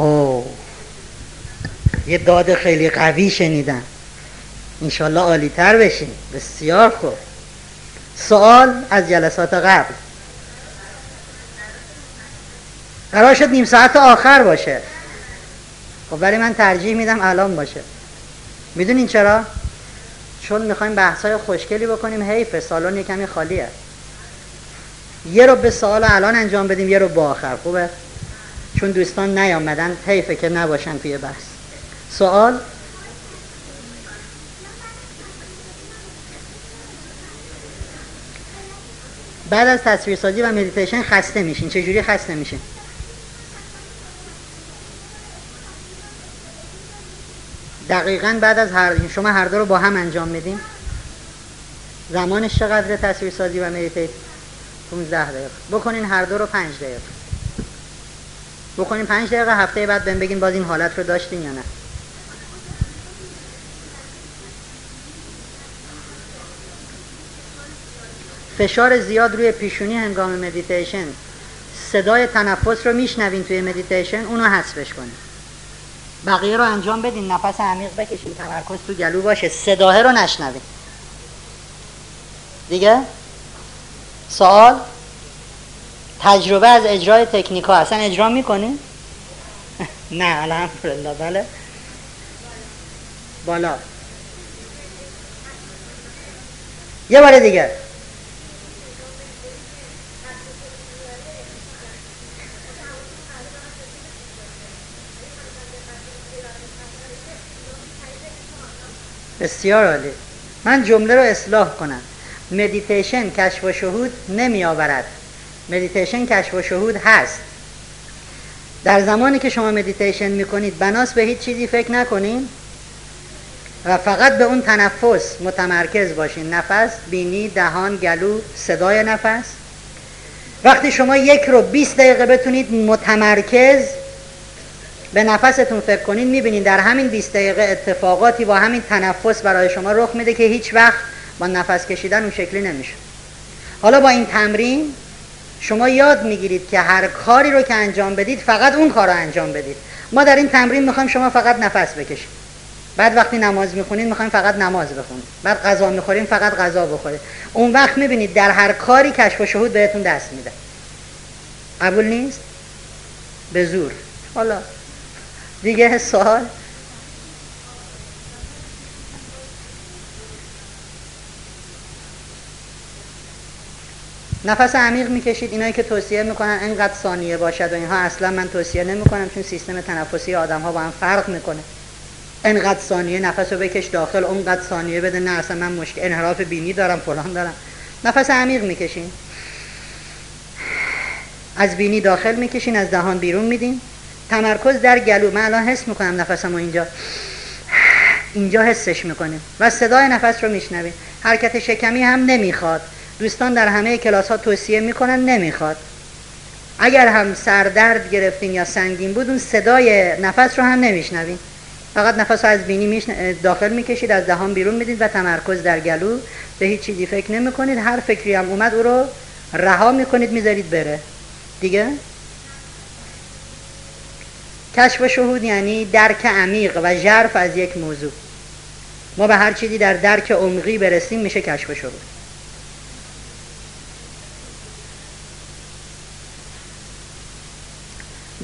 اوه یه داد خیلی قوی شنیدم، انشالله عالی تر بشین. بسیار خوب. سوال از جلسات قبل قرار شد نیم ساعت آخر باشه، خب ولی من ترجیح میدم الان باشه. میدونین چرا؟ چون میخوایم بحثای خوشگلی بکنیم، حیفه سالن یه کمی خالیه. یه رو به سوال الان انجام بدیم، یه رو با آخر. خوبه؟ چون دوستان نیامدن حیفه که نباشن توی بحث. سوال؟ بعد از تصویرسازی و مدیتیشن خسته میشین. چجوری خسته میشین؟ دقیقاً بعد از شما هر دو رو با هم انجام میدین. زمانش چقدره تصویرسازی و مدیتیشن؟ 15 دقیقه. بکنین هر دو رو 5 دقیقه. بکنین 5 دقیقه، هفته بعد بهم بگین باز این حالت رو داشتین یا نه. فشار زیاد روی پیشونی هنگام مدیتیشن، صدای تنفس رو میشنوین توی مدیتیشن، اونو حذفش کنین. بقیه رو انجام بدین، نفس عمیق بکشین، تمرکز تو گلو باشه، صداه رو نشنوین. دیگه؟ سوال؟ تجربه از اجرای تکنیک ها اصلا اجرا میکنین؟ نه الحمدلله. بله بالا. یه بار دیگه. بسیار عالی. من جمله رو اصلاح کنم. مدیتیشن کشف و شهود نمی آورد. مدیتیشن کشف و شهود هست. در زمانی که شما مدیتیشن می کنید بناس به هیچ چیزی فکر نکنین و فقط به اون تنفس متمرکز باشین. نفس، بینی، دهان، گلو، صدای نفس. وقتی شما 1 رو 20 دقیقه بتونید متمرکز به نفستون فکر کنین، میبینین در همین 20 دقیقه اتفاقاتی با همین تنفس برای شما رخ میده که هیچ وقت با نفس کشیدن اون شکلی نمیشه. حالا با این تمرین شما یاد میگیرید که هر کاری رو که انجام بدید فقط اون کار رو انجام بدید. ما در این تمرین میخوایم شما فقط نفس بکشید. بعد وقتی نماز میخونید میخوایم فقط نماز بخونید. بعد غذا میخوریم فقط غذا بخورید. اون وقت میبینید در هر کاری کشف و شهود بهتون دست میده. قبول نیست؟ به زور. حالا دیگه سوال؟ نفس عمیق میکشید. اینایی که توصیه میکنن اینقدر ثانیه باشد و اینها اصلا من توصیه نمیکنم، چون سیستم تنفسی آدم ها با هم فرق میکنه. اینقدر ثانیه نفس رو بکش داخل، اونقدر ثانیه بده، نه اصلا من مشکل انحراف بینی دارم، فلان دارم. نفس عمیق میکشین، از بینی داخل میکشین، از دهان بیرون میدین. تمرکز در گلو. من الان حس میکنم نفسمو اینجا حسش میکنیم و صدای نفس رو میشنویم. حرکت شکمی هم نمیخواد. دوستان در همه کلاس ها توصیه میکنن، نمیخواد. اگر هم سردرد گرفتین یا سنگین بود، اون صدای نفس رو هم نمیشنوین. فقط نفس رو از بینی داخل میکشید، از دهان بیرون میدید و تمرکز در گلو. به هیچ چیزی فکر نمیکنید. هر فکری هم اومد او رو رها میکنید، میذارید بره. دیگه؟ کشف و شهود یعنی درک عمیق و ژرف از یک موضوع. ما به هر چیزی در درک عمقی برسیم میشه کشف و شهود.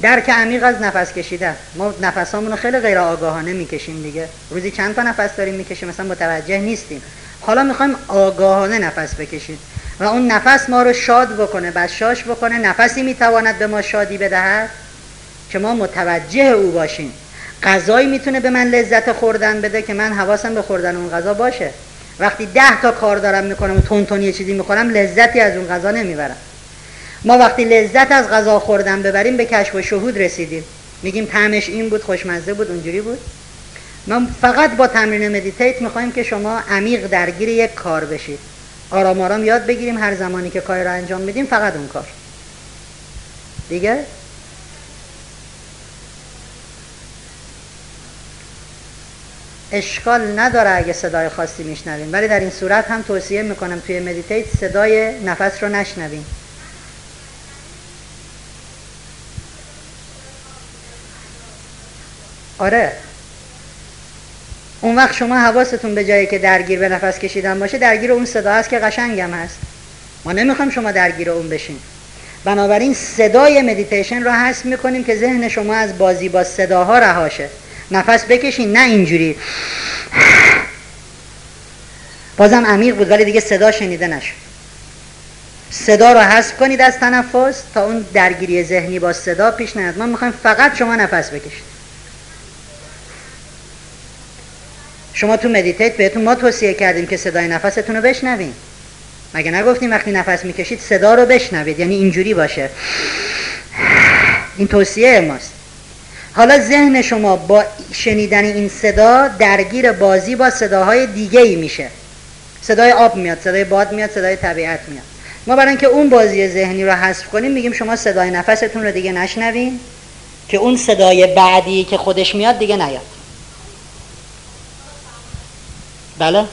درک عمیق از نفس کشیدن. ما نفسامون رو خیلی غیر آگاهانه میکشیم دیگه. روزی چند تا نفس داریم میکشیم، مثلا متوجه نیستیم. حالا میخوایم آگاهانه نفس بکشیم و اون نفس ما رو شاد بکنه، بشاش بکنه. نفسی میتواند به ما شادی بدهد که ما متوجه او باشیم. غذایی میتونه به من لذت خوردن بده که من حواسم به خوردن اون غذا باشه. وقتی 10 تا کار دارم میکنم و تون یه چیزی میخورم، لذتی از اون غذا نمیبرم. ما وقتی لذت از غذا خوردن ببریم، به کشف و شهود رسیدیم. میگیم طعمش این بود، خوشمزه بود، اونجوری بود. ما فقط با تمرین مدیتیت میخوایم که شما عمیق درگیر یک کار بشید. آرام آرام یاد بگیریم هر زمانی که کاری رو انجام میدیم فقط اون کار. دیگه؟ اشکال نداره اگه صدای خاصی میشنویم، ولی در این صورت هم توصیه میکنم توی مدیتیت صدای نفس رو نشنویم. آره اون وقت شما حواستون به جایی که درگیر به نفس کشیدن باشه درگیر اون صدا هست که قشنگم هست. ما نمیخوام شما درگیر اون بشین. بنابراین صدای مدیتیشن رو حذف میکنیم که ذهن شما از بازی با صداها رها شه. نفس بکشین، نه اینجوری. بازم عمیق بود ولی دیگه صدا شنیده نشد. صدا رو حذف کنید از تنفس تا اون درگیری ذهنی با صدا پیش نیاد. ما میخوایم فقط شما نفس بکشید. شما تو مدیتیت بهتون ما توصیه کردیم که صدای نفستون رو بشنوین. مگه نگفتیم وقتی نفس میکشید صدا رو بشنوید، یعنی اینجوری باشه. این توصیه ماست. حالا ذهن شما با شنیدن این صدا درگیر بازی با صداهای دیگه‌ای میشه. صدای آب میاد، صدای باد میاد، صدای طبیعت میاد. ما برای اینکه اون بازی ذهنی رو حذف کنیم میگیم شما صدای نفستون رو دیگه نشنوین که اون صدای بعدی که خودش میاد دیگه نیاد. بله؟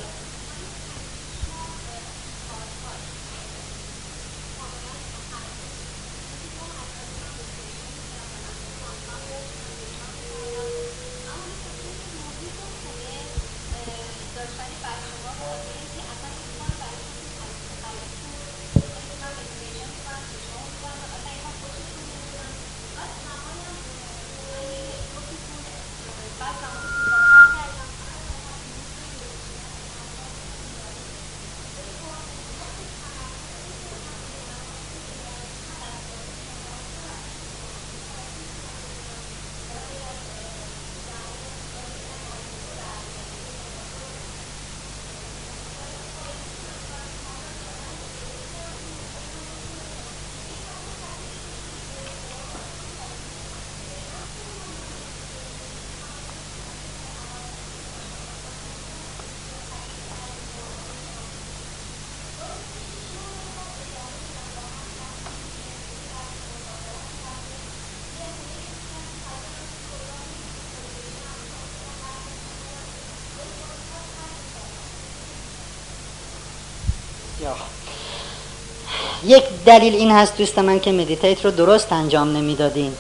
یک دلیل این هست دوست من که مدیتیت رو درست انجام نمیدادین.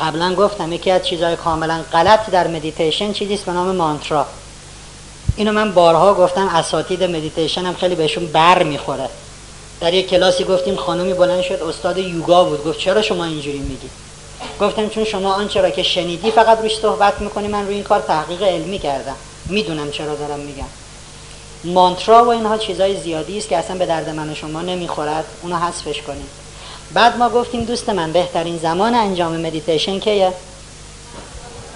قبلا گفتم یکی از چیزهای کاملا غلط در مدیتیشن چیزیست به نام مانترا. اینو من بارها گفتم، اساتید مدیتیشن هم خیلی بهشون بر میخوره. در یک کلاسی گفتیم خانمی بلند شد، استاد یوگا بود، گفت چرا شما اینجوری میگی؟ گفتم چون شما آنچه را که شنیدی فقط روش صحبت میکنی، من روی این کار تحقیق علمی کردم، میدونم چرا دارم میگم. مانترا و اینها چیزای زیادی است که اصلا به درد من و شما نمیخورد، اونو حذفش کنید. بعد ما گفتیم دوست من بهترین زمان انجام مدیتیشن کیه؟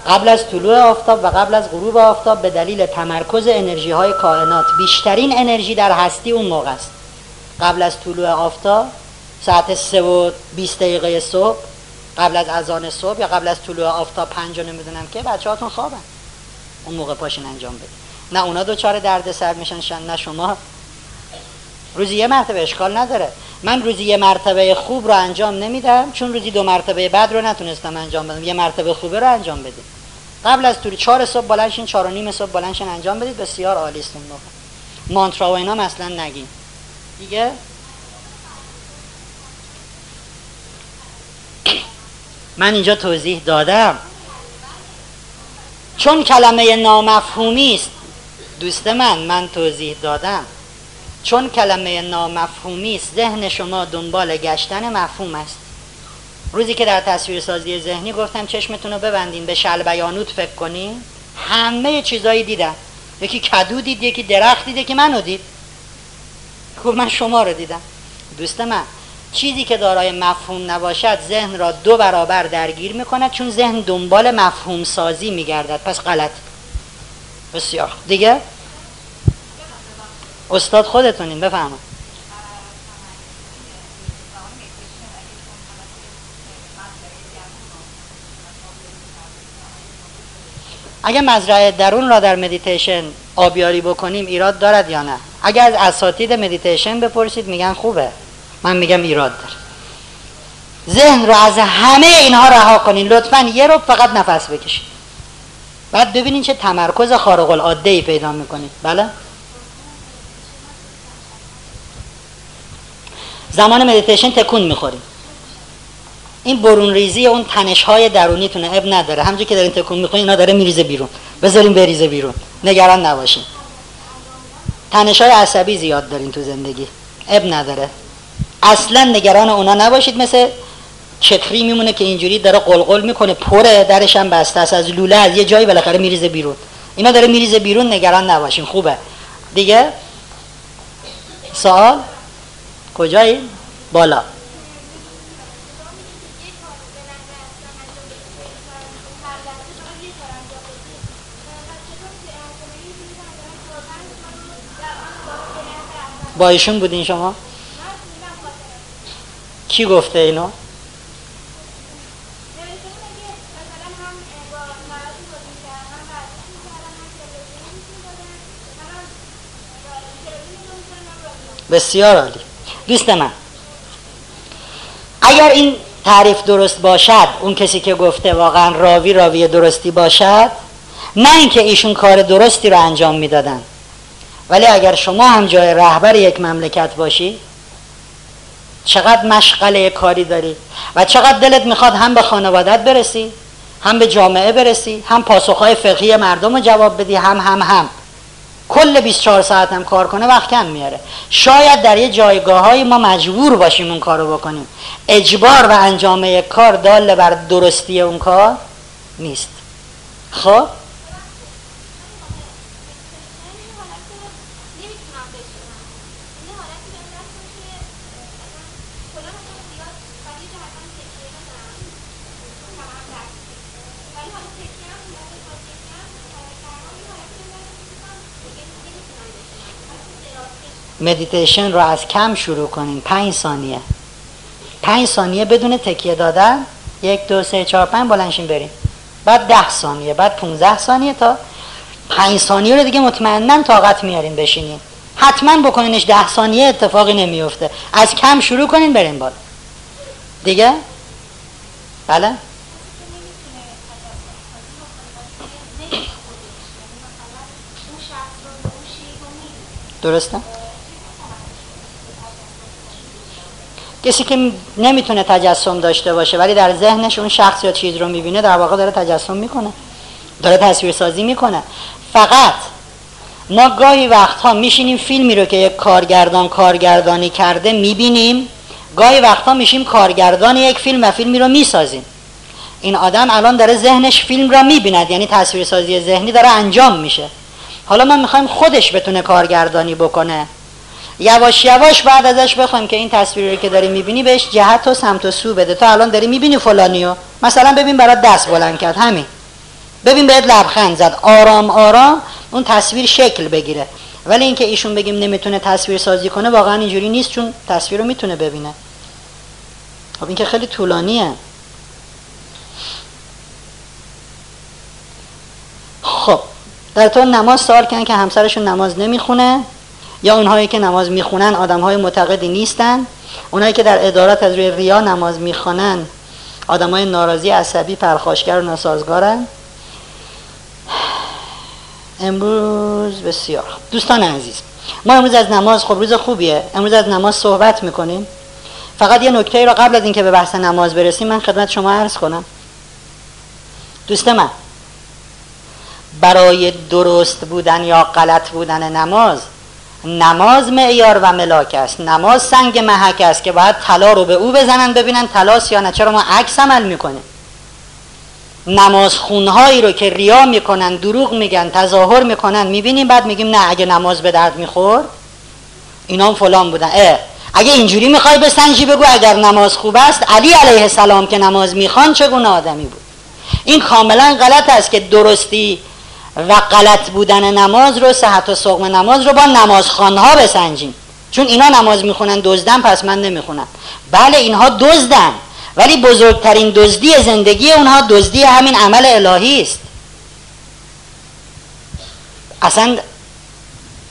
قبل از طلوع آفتاب و قبل از غروب آفتاب، به دلیل تمرکز انرژی های کائنات. بیشترین انرژی در هستی اون موقع است، قبل از طلوع آفتاب ساعت 3:20 صبح، قبل از اذان صبح یا قبل از طلوع آفتاب 5 نمیدونم که بچه‌هاتون خوابن. اون موقع پاشین انجام بدید. نه اونا دوچار درد سر میشن نه شما. روزی یه مرتبه اشکال نداره. من روزی یه مرتبه خوب رو انجام نمیدم چون روزی 2 مرتبه بد رو نتونستم انجام بدم. یه مرتبه خوبه رو انجام بدید. قبل از طلوع 4 صبح بلنشین، 4:30 صبح بلنشین انجام بدید، بسیار عالی است. اون موقع مانترا و اینا مثلا نگین دیگه. من اینجا توضیح دادم چون کلمه نامفهومی است. دوست من توضیح دادم چون کلمه نامفهومی است. ذهن شما دنبال گشتن مفهوم است. روزی که در تصویر سازی ذهنی گفتم چشمتون رو ببندین به شل بیانوت فکر کنین، همه چیزایی دیدم. یکی کدو دید، یکی درخت دید، یکی منو دید. خب من شما رو دیدم. دوست من چیزی که دارای مفهوم نباشد ذهن را 2 برابر درگیر میکند، چون ذهن دنبال مفهوم سازی میگردد. پس غلط. بسیار دیگه. استاد خودتونین، بفرمایید. اگه مزرعه درون را در مدیتیشن آبیاری بکنیم ایراد دارد یا نه؟ اگه از اساتید مدیتیشن بپرسید میگن خوبه، من میگم ایراد داره. ذهن را از همه اینها رها کنین لطفاً. یه رو فقط نفس بکشید، بعد ببینین چه تمرکز خارق العاده‌ای پیدا میکنید. بله؟ زمان مدیتیشن تکون میخورید. این برون ریزی اون تنش‌های درونیتونه اب نداره، همونجوری که دارین تکون می‌خورین اینا داره میریزه بیرون، بذارین بریزه بیرون، نگران نباشین. تنش‌های عصبی زیاد دارین تو زندگی، اب نداره، اصلا نگران اونا نباشید. مثل چتری میمونه که اینجوری داره قلقل میکنه، پره، درش هم بسته است، از لوله از یه جایی بالاخره میریزه بیرون، اینا داره میریزه بیرون، نگران نباشین. خوبه دیگه. سوال کجایی؟ بالا. با ایشون بودین شما؟ کی گفته اینو؟ بسیار عالی. دوست من، اگر این تعریف درست باشد، اون کسی که گفته واقعا راوی درستی باشد، نه اینکه ایشون کار درستی رو انجام میدادن، ولی اگر شما هم جای رهبر یک مملکت باشی، چقدر مشغله کاری داری و چقدر دلت میخواد هم به خانوادت برسی، هم به جامعه برسی، هم پاسخهای فقهی مردم رو جواب بدی، هم کل 24 ساعت هم کار کنه، وقت کم میاره. شاید در یه جایگاه‌های ما مجبور باشیم اون کار رو بکنیم. اجبار و انجام یک کار دال بر درستی اون کار نیست. خب مدیتیشن رو از کم شروع کنین، 5 ثانیه، 5 ثانیه بدون تکیه دادن، 1 2 3 4 5 بلندشین بریم، بعد 10 ثانیه، بعد 15 ثانیه، تا 5 ثانیه رو دیگه مطمئنن طاقت میارین بشینین. حتما بکنینش 10 ثانیه، اتفاقی نمیفته. از کم شروع کنین برین بالا دیگه. بله، درسته. کسی که نمیتونه تجسم داشته باشه ولی در ذهنش اون شخص یا چیز رو میبینه، در واقع داره تجسم میکنه، داره تصویرسازی میکنه. فقط ما گاهی وقتها میشینیم فیلمی رو که یک کارگردانی کرده میبینیم، گاهی وقتها میشیم کارگردان یک فیلم و فیلمی رو میسازیم. این آدم الان داره ذهنش فیلم رو میبیند، یعنی تصویرسازی ذهنی داره انجام میشه. حالا ما میخوایم خودش بتونه کارگردانی بکنه، یواش یواش بعد ازش بخوام که این تصویری رو که داری میبینی بهش جهت و سمت و سو بده. تو الان داری میبینی فلانیو، مثلا ببین برات دست بلند کرد، همین، ببین بهت لبخند زد، آرام آرام اون تصویر شکل بگیره. ولی اینکه ایشون بگیم نمیتونه تصویر سازی کنه، واقعا اینجوری نیست، چون تصویر رو میتونه ببینه. خب این که خیلی طولانیه. خب در تو نماز سوال کردن که همسرشون نماز نمیخونه، یا اونهایی که نماز میخونن آدمهای معتقدی نیستن، اونایی که در ادارات از روی ریا نماز میخونن آدمهای ناراضی، عصبی، پرخاشگر و ناسازگارن. امروز بسیار دوستان عزیز، ما امروز از نماز، خب روز خوبیه، امروز از نماز صحبت میکنیم. فقط یه نکته رو قبل از اینکه به بحث نماز برسیم من خدمت شما عرض کنم. دوست من، برای درست بودن یا غلط بودن نماز معیار و ملاک است. نماز سنگ محک است که باید طلا رو به او بزنن ببینن طلاست یا نه. چرا ما عکس عمل میکنیم؟ نماز خونهایی رو که ریا میکنن، دروغ میگن، تظاهر میکنن میبینیم، بعد میگیم نه اگه نماز به درد میخورد اینا هم فلان بودن. اگه اینجوری میخوای بسنجی بگو اگر نماز خوب است علی علیه السلام که نماز میخوان چگونه آدمی بود. این کاملا غلط است که درستی و غلط بودن نماز رو، صحت و سقم نماز رو با نمازخوانها بسنجیم. چون اینا نماز میخونن دزدن پس من نمیخونم. بله اینها دزدن، ولی بزرگترین دزدی زندگی اونها دزدی همین عمل الهی است. اصلا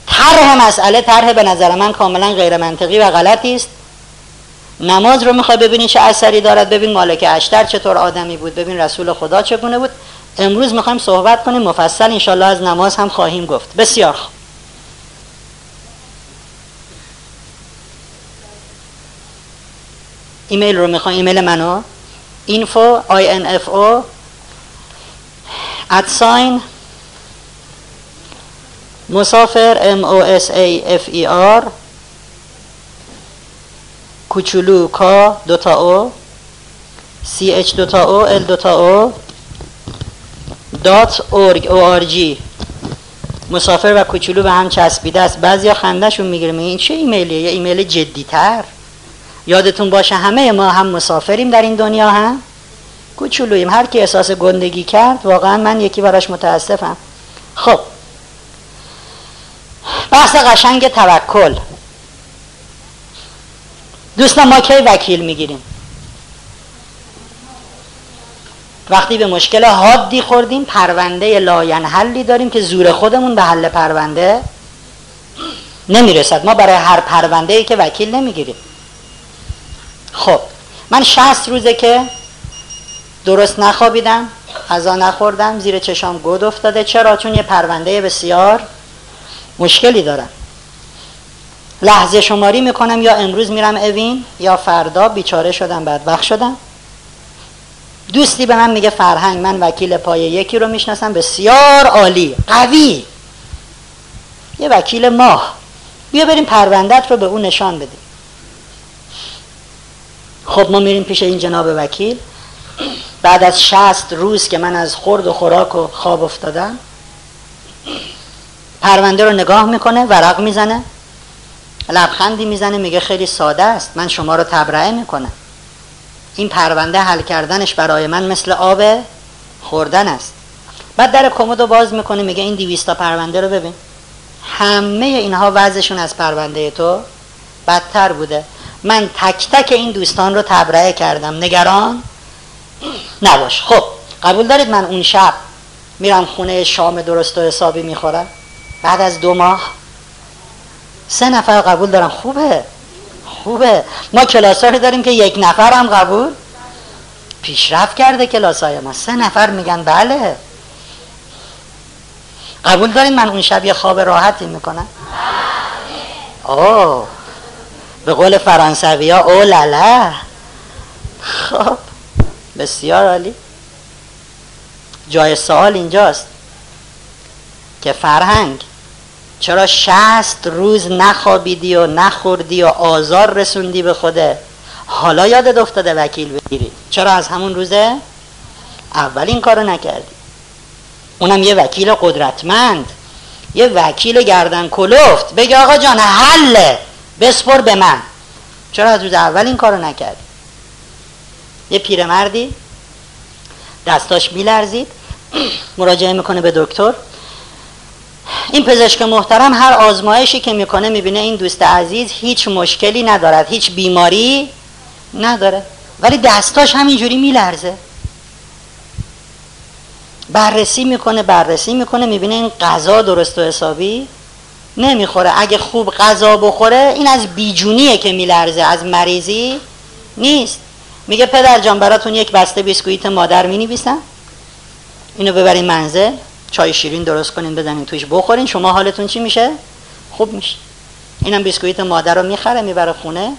طرح مسئله، طرح به نظر من کاملا غیر منطقی و غلطی است. نماز رو میخوای ببینی چه اثری دارد، ببین مالک اشتر چطور آدمی بود، ببین رسول خدا چگونه بود. امروز میخوایم صحبت کنیم مفصل، انشالله از نماز هم خواهیم گفت. بسیار خوب. ایمیل رو میخوایم، ایمیل منو info @ مسافر MOSAFER کوچولو کا دوتا او CH دوتا او L دوتا او .org مسافر و کوچولو به هم چسبیده است. بعضیا خندهشون میگیره این چه ایمیلیه، یه ایمیل جدی‌تر. یادتون باشه همه ما هم مسافریم در این دنیا، هم کوچولویم. هر کی احساس گندگی کرد واقعا من یکی براش متاسفم. خب بحث قشنگ توکل. دوستان ما کی وکیل میگیریم؟ وقتی به مشکل حادی خوردیم، پرونده لاینحلی داریم که زور خودمون به حل پرونده نمیرسد. ما برای هر پرونده‌ای که وکیل نمیگیریم. خب من 60 روزه که درست نخوابیدم، غذا نخوردم، زیر چشام گود افتاده. چرا؟ چون یه پرونده بسیار مشکلی دارم. لحظه شماری میکنم، یا امروز میرم اوین یا فردا بیچاره شدم، بدبخت شدم. دوستی به من میگه فرهنگ من وکیل پای یکی رو میشناسم، بسیار عالی، قوی، یه وکیل ماه، بیا بریم پروندت رو به اون نشان بدیم. خب ما میریم پیش این جناب وکیل. بعد از 60 روز که من از خورد و خوراک و خواب افتادم، پرونده رو نگاه میکنه، ورق میزنه، لبخندی میزنه، میگه خیلی ساده است، من شما رو تبرئه میکنم. این پرونده حل کردنش برای من مثل آب خوردن است. بعد در کمدو باز میکنه، میگه این 200 پرونده رو ببین، همه اینها وضعشون از پرونده تو بدتر بوده. من تک تک این دوستان رو تبرئه کردم، نگران نباش. خب قبول دارید من اون شب میرم خونه، شام درست و حسابی میخورم. بعد از 2 ماه 3 نفر قبول دارم. خوبه. ما کلاسایی داریم که 1 نفر هم قبول، پیشرفت کرده کلاسای ما. 3 نفر میگن بله. قبول دارین من اون شب یه خواب راحتی میکنم؟ اوه، به قول فرانسوی ها او لالا. خب بسیار عالی. جای سوال اینجاست که فرهنگ چرا 60 روز نخوابیدی و نخوردی و آزار رسوندی به خوده؟ حالا یادت افتاده وکیل بگیری، چرا از همون روزه اول این کارو نکردی؟ اونم یه وکیل قدرتمند، یه وکیل گردن کلفت، بگه آقا جان حله بسپر به من، چرا از روز اول این کارو نکردی؟ یه پیرمردی دستاش میلرزید، مراجعه میکنه به دکتر. این پزشک محترم هر آزمایشی که میکنه میبینه این دوست عزیز هیچ مشکلی ندارد، هیچ بیماری نداره، ولی دستاش همینجوری میلرزه. بررسی میکنه میبینه این غذا درست و حسابی نمیخوره. اگه خوب غذا بخوره این از بیجونیه که میلرزه، از مریضی نیست. میگه پدر جان براتون 1 بسته بیسکویت مادر مینویسم، اینو ببرین منزل، چای شیرین درست کنین بزنین توش بخورین، شما حالتون چی میشه؟ خوب میشه. اینم بیسکویت مادر رو میخره میبره خونه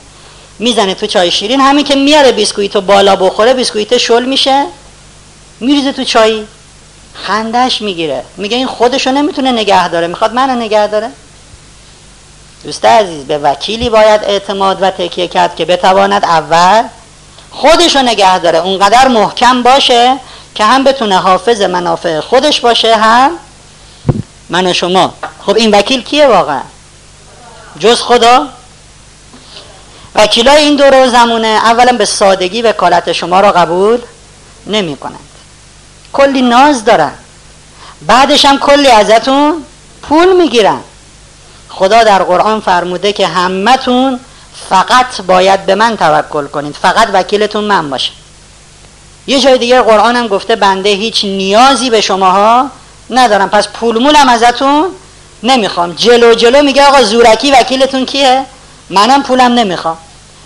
میزنه تو چای شیرین، همین که میاره بیسکویت رو بالا بخوره بیسکویت شل میشه میریزه تو چای، خندش میگیره، میگه این خودشو نمیتونه نگه داره، میخواد منو نگه داره. دوست عزیز، به وکیلی باید اعتماد و تکیه کرد که بتواند اول خودشو نگه داره، اونقدر محکم باشه که هم بتونه حافظ منافع خودش باشه، هم من و شما. خب این وکیل کیه واقعا؟ جز خدا؟ وکیلای این دور و زمونه اولا به سادگی وکالت شما را قبول نمی کنند، کلی ناز دارن، بعدش هم کلی ازتون پول می گیرن. خدا در قرآن فرموده که همتون فقط باید به من توکل کنید، فقط وکیلتون من باشه. یه جای دیگه قرآن هم گفته بنده هیچ نیازی به شماها ندارم، پس پول مولم ازتون نمیخوام. جلو میگه آقا زورکی وکیلتون کیه؟ منم پولم نمیخوام.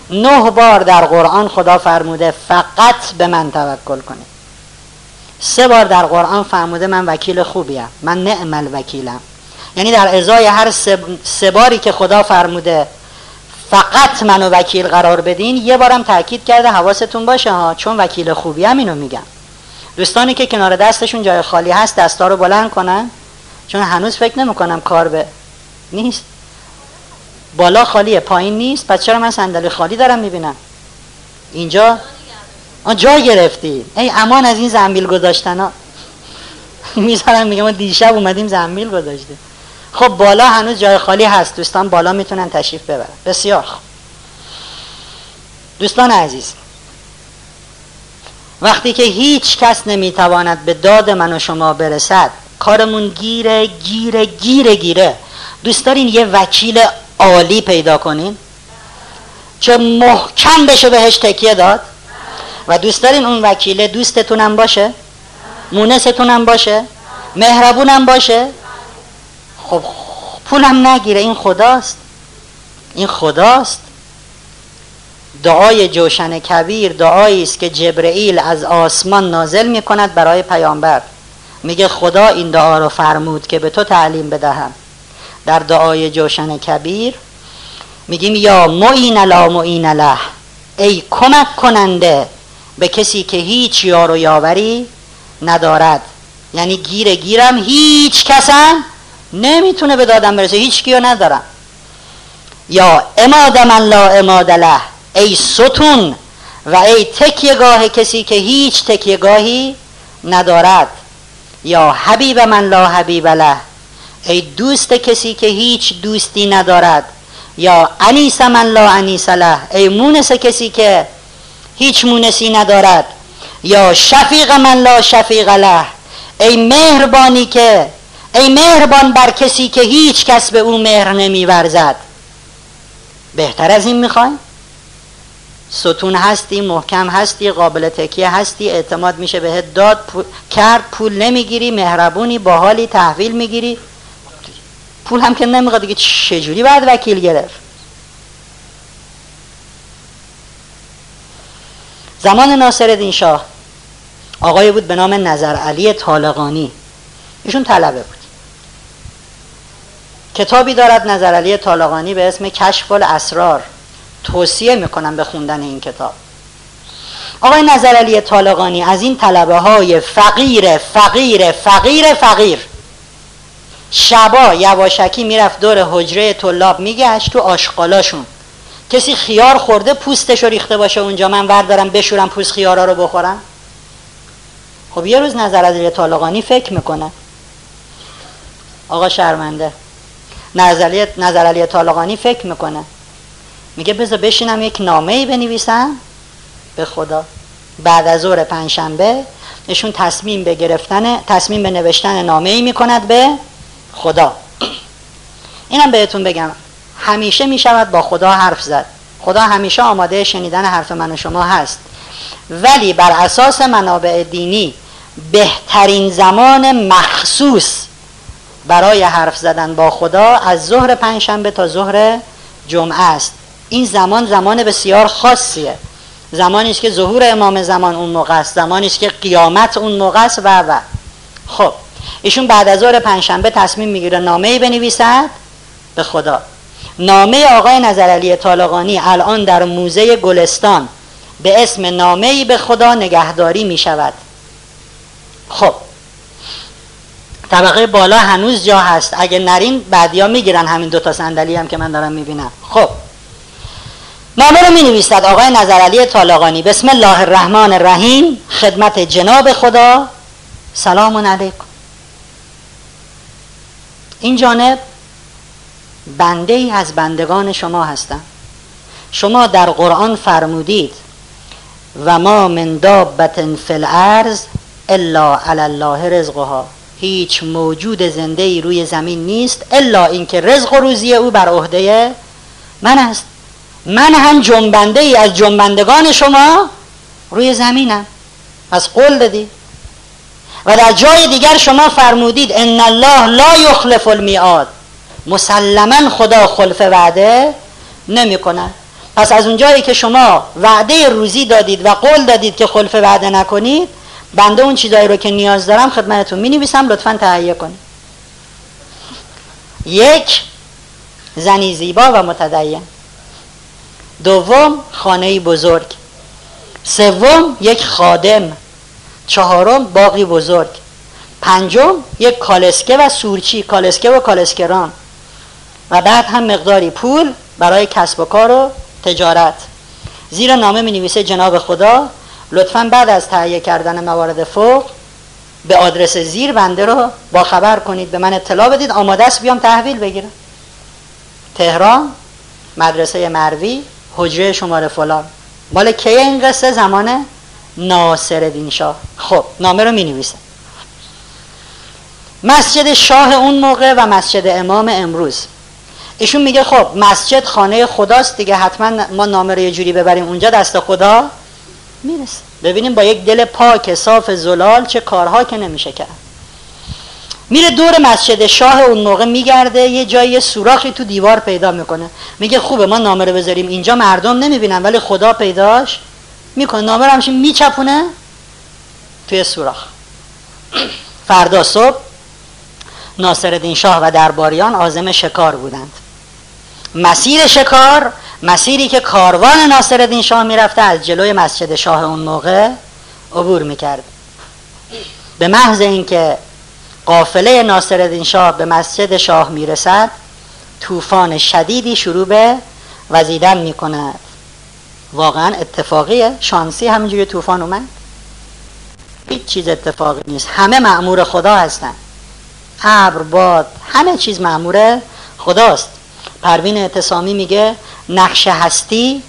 9 بار در قرآن خدا فرموده فقط به من توکل کنید. 3 بار در قرآن فرموده من وکیل خوبیم، من نعم الوکیلم. یعنی در ازای هر 3 باری که خدا فرموده فقط منو وکیل قرار بدین. یه بارم تاکید کرده حواستون باشه ها، چون وکیل خوبی هم اینو میگم. دوستانی که کنار دستشون جای خالی هست دستا رو بلند کنن، چون هنوز فکر نمیکنم کار به نیست. بالا خالیه پایین نیست، پس چرا من صندلی خالی دارم میبینم؟ اینجا جا گرفتی. ای امان از این زنبیل گذاشتن ها. میذارم میگم ما دیشب اومدیم زنبیل گذاشته. خب بالا هنوز جای خالی هست، دوستان بالا میتونن تشریف ببرن. بسیار خوب دوستان عزیز، وقتی که هیچ کس نمیتواند به داد من و شما برسد، کارمون گیره گیره گیره گیره. دوست دارین یه وکیل عالی پیدا کنین چه محکم بشه بهش تکیه داد؟ و دوست دارین اون وکیل دوستتونم باشه، مونستونم باشه، مهربونم باشه؟ خب پولم نگیره، این خداست، این خداست. دعای جوشن کبیر دعایی است که جبرئیل از آسمان نازل می کند برای پیامبر، میگه خدا این دعا رو فرمود که به تو تعلیم بدهم. در دعای جوشن کبیر میگیم یا معین لا معین له، ای کمک کننده به کسی که هیچ یار و یاوری ندارد. یعنی گیر گیرم، هیچ کسم نمیتونه به دادم برسه، هیچ کیو ندارم. یا اماد من لا اماد له، ای ستون و ای تکیهگاه کسی که هیچ تکیهگاهی ندارد. یا حبیب من لا حبیب له، ای دوست کسی که هیچ دوستی ندارد. یا انیس من لا انیس له، ای مونس کسی که هیچ مونسی ندارد. یا شفیق من لا شفیق له، ای مهربانی که ای مهربان بر کسی که هیچ کس به او مهر نمیورزد. بهتر از این میخوایم؟ ستون هستی، محکم هستی، قابل تکیه هستی، اعتماد میشه بهت داد کرد، پول نمیگیری، مهربونی، باحالی، تحویل میگیری، پول هم که نمیخواد دیگه، چجوری باید وکیل گرفت؟ زمان ناصرالدین شاه آقای بود به نام نظرعلی طالقانی، ایشون طلبه بود. کتابی دارد نظرعلی طالقانی به اسم کشف الاسرار، توصیه میکنم به خوندن این کتاب. آقای نظرعلی طالقانی از این طلبه های فقیر فقیر فقیر فقیر، شبا یواشکی میرفت دور حجره طلاب میگشت، تو آشغالاشون کسی خیار خورده پوستش رو ریخته باشه اونجا، من وردارم بشورم پوست خیارا رو بخورم. خب یه روز نظرعلی طالقانی فکر میکنه، آقا شرمنده، نظرعلی طالقانی فکر میکنه، میگه بذار بشینم یک نامه‌ای بنویسم به خدا. بعد از ظهر پنجشنبه ایشون تصمیم به نوشتن نامه‌ای میکند به خدا. اینم بهتون بگم همیشه میشود با خدا حرف زد، خدا همیشه آماده شنیدن حرف من و شما هست، ولی بر اساس منابع دینی بهترین زمان مخصوص برای حرف زدن با خدا از ظهر پنجشنبه تا ظهر جمعه است. این زمان زمان بسیار خاصیه، زمانی است که ظهور امام زمان اون موقع است، زمانی است که قیامت اون موقع است و خب ایشون بعد از ظهر پنجشنبه تصمیم میگیره نامه‌ای بنویسد به خدا. نامه آقای نظرعلی طالقانی الان در موزه گلستان به اسم نامه‌ای به خدا نگهداری می شود. خب طبقه بالا هنوز جا هست، اگه نرین بعدیا میگیرن همین دو تا صندلی هم که من دارم میبینم. خب نامه رو می نویسد آقای نظرعلی طالقانی. بسم الله الرحمن الرحیم، خدمت جناب خدا، سلام علیکم. این جانب بنده ای از بندگان شما هستم. شما در قرآن فرمودید و ما من دابة فی الارض الا علی الله رزقها، هیچ موجود زنده ای روی زمین نیست الا اینکه رزق و روزی او بر عهده من است. من هم جنبنده ای از جنبندگان شما روی زمینم، پس قول دادی. و در جای دیگر شما فرمودید ان الله لا یخلف المیعاد، مسلما خدا خلف وعده نمی کند. پس از اونجایی که شما وعده روزی دادید و قول دادید که خلف وعده نکنید، بنده اون چیزایی رو که نیاز دارم خدمتتون می نویسم، لطفا تهیه کنید. یک زنی زیبا و متدین، دوم خانه‌ای بزرگ، سوم یک خادم، چهارم باغی بزرگ، پنجم یک کالسکه و سورچی، کالسکه و کالسکران، و بعد هم مقداری پول برای کسب و کار و تجارت. زیرا نامه می‌نویسه جناب خدا لطفاً بعد از تهیه کردن موارد فوق به آدرس زیر بنده رو با خبر کنید، به من اطلاع بدید، آماده است بیام تحویل بگیرم. تهران، مدرسه مروی، حجره شماره فلان. مال کیه این قصه؟ زمان ناصرالدین شاه. خب نامه رو می‌نویسه. مسجد شاه اون موقع و مسجد امام امروز. ایشون میگه خب مسجد خانه خداست دیگه، حتما ما نامه رو یه جوری ببریم اونجا دست خدا میرسه، ببینیم با یک دل پاک صاف زلال چه کارها که نمیشه کرد. میره دور مسجد شاه اون موقع میگرده، یه جایی سوراخی تو دیوار پیدا میکنه، میگه خوبه ما نامه رو بذاریم اینجا، مردم نمیبینن ولی خدا پیداش میکنه. نامه رو همچین میچپونه توی سوراخ. فردا صبح ناصرالدین شاه و درباریان عازم شکار بودند. مسیر شکار، مسیری که کاروان ناصرالدین شاه میرفته، از جلوی مسجد شاه اون موقع عبور میکرد. به محض اینکه قافله ناصرالدین شاه به مسجد شاه میرسد، طوفان شدیدی شروع به وزیدن میکند. واقعا اتفاقیه، شانسی همینجوری طوفان اومد؟ هیچ چیز اتفاقی نیست، همه مأمور خدا هستن. ابر، باد، همه چیز مأمور خداست. پروین اعتصامی میگه نقش هستی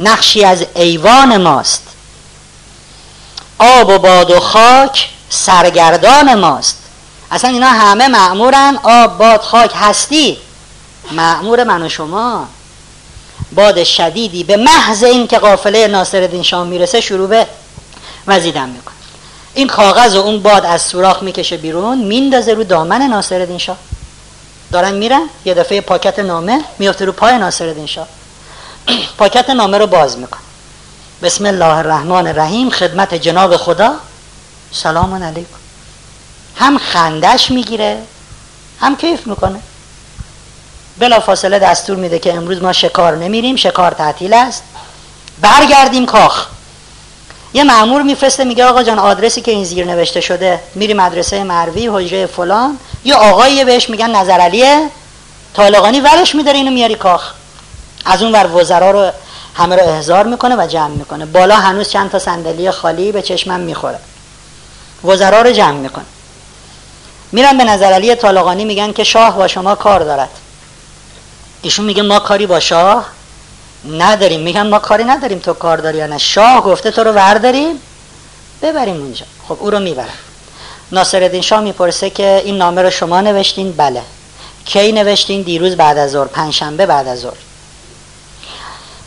نقشی از ایوان ماست، آب و باد و خاک سرگردان ماست. اصلا اینا همه مأمورن، آب، باد، خاک، هستی مأمور من و شما. باد شدیدی به محض این که قافله ناصرالدین شاه میرسه شروع به وزیدن میکنه. این کاغذ و اون باد از سوراخ میکشه بیرون، میندازه رو دامن ناصرالدین شاه. دارن میرن، یه دفعه پاکت نامه میفته رو پای ناصرالدین شاه. پاکت نامه رو باز میکنه. بسم الله الرحمن الرحیم، خدمت جناب خدا، سلام علیکم. هم خندش میگیره هم کیف میکنه. بلا فاصله دستور میده که امروز ما شکار نمیریم، شکار تعطیل است، برگردیم کاخ. یه مأمور میفرسته میگه آقا جان آدرسی که این زیر نوشته شده، میری مدرسه مروی، حجره فلان. یه آقایی بهش میگن نظرعلی طالقانی، ورش میداره اینو میاری کاخ. از اون ور وزرا رو همه رو احضار میکنه و جمع میکنه. بالا هنوز چند تا صندلی خالی به چشمم میخوره. وزرا رو جمع میکنه. میرن به نظرعلی طالقانی میگن که شاه با شما کار دارد. ایشون میگه ما کاری با شاه نداریم. میگن ما کاری نداریم تو کار داری یا نه، شاه گفته تو رو ورداریم ببریم اونجا. خب او رو میبرن. ناصرالدین شاه میپرسه که این نامه رو شما نوشتین؟ بله. کی نوشتین؟ دیروز بعد از ظهر، پنجشنبه بعد از ظهر.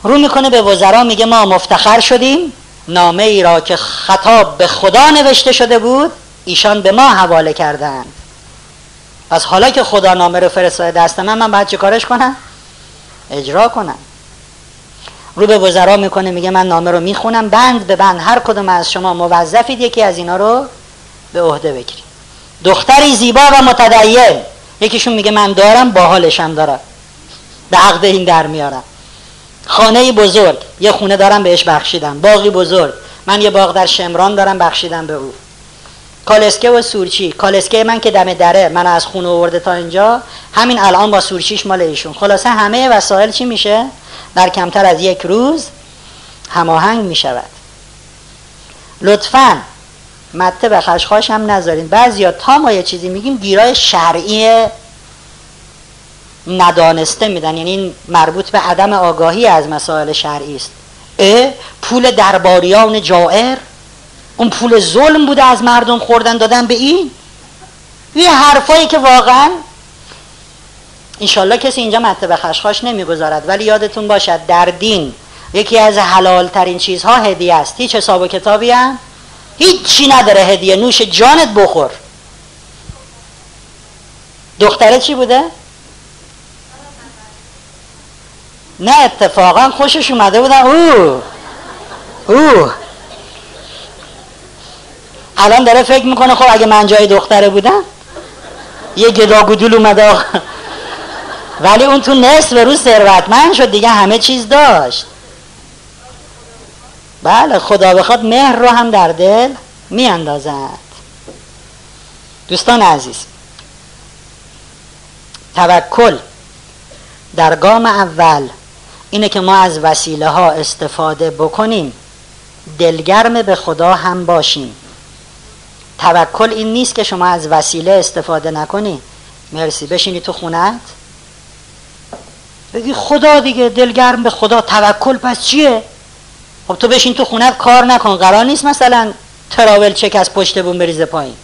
رو میکنه به وزرا میگه ما مفتخر شدیم، نامه ای را که خطاب به خدا نوشته شده بود ایشان به ما حواله کردند. پس حالا که خدا نامه رو فرستاده دست من باید چه کارش کنم؟ اجرا کنم. رو به وزرا میکنه میگه من نامه رو میخونم، بند به بند هر کدوم از شما موظفید یکی از اینا رو به عهده بگیرید. دختری زیبا و متدین، یکیشون میگه من دارم، باحالشم دارم، به عقد این در میارم. خانه بزرگ، یه خونه دارم بهش بخشیدم. باغی بزرگ، من یه باغ در شمران دارم بخشیدم به او. کالسکه و سورچی، کالسکه من که دم دره، من از خونه آورده تا اینجا، همین الان با سورچیش مال ایشون. خلاصه همه وسایل چی میشه؟ در کمتر از یک روز هماهنگ می شود. لطفاً مته به خشخاش هم نذارین. بعضیا تا ما یه چیزی میگیم گیرای شرعی ندانسته میدن، یعنی این مربوط به عدم آگاهی از مسائل شرعی است. پول درباریان جائر، اون پول ظلم بوده، از مردم خوردن دادن به این. یه حرفایی که واقعاً انشالله کسی اینجا مته به خشخاش نمیگذارد، ولی یادتون باشد در دین یکی از حلال ترین چیزها هدیه است. هیچ حساب و کتابی هم هیچی نداره، هدیه نوش جانت بخور. دختره چی بوده؟ نه اتفاقا خوشش اومده بودن. او الان داره فکر میکنه خب اگه من جای دختره بودم یه گداگودول اومده، ولی اون تو نصف روز ثروتمند شد دیگه، همه چیز داشت. بله خدا بخواد مهر رو هم در دل میاندازند. دوستان عزیز، توکل در گام اول اینه که ما از وسیله ها استفاده بکنیم، دلگرم به خدا هم باشیم. توکل این نیست که شما از وسیله استفاده نکنی. مرسی بشینی تو خونت بگی خدا دیگه، دلگرم به خدا. توکل پس چیه؟ خب تو بشین تو خونت کار نکن، قرار نیست مثلا تراول چک از پشت بوم بریزه پایین.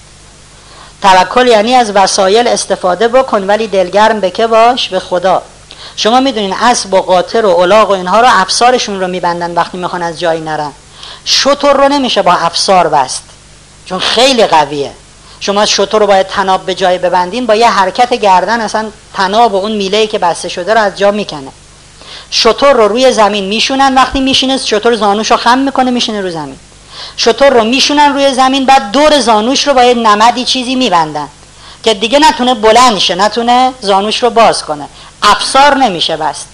توکل یعنی از وسایل استفاده بکن ولی دلگرم به که باش؟ به خدا. شما میدونین اسب و قاطر و الاغ و اینها رو افسارشون رو میبندن وقتی میخوان از جایی نرن. شتر رو نمیشه با افسار بست چون خیلی قویه. شما شتر رو باید تناب به جای ببندین، با یه حرکت گردن اصلا تناب و اون میله‌ای که بسته شده رو از جا میکنه. شتر رو روی زمین میشونن، وقتی میشینه شتر زانوش رو خم میکنه میشینه روی زمین. شتر رو میشونن روی زمین، بعد دور زانوش رو با یه نمدی چیزی میبندن که دیگه نتونه بلند شه، نتونه زانوش رو باز کنه. افسار نمیشه بست.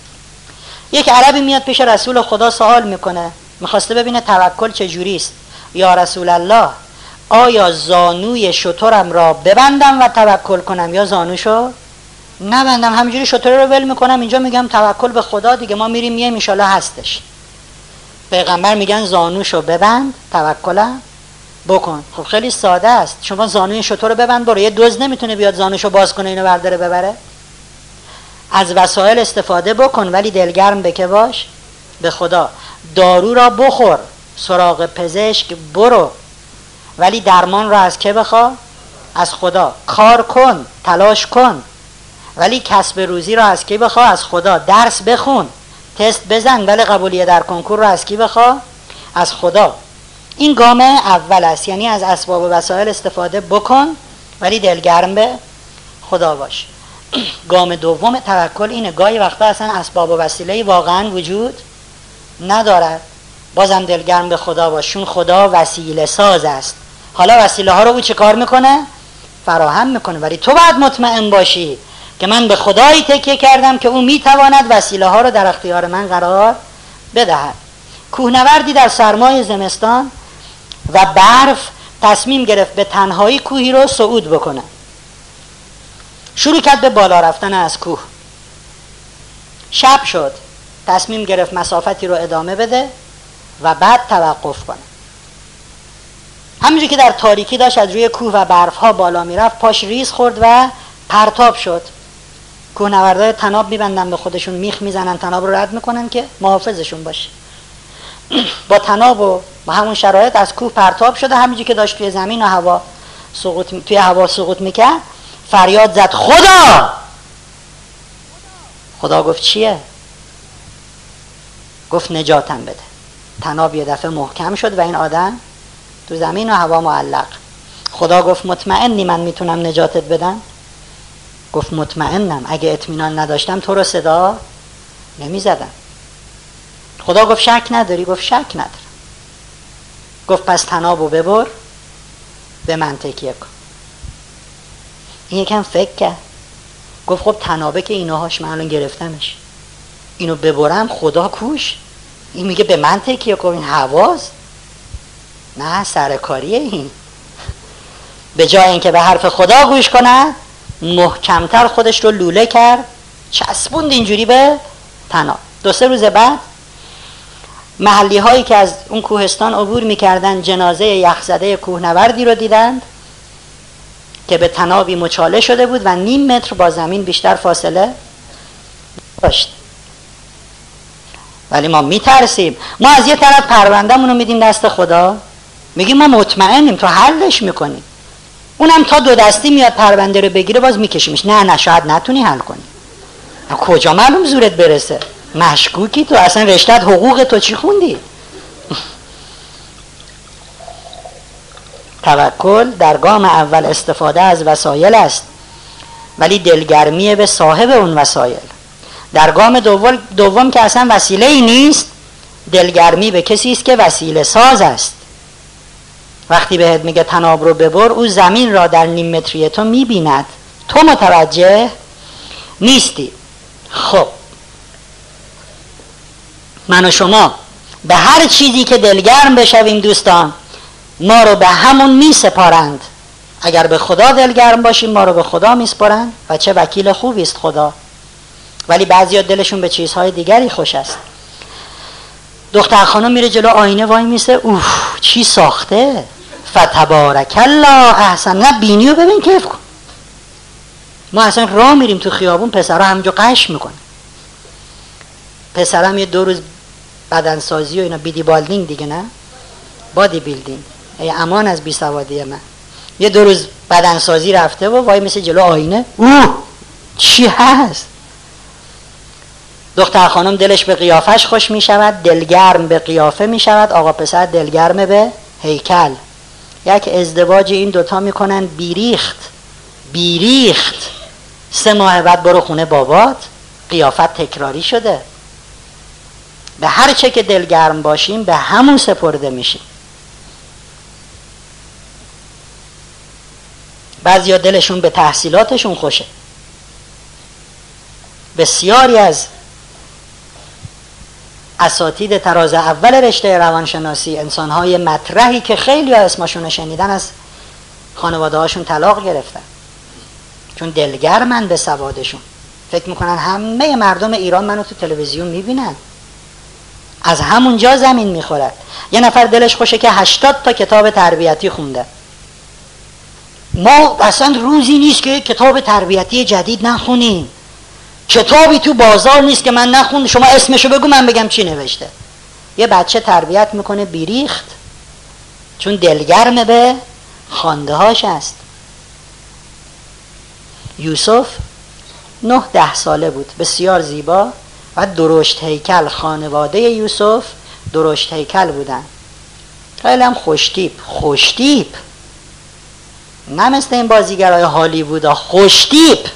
یک عربی میاد پیش رسول خدا سوال میکنه، میخواسته ببینه توکل چجوری است. یا رسول الله، آیا زانوی شترم را ببندم و توکل کنم یا زانوشو نبندم؟ همینجوری شتر رو ول میکنم اینجا میگم توکل به خدا دیگه، ما میریم میایم ان شاء الله هستش. پیغمبر میگن زانوشو ببند توکلم بکن. خب خیلی ساده است. شما زانوی شتر رو ببند برو، یه دزد نمیتونه بیاد زانوشو باز کنه اینو برداره ببره. از وسایل استفاده بکن ولی دلگرم به که باش؟ به خدا. دارو را بخور، سراغ پزشک برو، ولی درمان را از که بخوا؟ از خدا. کار کن، تلاش کن، ولی کسب روزی را از کی بخوا؟ از خدا. درس بخون، تست بزن، ولی قبولیت در کنکور را از کی بخوا؟ از خدا. این گام اول است، یعنی از اسباب و وسایل استفاده بکن ولی دلگرم به خدا باش. گام دوم توکل اینه، گاهی وقتا اصلا اسباب و وسیله واقعا وجود ندارد، بازم دلگرم به خدا باش، چون خدا وسیله ساز است. حالا وسیله ها رو او چه کار میکنه؟ فراهم میکنه، ولی تو باید مطمئن باشی که من به خدایی تکیه کردم که او میتواند وسیله ها رو در اختیار من قرار بدهد. کوهنوردی در سرمای زمستان و برف تصمیم گرفت به تنهایی کوهی رو صعود بکنه. شروع کرد به بالا رفتن از کوه. شب شد، تصمیم گرفت مسافتی رو ادامه بده و بعد توقف کنه. همینجور که در تاریکی داشت از روی کوه و برف ها بالا میرفت، پاش ریز خورد و پرتاب شد. کوهنوردای تناب میبندن به خودشون، میخ میزنن تناب رو رد میکنن که محافظشون باشه. با تناب و با همون شرایط از کوه پرتاب شده، همینجور که داشت توی زمین و هوا توی هوا سقوط میکرد، فریاد زد خدا. خدا گفت چیه؟ گفت نجاتم بده. تناب یه دفعه محکم شد و این آدم تو زمین و هوا معلق. خدا گفت مطمئنی من میتونم نجاتت بدم؟ گفت مطمئنم، اگه اطمینان نداشتم تو رو صدا نمیزدم. خدا گفت شک نداری؟ گفت شک ندارم. گفت پس تنابو ببر به من تکیه کن. این یکم فکر کرد، گفت خب تنابه که ایناهاش من الان گرفتمش، اینو ببرم خدا کوش، این میگه به من تکیه کن، این هواست، نه سرکاریه. این به جای اینکه به حرف خدا گوش کنه محکمتر خودش رو لوله کرد، چسبوند اینجوری به تناب. دو سه روز بعد محلی هایی که از اون کوهستان عبور میکردن جنازه یخزده کوهنوردی رو دیدند که به تنابی مچاله شده بود و نیم متر با زمین بیشتر فاصله داشت. ولی ما میترسیم، ما از یه طرف پروندهمون رو میدیم دست خدا، میگیم ما مطمئنیم تو حلش میکنی، اونم تا دو دستی میاد پرونده رو بگیره باز میکشیمش، نه شاید نتونی حل کنی، کجا معلوم زورت برسه، مشکوکی تو، اصلا رشتت حقوق تو چی خوندی. توکل در گام اول استفاده از وسایل است ولی دلگرمی به صاحب اون وسایل. در گام دوم که اصلا وسیله ای نیست، دلگرمی به کسی است که وسیله ساز است. وقتی بهت میگه تناب رو ببر، او زمین را در نیم متری تو میبیند، تو متوجه نیستی. خب من و شما به هر چیزی که دلگرم بشویم دوستان ما رو به همون می سپارند. اگر به خدا دلگرم باشیم ما رو به خدا می سپارند و چه وکیل خوبی است خدا. ولی بعضیا دلشون به چیزهای دیگری خوش است. دختر خانم میره جلو آینه وای میسه، اوف چی ساخته، فتبارک الله احسن، نه بینیو ببین کیف کن. ما اصلا راه میریم تو خیابون پسرها همجا قش میکنه. پسرم یه دو روز بدنسازی و اینا بیدی بالدینگ دیگه، نه بادی بیلدینگ، ای امان از بی سوادی من، یه دو روز بدنسازی رفته و وای میسه جلو آینه، اوه چی هست. دختر خانم دلش به قیافش خوش می شود، دلگرم به قیافه می شود، آقا پسر دلگرم به هیکل. یک ازدواج این دوتا می کنن بیریخت 3 ماه بعد برو خونه بابات، قیافت تکراری شده. به هر چه که دلگرم باشیم به همون سپرده میشیم. بعضیا دلشون به تحصیلاتشون خوشه. بسیاری از اساتید تراز اول رشته روانشناسی، انسان‌های مطرحی که خیلی اسمشون شنیدن، از خانواده‌هاشون طلاق گرفتن چون دلگرمن به سوادشون. فکر میکنن همه مردم ایران منو تو تلویزیون میبینن، از همونجا زمین میخورد. یه نفر دلش خوشه که 80 تا کتاب تربیتی خونده. ما اصلا روزی نیست که کتاب تربیتی جدید نخونیم. کتابی تو بازار نیست که من نخوندم، شما اسمشو بگو من بگم چی نوشته. یه بچه تربیت میکنه بیریخت چون دلگرم به خوانده‌هاش است. یوسف 9-10 ساله بود، بسیار زیبا و درشت هیکل. خانواده یوسف درشت هیکل بودن، خیلی هم خوشتیپ، نه مثل این بازیگرای هالیوود ها، خوشتیپ.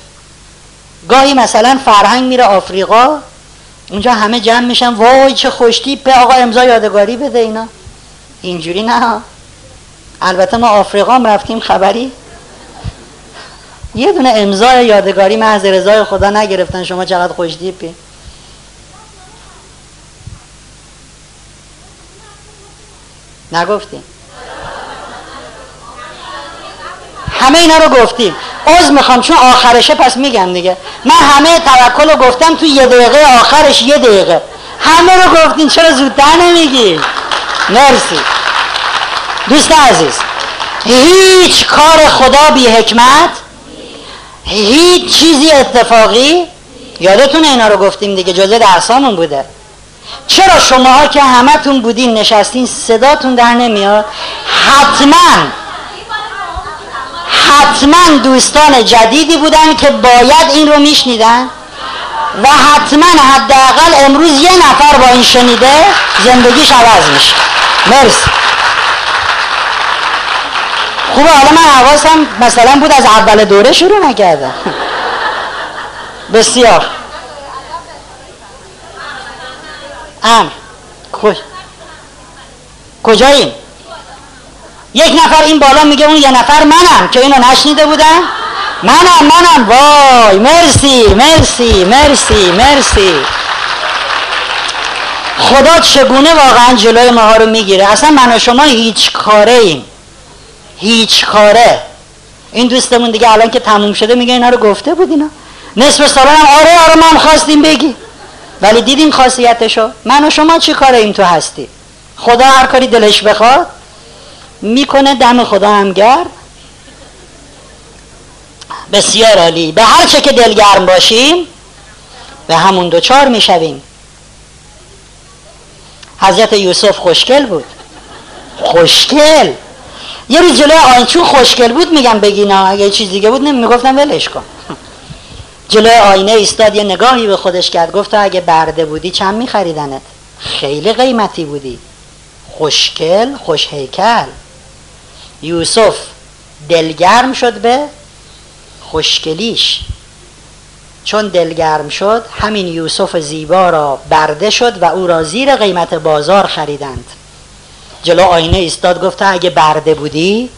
گاهی مثلا فرهنگ میره آفریقا، اونجا همه جمع میشن وای چه خوشتیپه، آقا امضا یادگاری بده اینا. اینجوری نه. البته ما آفریقا هم رفتیم خبری، یه دونه امضا یادگاری محض رضای خدا نگرفتن شما چقدر خوشتیپی. نگفتیم همه اینا رو، گفتیم عذر میخوام چون آخرشه پس میگم دیگه. من همه توکل رو گفتم تو 1 دقیقه آخرش، 1 دقیقه همه رو گفتین، چرا زودتر نمیگی؟ مرسی دوست عزیز. هیچ کار خدا بی حکمت، هیچ چیزی اتفاقی. یادتونه اینا رو گفتیم دیگه، جزء درسامون بوده. چرا شماها که همتون بودین نشستین صداتون در نمیاد؟ حتما دوستان جدیدی بودن که باید این رو میشنیدن و حتما حداقل امروز 1 نفر با این شنیده زندگیش عوض میشه. مرسی خوبه. حالا من حواسم مثلا بود از اول دوره شروع نکردم. بسیار کجاییم؟ یک نفر این بالا میگه اون 1 نفر منم که اینو نشنیده بودم، منم. وای مرسی. خدا چگونه واقعا جلوی ماها رو میگیره. اصلا من و شما هیچ کاره. این دوستمون دیگه الان که تموم شده میگه اینا رو گفته بود، اینا نصف سالان هم آره من خواستیم بگی، ولی دیدیم خاصیتشو. من و شما چی کاره ایم تو هستی؟ خدا هر کاری دلش بخواد میکنه، دم خدا هم گرم. بسیار عالی. به هر چه که دلگرم باشیم به همون دوچار میشویم. حضرت یوسف خوشگل بود، خوشگل. یه روز جلوی آینه، چون خوشگل بود میگم بگینا، اگه چیز دیگه بود نمیگفتم ولش کن. جلوی آینه ایستاد، یه نگاهی به خودش کرد، گفت تو اگه برده بودی چند میخریدنت؟ خیلی قیمتی بودی، خوشگل، خوش هیکل. یوسف دلگرم شد به خوشگلیش. چون دلگرم شد همین یوسف زیبا را برده شد و او را زیر قیمت بازار خریدند. جلو آینه ایستاد گفت اگه برده بودی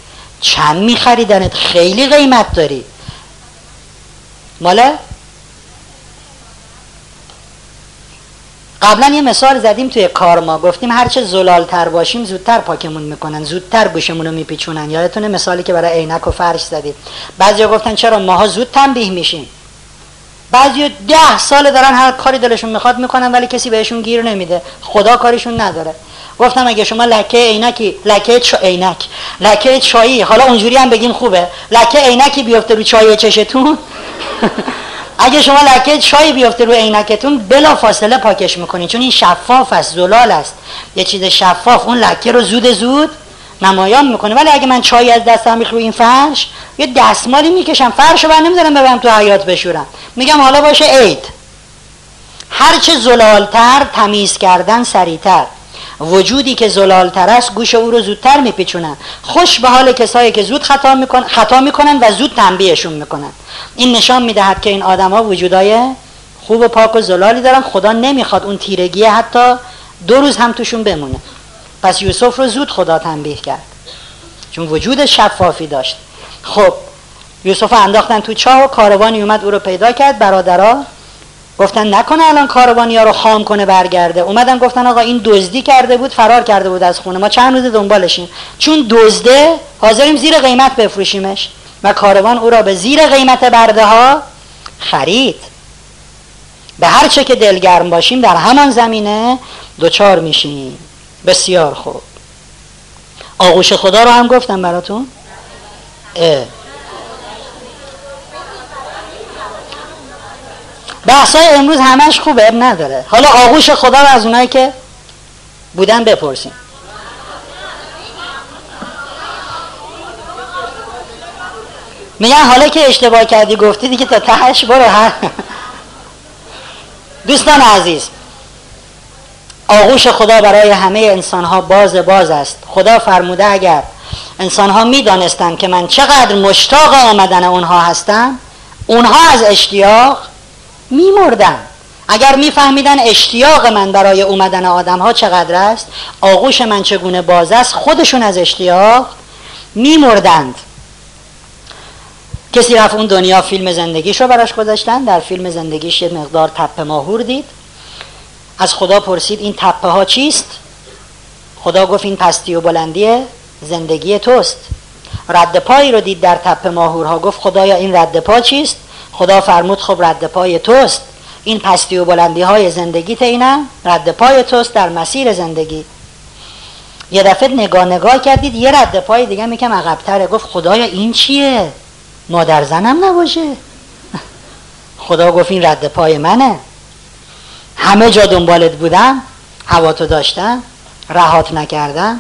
چند می خریدنت؟ خیلی قیمت داری. ماله قبلا یه مثال زدیم توی کارما، گفتیم هرچه زلالتر باشیم زودتر پاکمون میکنن، زودتر گوشمون رو میپیچونن. یادتونه مثالی که برای عینک و فرش زدیم؟ بعضیا گفتن چرا ماها زود تنبیه میشیم، بعضیا 10 سال دارن هر کاری دلشون میخواد میکنن ولی کسی بهشون گیر نمیده، خدا کارشون نداره. گفتم اگه شما لکه عینکی، لکه چایی، حالا اونجوری هم بگیم خوبه، لکه عینکی بیفته رو چای چشتون اگه شما لکه چای بیفته رو عینکتون بلا فاصله پاکش میکنین، چون این شفاف است، زلال است، یه چیز شفاف اون لکه رو زود نمایان میکنه. ولی اگه من چای از دستم میخوام این فرش، یه دستمالی میکشم فرشو بر نمیذارم ببرم تو حیاط بشورم، میگم حالا باشه عید. هر چه زلالتر تمیز کردن سریعتر، وجودی که زلالتر است گوش او رو زودتر میپیچونن. خوش به حال کسایی که زود خطا میکنن و زود تنبیهشون میکنن. این نشان میدهد که این آدما وجودای خوب و پاک و زلالی دارن، خدا نمیخواد اون تیرگی حتی 2 روز هم توشون بمونه. پس یوسف رو زود خدا تنبیه کرد چون وجود شفافی داشت. خب یوسف رو انداختن تو چاه و کاروانی اومد او رو پیدا کرد. برادرها گفتن نکنه الان کاروانیا رو خام کنه برگرده. اومدن گفتن آقا این دزدی کرده بود، فرار کرده بود از خونه، ما چند روز دنبالشیم، چون دزده حاضریم زیر قیمت بفروشیمش. و کاروان او را به زیر قیمت برده ها خرید. به هر چه که دلگرم باشیم در همان زمینه دوچار میشیم. بسیار خوب. آغوش خدا رو هم گفتم براتون. بحثای امروز همش خوب اب نداره. حالا آغوش خدا رو از اونایی که بودن بپرسیم. میگن حالا که اشتباه کردی گفتی دیگه تا تهش برو. دوستان عزیز، آغوش خدا برای همه انسانها باز است. خدا فرموده اگر انسانها میدانستند که من چقدر مشتاق آمدن اونها هستم، اونها از اشتیاق میمردن. اگر میفهمیدن اشتیاق من برای اومدن آدمها چقدر است، آغوش من چگونه باز است، خودشون از اشتیاق میمردند. کسی رفت اون دنیا فیلم زندگیش رو براش گذاشتن، در فیلم زندگیش یه مقدار تپه ماهور دید. از خدا پرسید این تپه ها چیست؟ خدا گفت این پستی و بلندی زندگی توست. رد پایی رو دید در تپه ماهورها، گفت خدایا این رد پا چیست؟ خدا فرمود خب رد پای توست، این پستی و بلندی های زندگیت اینم رد پای توست در مسیر زندگی. یه دفعه نگاه کردید یه رد پای دیگه میکم عقب‌تره، گفت خدایا این چیه؟ مادر زنم نباشه. خدا گفت این رد پای منه، همه جا دنبالت بودم، هواتو داشتم، رهات نکردم.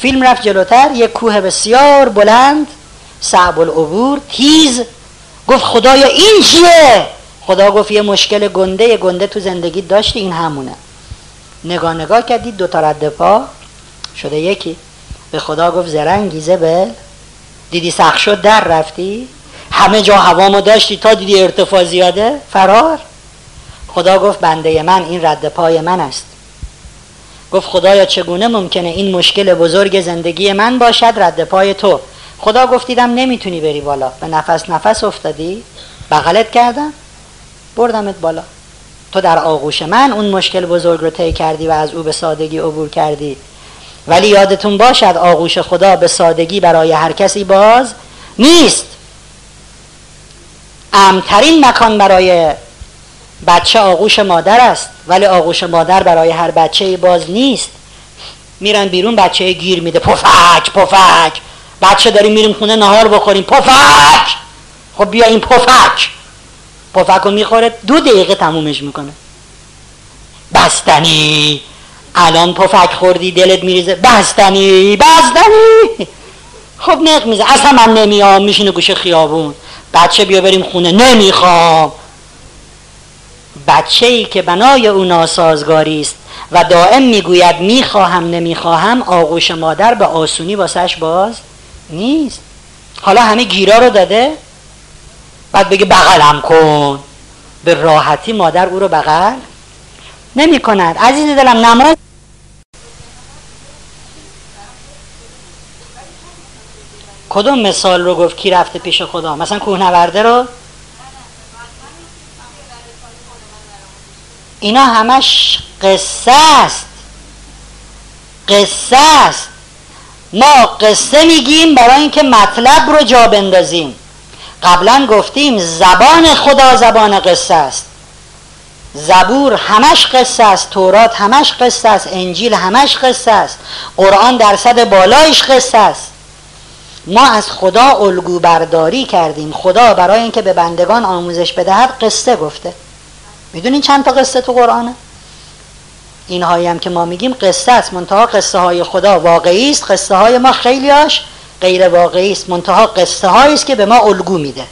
فیلم رفت جلوتر، یه کوه بسیار بلند، صعب العبور، تیز، گفت خدایا این چیه؟ خدا گفت یه مشکل گنده تو زندگی داشتی، این همونه. نگاه کردید دو تا رد پا شده یکی. به خدا گفت زرنگیزه به دیدی سخت شد در رفتی، همه جا هوامو داشتی تا دیدی ارتفاع زیاده فرار. خدا گفت بنده من این رد پای من است. گفت خدایا چگونه ممکنه این مشکل بزرگ زندگی من باشد رد پای تو؟ خدا گفت دیدم نمیتونی بری بالا، به نفس افتادی، بغلت کردم بردمت بالا، تو در آغوش من اون مشکل بزرگ رو طی کردی و از او به سادگی عبور کردی. ولی یادتون باشد آغوش خدا به سادگی برای هر کسی باز نیست. امن‌ترین مکان برای بچه آغوش مادر است، ولی آغوش مادر برای هر بچه باز نیست. میرن بیرون بچه گیر میده، پفک بچه داریم میریم خونه نهار بخوریم، پفک خب بیا این پفک رو میخوره 2 دقیقه تمومش میکنه. بستنی الان پفک خوردی دلت میریزه، بستنی خب نق میزه، اصلا من نمیام، میشینه گوشه خیابون. بچه بیا بریم خونه، نمیخوام. بچه‌ای که بنای او ناسازگاری است و دائم میگوید میخواهم نمیخواهم، آغوش مادر به آسونی واسش باز نیست. حالا همه گیرا رو داده، بعد بگه بغلم کن، به راحتی مادر او رو بغل نمی کند. عزیز دلم نماز کدوم مثال رو گفت کی رفته پیش خدا؟ مثلا کوهنورده رو، اینا همش قصه است. ما قصه میگیم برای اینکه مطلب رو جا بندازیم. قبلا گفتیم زبان خدا زبان قصه است. زبور همش قصه است، تورات همش قصه است، انجیل همش قصه است، قرآن درصد بالایش قصه است. ما از خدا الگو برداری کردیم. خدا برای اینکه به بندگان آموزش بدهد قصه گفته. میدونین چند تا قصه تو قرآنه؟ اینهایی هم که ما میگیم قصه است، منتها قصه های خدا واقعی است، قصه های ما خیلیاش غیر واقعی است، منتها قصه هایی است که به ما الگو میده،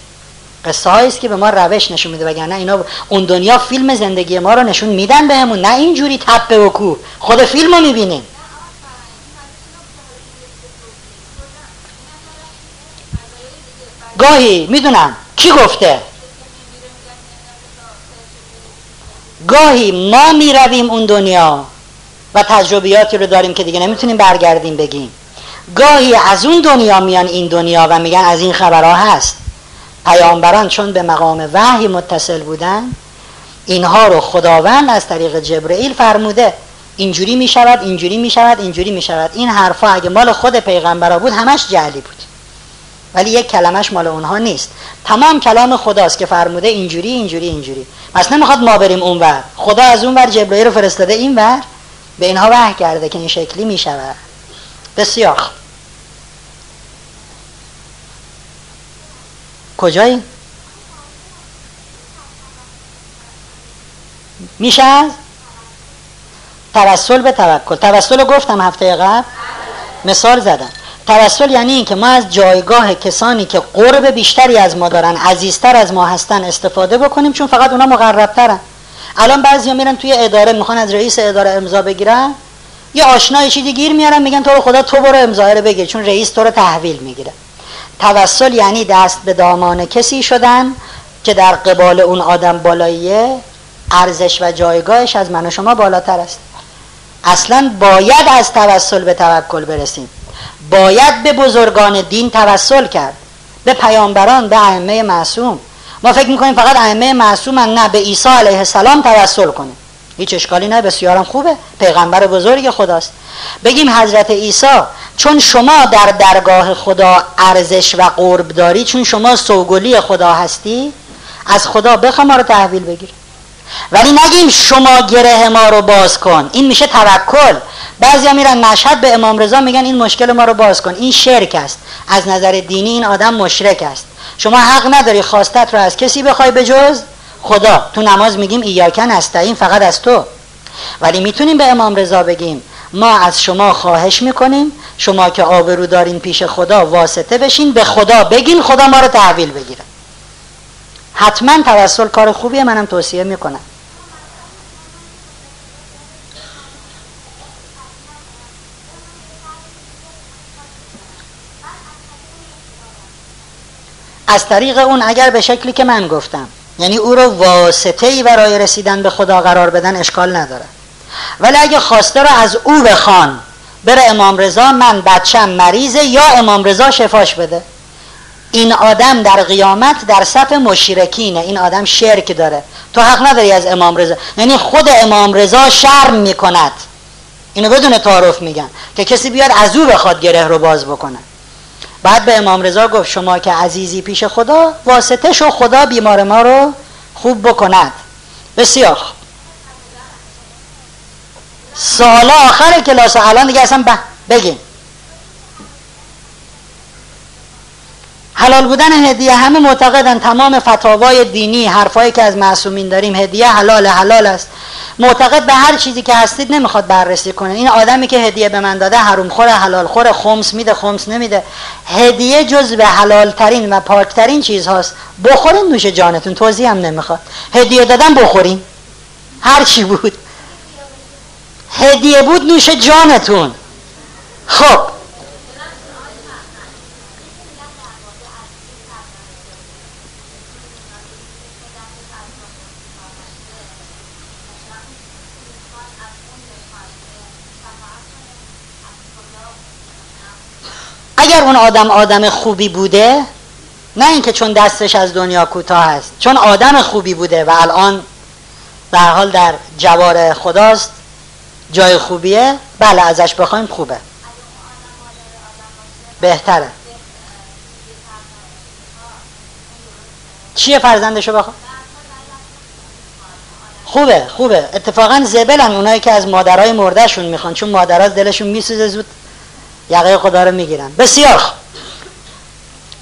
قصه هایی است که به ما روش نشون میده. وگرنه اینا اون دنیا فیلم زندگی ما رو نشون میدن بهمون، نه اینجوری تپه و کوه. خود فیلمو میبینیم. گاهی میدونم کی گفته، گاهی ما میرویم اون دنیا و تجربیاتی رو داریم که دیگه نمیتونیم برگردیم بگیم. گاهی از اون دنیا میان این دنیا و میگن از این خبرها هست. پیامبران چون به مقام وحی متصل بودن، اینها رو خداوند از طریق جبرئیل فرموده اینجوری میشود، اینجوری میشود، اینجوری میشود. این حرفا اگه مال خود پیغمبرا بود همش جعلی بود، ولی یک کلمش مال اونها نیست. تمام کلام خداست که فرموده اینجوری اینجوری اینجوری. پس نمیخواد ما بریم اونور، خدا از اونور جبرئیل رو فرستاده اینور به اینها وحی کرده که این شکلی میشود. بسیار. کجایی؟ میشه از توسل به توکل. توسل رو گفتم هفته قبل مثال زدم. توسل یعنی این که ما از جایگاه کسانی که قرب بیشتری از ما دارن، عزیزتر از ما هستن استفاده بکنیم، چون فقط اونا مقربترن. الان بعضیا میرن توی اداره، میخوان از رئیس اداره امضا بگیرن، یه آشنای چیزی گیر میارن میگن تو رو خدا تو برو امضا رو بگیر، چون رئیس تو رو تحویل میگیره. توسل یعنی دست به دامان کسی شدن که در قبال اون آدم بالاییه، ارزش و جایگاهش از من و شما بالاتر است. اصلا باید از توسل به توکل برسیم. باید به بزرگان دین توسل کرد، به پیامبران، به ائمه معصوم. ما فکر میکنیم فقط ائمه معصوم، نه، به عیسی علیه السلام توسل کنیم. هیچ اشکالی نه، بسیارم خوبه، پیغمبر بزرگ خداست. بگیم حضرت عیسی چون شما در درگاه خدا ارزش و قرب داری، چون شما سوگلی خدا هستی، از خدا بخوا ما رو تحویل بگیر. ولی نگیم شما گره ما رو باز کن، این میشه توکل. بعضیا میرن مشهد به امام رضا میگن این مشکل ما رو باز کن. این شرک است. از نظر دینی این آدم مشرک است. شما حق نداری خواستت رو از کسی بخوای به جز خدا. تو نماز میگیم ایاک نستعین، فقط از تو. ولی میتونیم به امام رضا بگیم ما از شما خواهش میکنیم، شما که آبرو دارین پیش خدا واسطه بشین، به خدا بگین خدا ما رو تحویل بگیره. حتما توسل کار خوبیه، منم توصیه میکنم. از طریق اون اگر به شکلی که من گفتم، یعنی او رو واسطه‌ای برای رسیدن به خدا قرار بدن، اشکال نداره. ولی اگه خواسته رو از او بخوان، بره امام رضا من بچم مریضه یا امام رضا شفاش بده، این آدم در قیامت در صف مشرکینه، این آدم شرک داره. تو حق نداری از امام رضا، یعنی خود امام رضا شرم میکند. اینو بدون تعارف میگن که کسی بیاد از او بخواد گره رو باز بکنه. بعد به امام رضا گفت شما که عزیزی پیش خدا، واسطه شو خدا بیمار ما رو خوب بکند. بسیار. سال آخر کلاس الان دیگه اصلا بگین حلال بودن هدیه. همه معتقدن تمام فتاوای دینی، حرفایی که از معصومین داریم، هدیه حلال است. معتقد به هر چیزی که هستید نمیخواد بررسی کنه. این آدمی که هدیه به من داده حرام خوره، حلال خوره، خمس میده، خمس نمیده. هدیه جزو حلال ترین و پاک ترین چیز هاست. بخورین نوش جانتون، توضیح هم نمیخواد. هدیه دادن بخورین، هر چی بود هدیه بود، نوش جانتون. خب اگر اون آدم خوبی بوده، نه اینکه چون دستش از دنیا کوتاه است، چون آدم خوبی بوده و الان به هر حال در جوار خداست، جای خوبیه؟ بله ازش بخوایم خوبه، بهتره. چیه فرزندشو بخواد؟ خوبه. اتفاقا زبلن اونایی که از مادرای مردهشون میخوان، چون مادرها دلشون میسوزه زود یقه خدا رو میگیرن. بسیار خوب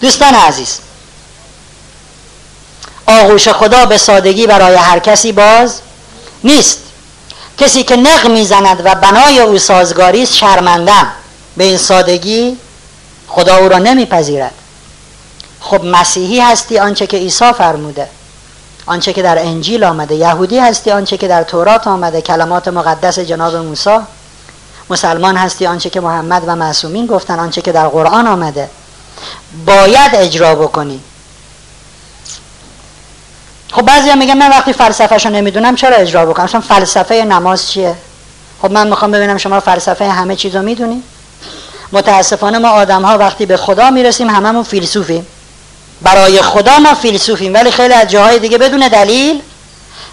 دوستان عزیز، آغوش خدا به سادگی برای هر کسی باز نیست. کسی که نق میزند و بنای او سازگاری است شرمندم. به این سادگی خدا او را نمیپذیرد. خب مسیحی هستی آنچه که عیسی فرموده، آنچه که در انجیل آمده. یهودی هستی آنچه که در تورات آمده، کلمات مقدس جناب موسی. مسلمان هستی آنچه که محمد و معصومین گفتن، آنچه که در قرآن آمده باید اجرا بکنی. خب بعضیا میگن من وقتی فلسفهشو نمیدونم چرا اجرا بکنم؟ مثلا فلسفه نماز چیه؟ خب من میخوام ببینم شما فلسفه همه چیزو میدونی؟ متاسفانه ما آدم‌ها وقتی به خدا میرسیم هممون فیلسوفیم. برای خدا ما فیلسوفیم، ولی خیلی از جاهای دیگه بدون دلیل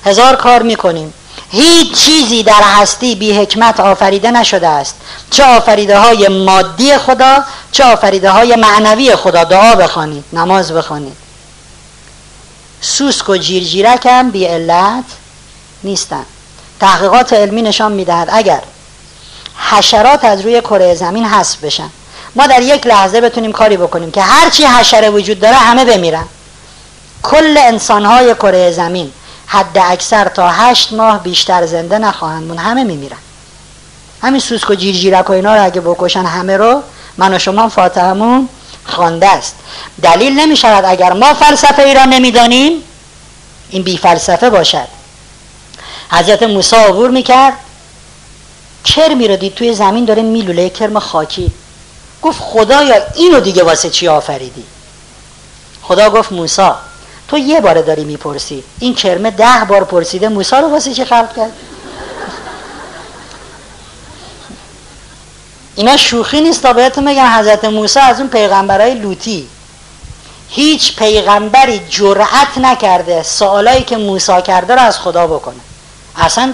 هزار کار میکنیم. هیچ چیزی در هستی بی حکمت آفریده نشده است، چه آفریده های مادی خدا چه آفریده های معنوی خدا. دعا بخوانید، نماز بخوانید. سوسک و جیرجیرک هم بی علت نیستن. تحقیقات علمی نشان میدهد اگر حشرات از روی کره زمین حذف بشن، ما در یک لحظه بتونیم کاری بکنیم که هرچی حشره وجود داره همه بمیرن. کل انسانهای کره زمین حد اکثر تا 8 ماه بیشتر زنده نخواهند مون، همه میمیرن. همین سوسک و جیرجیرک و اینا رو اگه بکشن همه رو، من و شما فاتحمون خوانده است. دلیل نمی شود اگر ما فلسفه ای را نمیدانیم این بی فلسفه باشد. حضرت موسی عبور میکرد، کرمی رو دید توی زمین داره میلوله، کرم خاکی. گفت خدایا اینو دیگه واسه چی آفریدی؟ خدا گفت موسی تو یه بار داری میپرسی، این کرمه 10 بار پرسیده موسی رو واسه چی خلق کرد؟ اینا شوخی نیست. تا بهتون میگم حضرت موسی از اون پیغمبرای لوتی، هیچ پیغمبری جرأت نکرده سوالایی که موسی کرده رو از خدا بکنه. اصلا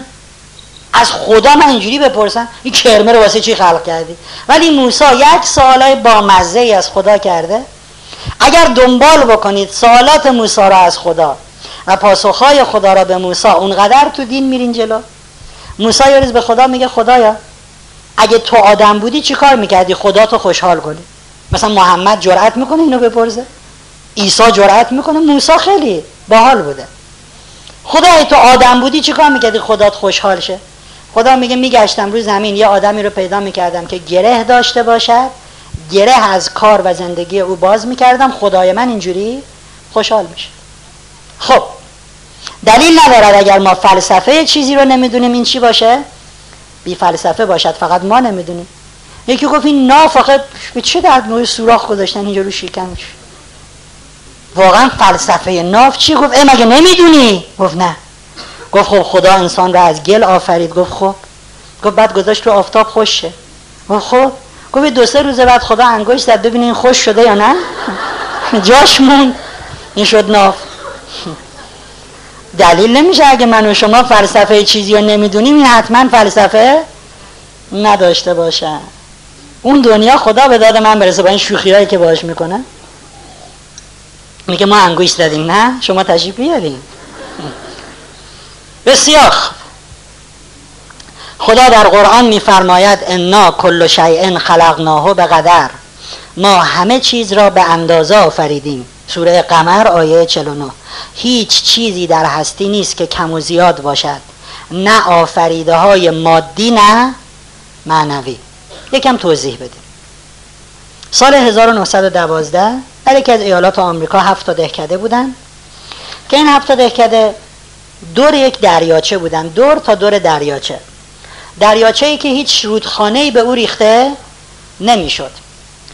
از خدا من اینجوری بپرسن این کرمه رو واسه چی خلق کردی؟ ولی موسی یک سوالای بامزه ای از خدا کرده. اگر دنبال بکنید سوالات موسی را از خدا و پاسخهای خدا را به موسی، اونقدر تو دین میرین جلو. موسی یه روز به خدا میگه خدایا اگه تو آدم بودی چی کار میکردی خدا تو خوشحال کنی؟ مثلا محمد جرأت میکنه اینو بپرسه، عیسی جرأت میکنه، موسی خیلی باحال بوده. خدای تو آدم بودی چی کار میکردی خدات خوشحال شه؟ خدا میگه میگشتم روی زمین یه آدمی رو پیدا میکردم که گره داشته باشد، گره از کار و زندگی او باز میکردم، خدای من اینجوری خوشحال میشه. خب دلیل ندارد اگر ما فلسفه چیزی رو نمیدونیم این چی باشه؟ بی فلسفه باشد. فقط ما نمیدونیم. یکی گفت این نافخه به چه درد موی سوراخ گذاشتن اینجا رو شکمش؟ واقعا فلسفه ناف چی؟ گفت ای مگه نمیدونی؟ گفت نه. گفت خب خدا انسان را از گل آفرید. گفت خب. گفت بعد گذاشت رو آفتاب خوش شه. گفت خب. گفت 2-3 روز بعد خدا انگشت زد ببینه این خوش شده یا نه. جاش موند. این شد ناف. دلیل نمیشه اگه من و شما فلسفه چیزی رو نمیدونیم این حتما فلسفه نداشته باشن. اون دنیا خدا به داد من برسه با این شوخی هایی که باش میکنه. میگه ما انگوش دادیم نه شما تشریف بیاریم. بسیار خدا در قرآن میفرماید انا کل شیء خلقناه بقدر، ما همه چیز را به اندازه آفریدیم. سوره قمر آیه 49. هیچ چیزی در هستی نیست که کم و زیاد باشد، نه آفریده های مادی نه معنوی. یکم توضیح بدیم. سال 1912 در یکی از ایالات آمریکا 7 دهکده بودن که این 7 دهکده دور یک دریاچه بودن، دور تا دور دریاچه. دریاچه‌ای که هیچ رودخانه‌ای به او ریخته نمیشد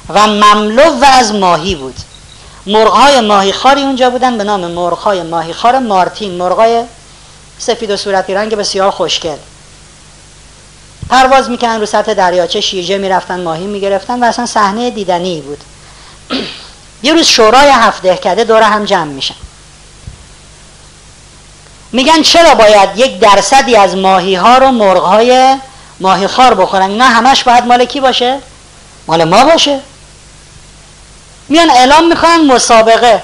و مملو از ماهی بود. مرغ‌های ماهیخواری اونجا بودن به نام مرغ‌های ماهیخوار مارتین، مرغ‌های سفید و صورتی رنگ بسیار خوشگل. پرواز میکنن رو سطح دریاچه، شیرجه میرفتن، ماهی میگرفتن و اصلا صحنه دیدنی بود. یه روز شورای 7 دهکده دور هم جمع میشن، میگن چرا باید 1% از ماهی‌ها رو مرغ‌های ماهی خار بخورن، نه همش باید مال کی باشه؟ مال ما باشه. میان اعلام میکنن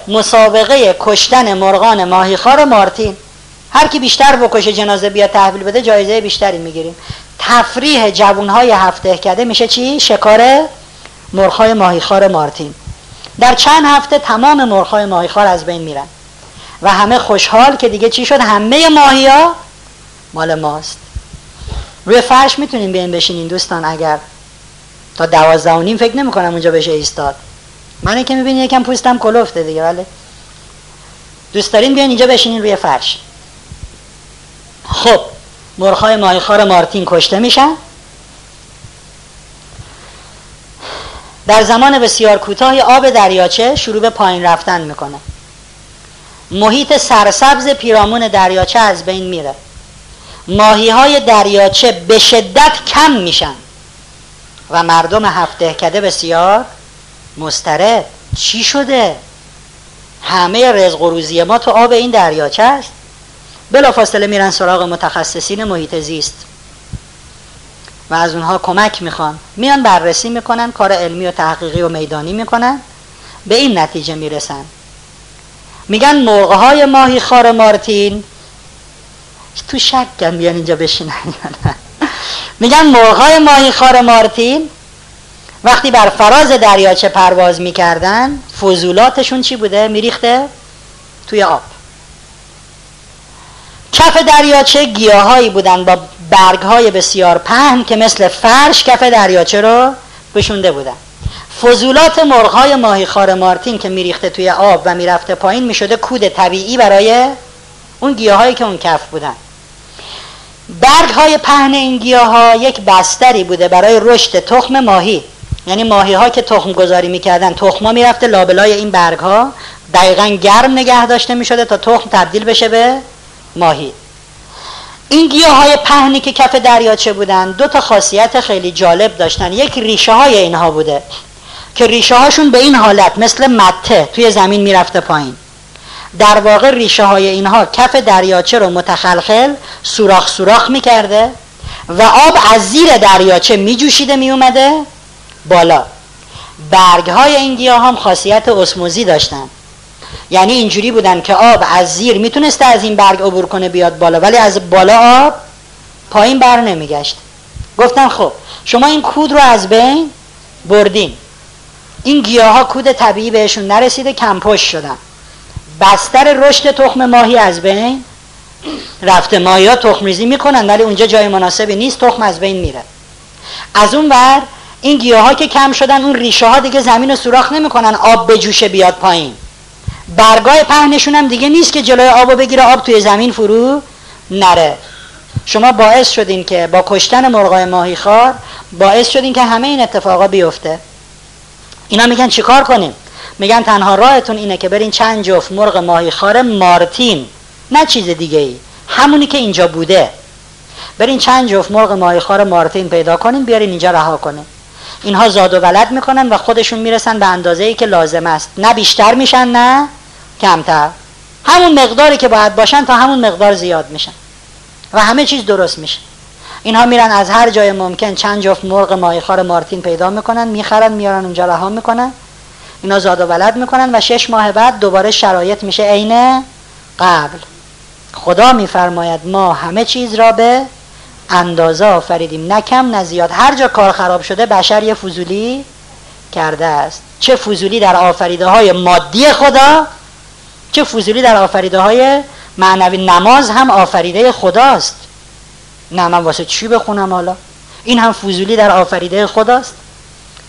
مسابقه کشتن مرغان ماهی خار و مارتین، هر کی بیشتر بکشه جنازه بیا تحویل بده جایزه بیشتری میگیریم. تفریح جوانهای هفته کده میشه چی؟ شکار مرغ‌های ماهیخوار مارتین. در چند هفته تمام مرغ‌های ماهیخوار از بین میرن و همه خوشحال که دیگه چی شد؟ همه ماهیا مال ماست. روی فرش میتونیم بیاین بشینین دوستان، اگر تا 12:30 فکر نمی‌کنم اونجا بشه ایستاد. من که می‌بینین یکم پوستم کلفته دیگه، ولی دوست دارین بیاین اینجا بشینین روی فرش. خب مرغ‌های ماهیخوار مارتین کشته میشن. در زمان بسیار کوتاهی آب دریاچه شروع به پایین رفتن میکنه. محیط سرسبز پیرامون دریاچه از بین میره. ماهی‌های دریاچه به شدت کم میشن و مردم هفتهکده بسیار مضطرب. چی شده؟ همه رزق و روزی ما تو آب این دریاچه است. بلافاصله میرن سراغ متخصصین محیط زیست و از اونها کمک میخوان. میان بررسی میکنن، کار علمی و تحقیقی و میدانی میکنن، به این نتیجه میرسن. میگن مرغ‌های ماهی خار مارتین، تو شکم بیان اینجا بشینن میگن مرغ‌های ماهی خار مارتین وقتی بر فراز دریاچه پرواز میکردن فضولاتشون چی بوده؟ میریخته توی آب. کف دریاچه گیاهایی بودن با برگ‌های بسیار پهن که مثل فرش کف دریاچه رو پوشونده بودن. فضولات مرغ‌های ماهیخوار مارتین که میریخته توی آب و میرفته پایین میشده کود طبیعی برای اون گیاهایی که اون کف بودن. برگ‌های پهن این گیاه‌ها یک بستری بوده برای رشد تخم ماهی، یعنی ماهی‌ها که تخم گذاری می‌کردن تخم‌ها میرفته لابلای این برگ‌ها، دقیقاً گرم نگه داشته می‌شده تا تخم تبدیل بشه به ماهی. این گیاهای پهنی که کف دریاچه بودن دو تا خاصیت خیلی جالب داشتن. یک، ریشه های اینها بوده که ریشه هاشون به این حالت مثل مته توی زمین میرفته پایین. در واقع ریشه های اینها کف دریاچه رو متخلخل سوراخ سوراخ میکرده و آب از زیر دریاچه میجوشیده میومده بالا. برگ های این گیاه هم خاصیت اسموزی داشتن، یعنی اینجوری بودن که آب از زیر میتونسته از این برگ عبور کنه بیاد بالا، ولی از بالا آب پایین بر نمیگشت. گفتن خب شما این کود رو از بین بردین، این گیاه ها کود طبیعی بهشون نرسیده، کمپوش شدن، بستر رشد تخم ماهی از بین رفته. ماهی ها تخم ریزی میکنن ولی اونجا جای مناسبی نیست، تخم از بین میره. از اون ور این گیاه ها که کم شدن اون ریشه ها دیگه زمین رو سوراخ نمیکنن آب بجوشه بیاد پایین، برگای پهنشون هم دیگه نیست که جلوی آب رو بگیره آب توی زمین فرو نره. شما باعث شدین که با کشتن مرغای ماهیخوار باعث شدین که همه این اتفاقا بیفته. اینا میگن چیکار کنیم؟ میگن تنها راهتون اینه که برین چند جفت مرغ ماهیخوار مارتین، نه چیز دیگه ای، همونی که اینجا بوده، برین چند جفت مرغ ماهیخوار مارتین پیدا کنین بیارین اینجا رها کنین. اینها زاد و ولد میکنن و خودشون میرسن به اندازه‌ای که لازم است، نه بیشتر میشن نه کمتر، همون مقداری که باید باشن تا همون مقدار زیاد میشن و همه چیز درست میشه. اینها میرن از هر جای ممکن چند جفت مرغ ماهیخوار مارتین پیدا میکنن، میخرن میارن اونجا رها میکنن، اینا زاد و ولد میکنن و 6 ماه بعد دوباره شرایط میشه عین قبل. خدا میفرماید ما همه چیز را به اندازه آفریدیم، نه کم نه زیاد. هر جا کار خراب شده بشر یه فضولی کرده است. چه فضولی در آفریده های مادی خدا، چه فضولی در آفریده های معنوی. نماز هم آفریده خداست، نه من واسه چی بخونم حالا؟ این هم فضولی در آفریده خداست.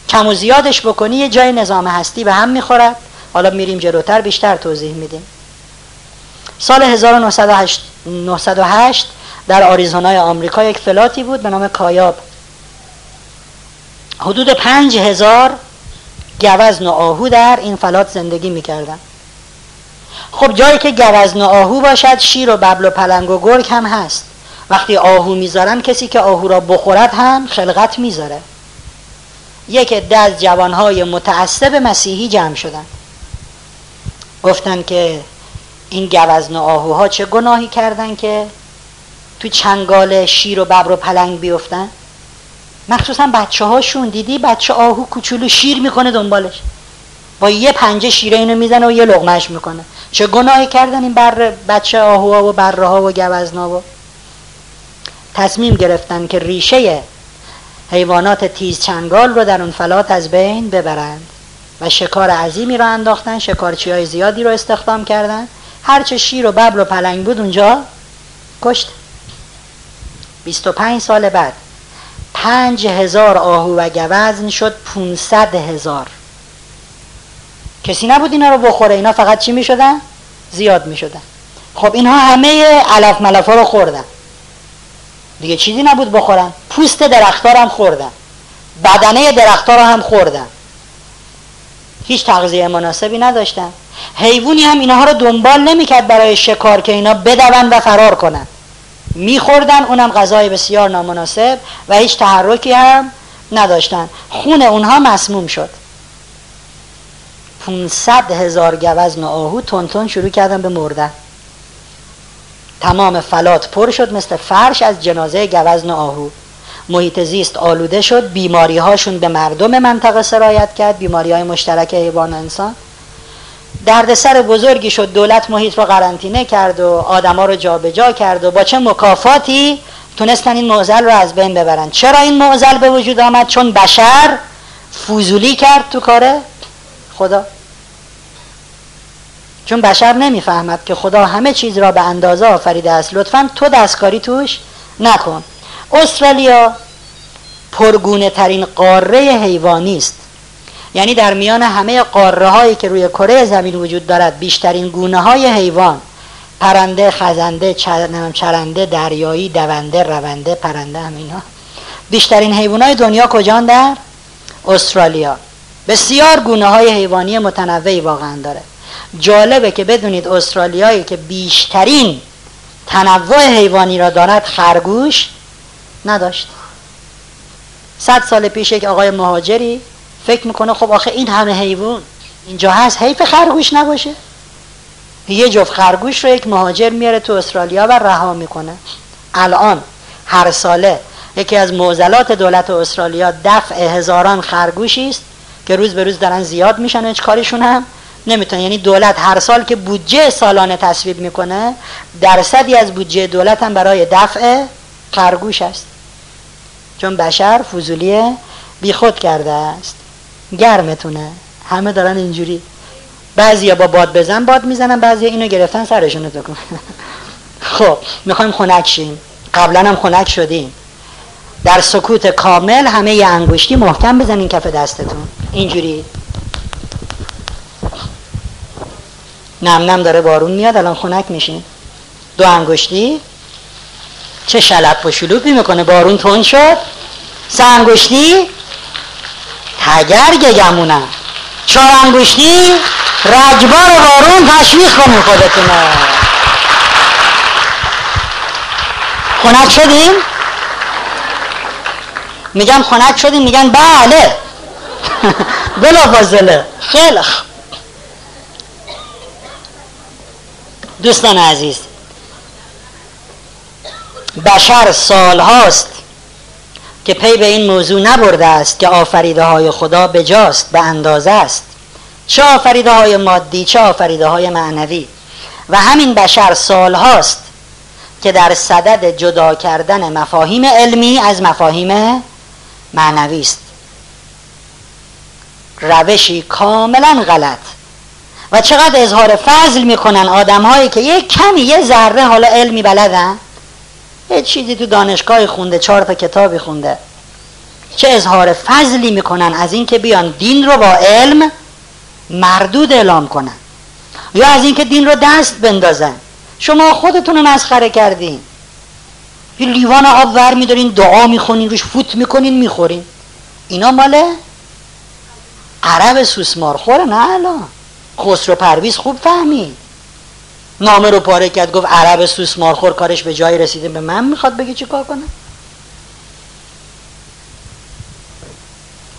کم و زیادش بکنی یه جای نظام هستی به هم میخورد. حالا میریم جلوتر بیشتر توضیح میدیم. سال 1908 در آریزونای آمریکا یک فلاتی بود به نام کایاب. حدود 5000 گوزن و آهو در این فلات زندگی میکردن. خب جایی که گوزن و آهو باشد شیر و ببل و پلنگ و گرگ هم هست. وقتی آهو میذارن کسی که آهو را بخورد هم خلقت میذاره. یک عده از جوانهای متعصب مسیحی جمع شدن، گفتن که این گوزن و آهوها چه گناهی کردن که تو چنگال شیر و ببر و پلنگ بیفتن؟ مخصوصا بچه هاشون، دیدی بچه آهو کوچولو شیر میکنه دنبالش، با یه پنجه شیره اینو میزنه و یه لقمهش میکنه. چه گناهی کردن این بچه آهوها و بره‌ها و گوزنا و تصمیم گرفتن که ریشه حیوانات تیز چنگال رو در اون فلات از بین ببرند و شکار عظیمی رو انداختن، شکارچی‌های زیادی رو استخدام کردن، هرچه شیر و ببر و پلنگ بود اونجا کشت. 25 سال بعد 5000 آهو و گوزن شد 500,000. کسی نبود اینا رو بخوره، اینا فقط چی می شدن؟ زیاد می شدن. خب اینها همه علف ملف ها رو خوردن دیگه، چیزی نبود بخورن. پوست درخت ها رو هم خوردن، بدنه درخت ها رو هم خوردن، هیچ تغذیه مناسبی نداشتن. حیوانی هم اینها رو دنبال نمی کرد برای شکار که اینا بدون و فرار کنن، می خوردن، اونم غذای بسیار نامناسب و هیچ تحرکی هم نداشتن. خون اونها مسموم شد. 500,000 گوزن آهو تونتون شروع کردن به مردن. تمام فلات پر شد مثل فرش از جنازه گوزن آهو. محیط زیست آلوده شد، بیماری هاشون به مردم منطقه سرایت کرد، بیماری های مشترک حیوان و انسان. دردسر بزرگی شد، دولت محیط رو قرنطینه کرد و آدما رو جابجا کرد و با چه مکافاتی تونستن این معضل رو از بین ببرن. چرا این معضل به وجود آمد؟ چون بشر فوزولی کرد تو کاره خدا، چون بشر نمیفهمد که خدا همه چیز را به اندازه آفریده است، لطفاً تو دستکاری توش نکن. استرالیا پرگونه ترین قاره حیوانی است، یعنی در میان همه قاره هایی که روی کره زمین وجود دارد بیشترین گونه های حیوان، پرنده، خزنده، چرنده، دریایی، دونده، رونده، پرنده، همینا بیشترین حیوانات دنیا کجان؟ در استرالیا. بسیار گونه های حیوانی متنوعی واقعا داره. جالبه که بدونید استرالیایی که بیشترین تنوع حیوانی را دارد خرگوش نداشت. 100 سال پیش یک آقای مهاجری فکر میکنه خب آخه این همه حیوان اینجا هست، حیف خرگوش نباشه. یه جفت خرگوش رو یک مهاجر میاره تو استرالیا و رها میکنه. الان هر ساله یکی از معضلات دولت استرالیا دفع هزاران خرگوشی است که روز به روز دارن زیاد میشن، هیچ کارشون هم نمیتونه. یعنی دولت هر سال که بودجه سالانه تصویب میکنه، درصدی از بودجه دولت هم برای دفع خرگوش است، چون بشر فضولی بیخود کرده است. گرمتونه، همه دارن اینجوری، بعضیا با باد بزن باد میزنن، بعضیا اینو گرفتن سرشونو بکن. خب میخوایم خنک شیم، قبلا هم خنک شدیم، در سکوت کامل همه ی انگشتی محکم بزنین کف دستتون اینجوری. نم نم داره بارون میاد، الان خنک میشین. دو انگشتی چه شلپ و شلوپی میکنه، بارون تون شد. سه انگشتی تگرگ گمونم، چهار انگشتی رجبار بارون تشویق کنیم خودتونه. خنک شدیم؟ میگم خنک شدیم، میگن بله. بلا فاصله. خیلی دوستان عزیز، بشر سال هاست که پی به این موضوع نبرده است که آفریده های خدا بجاست، به اندازه است، چه آفریده های مادی چه آفریده های معنوی. و همین بشر سال هاست که در صدد جدا کردن مفاهیم علمی از مفاهیم معنوی است. روشی کاملا غلط. و چقدر اظهار فضل میکنن آدم هایی که یک کمی یه ذره حالا علمی بلدن، یه چیزی تو دانشگاه خونده، 4 تا کتابی خونده، چه اظهار فضلی میکنن از این که بیان دین رو با علم مردود اعلام کنن، یا از این که دین رو دست بندازن. شما خودتون رو مسخره کردین، یه لیوان آب ور میدارین، دعا میخونین روش، فوت میکنین، میخورین. اینا ماله عرب سوسمار خوره. نه الان خسرو پرویز خوب فهمید، نامه رو پاره کرد، گفت عرب سوسمارخور کارش به جایی رسیده، به من میخواد بگی چی کار کنه.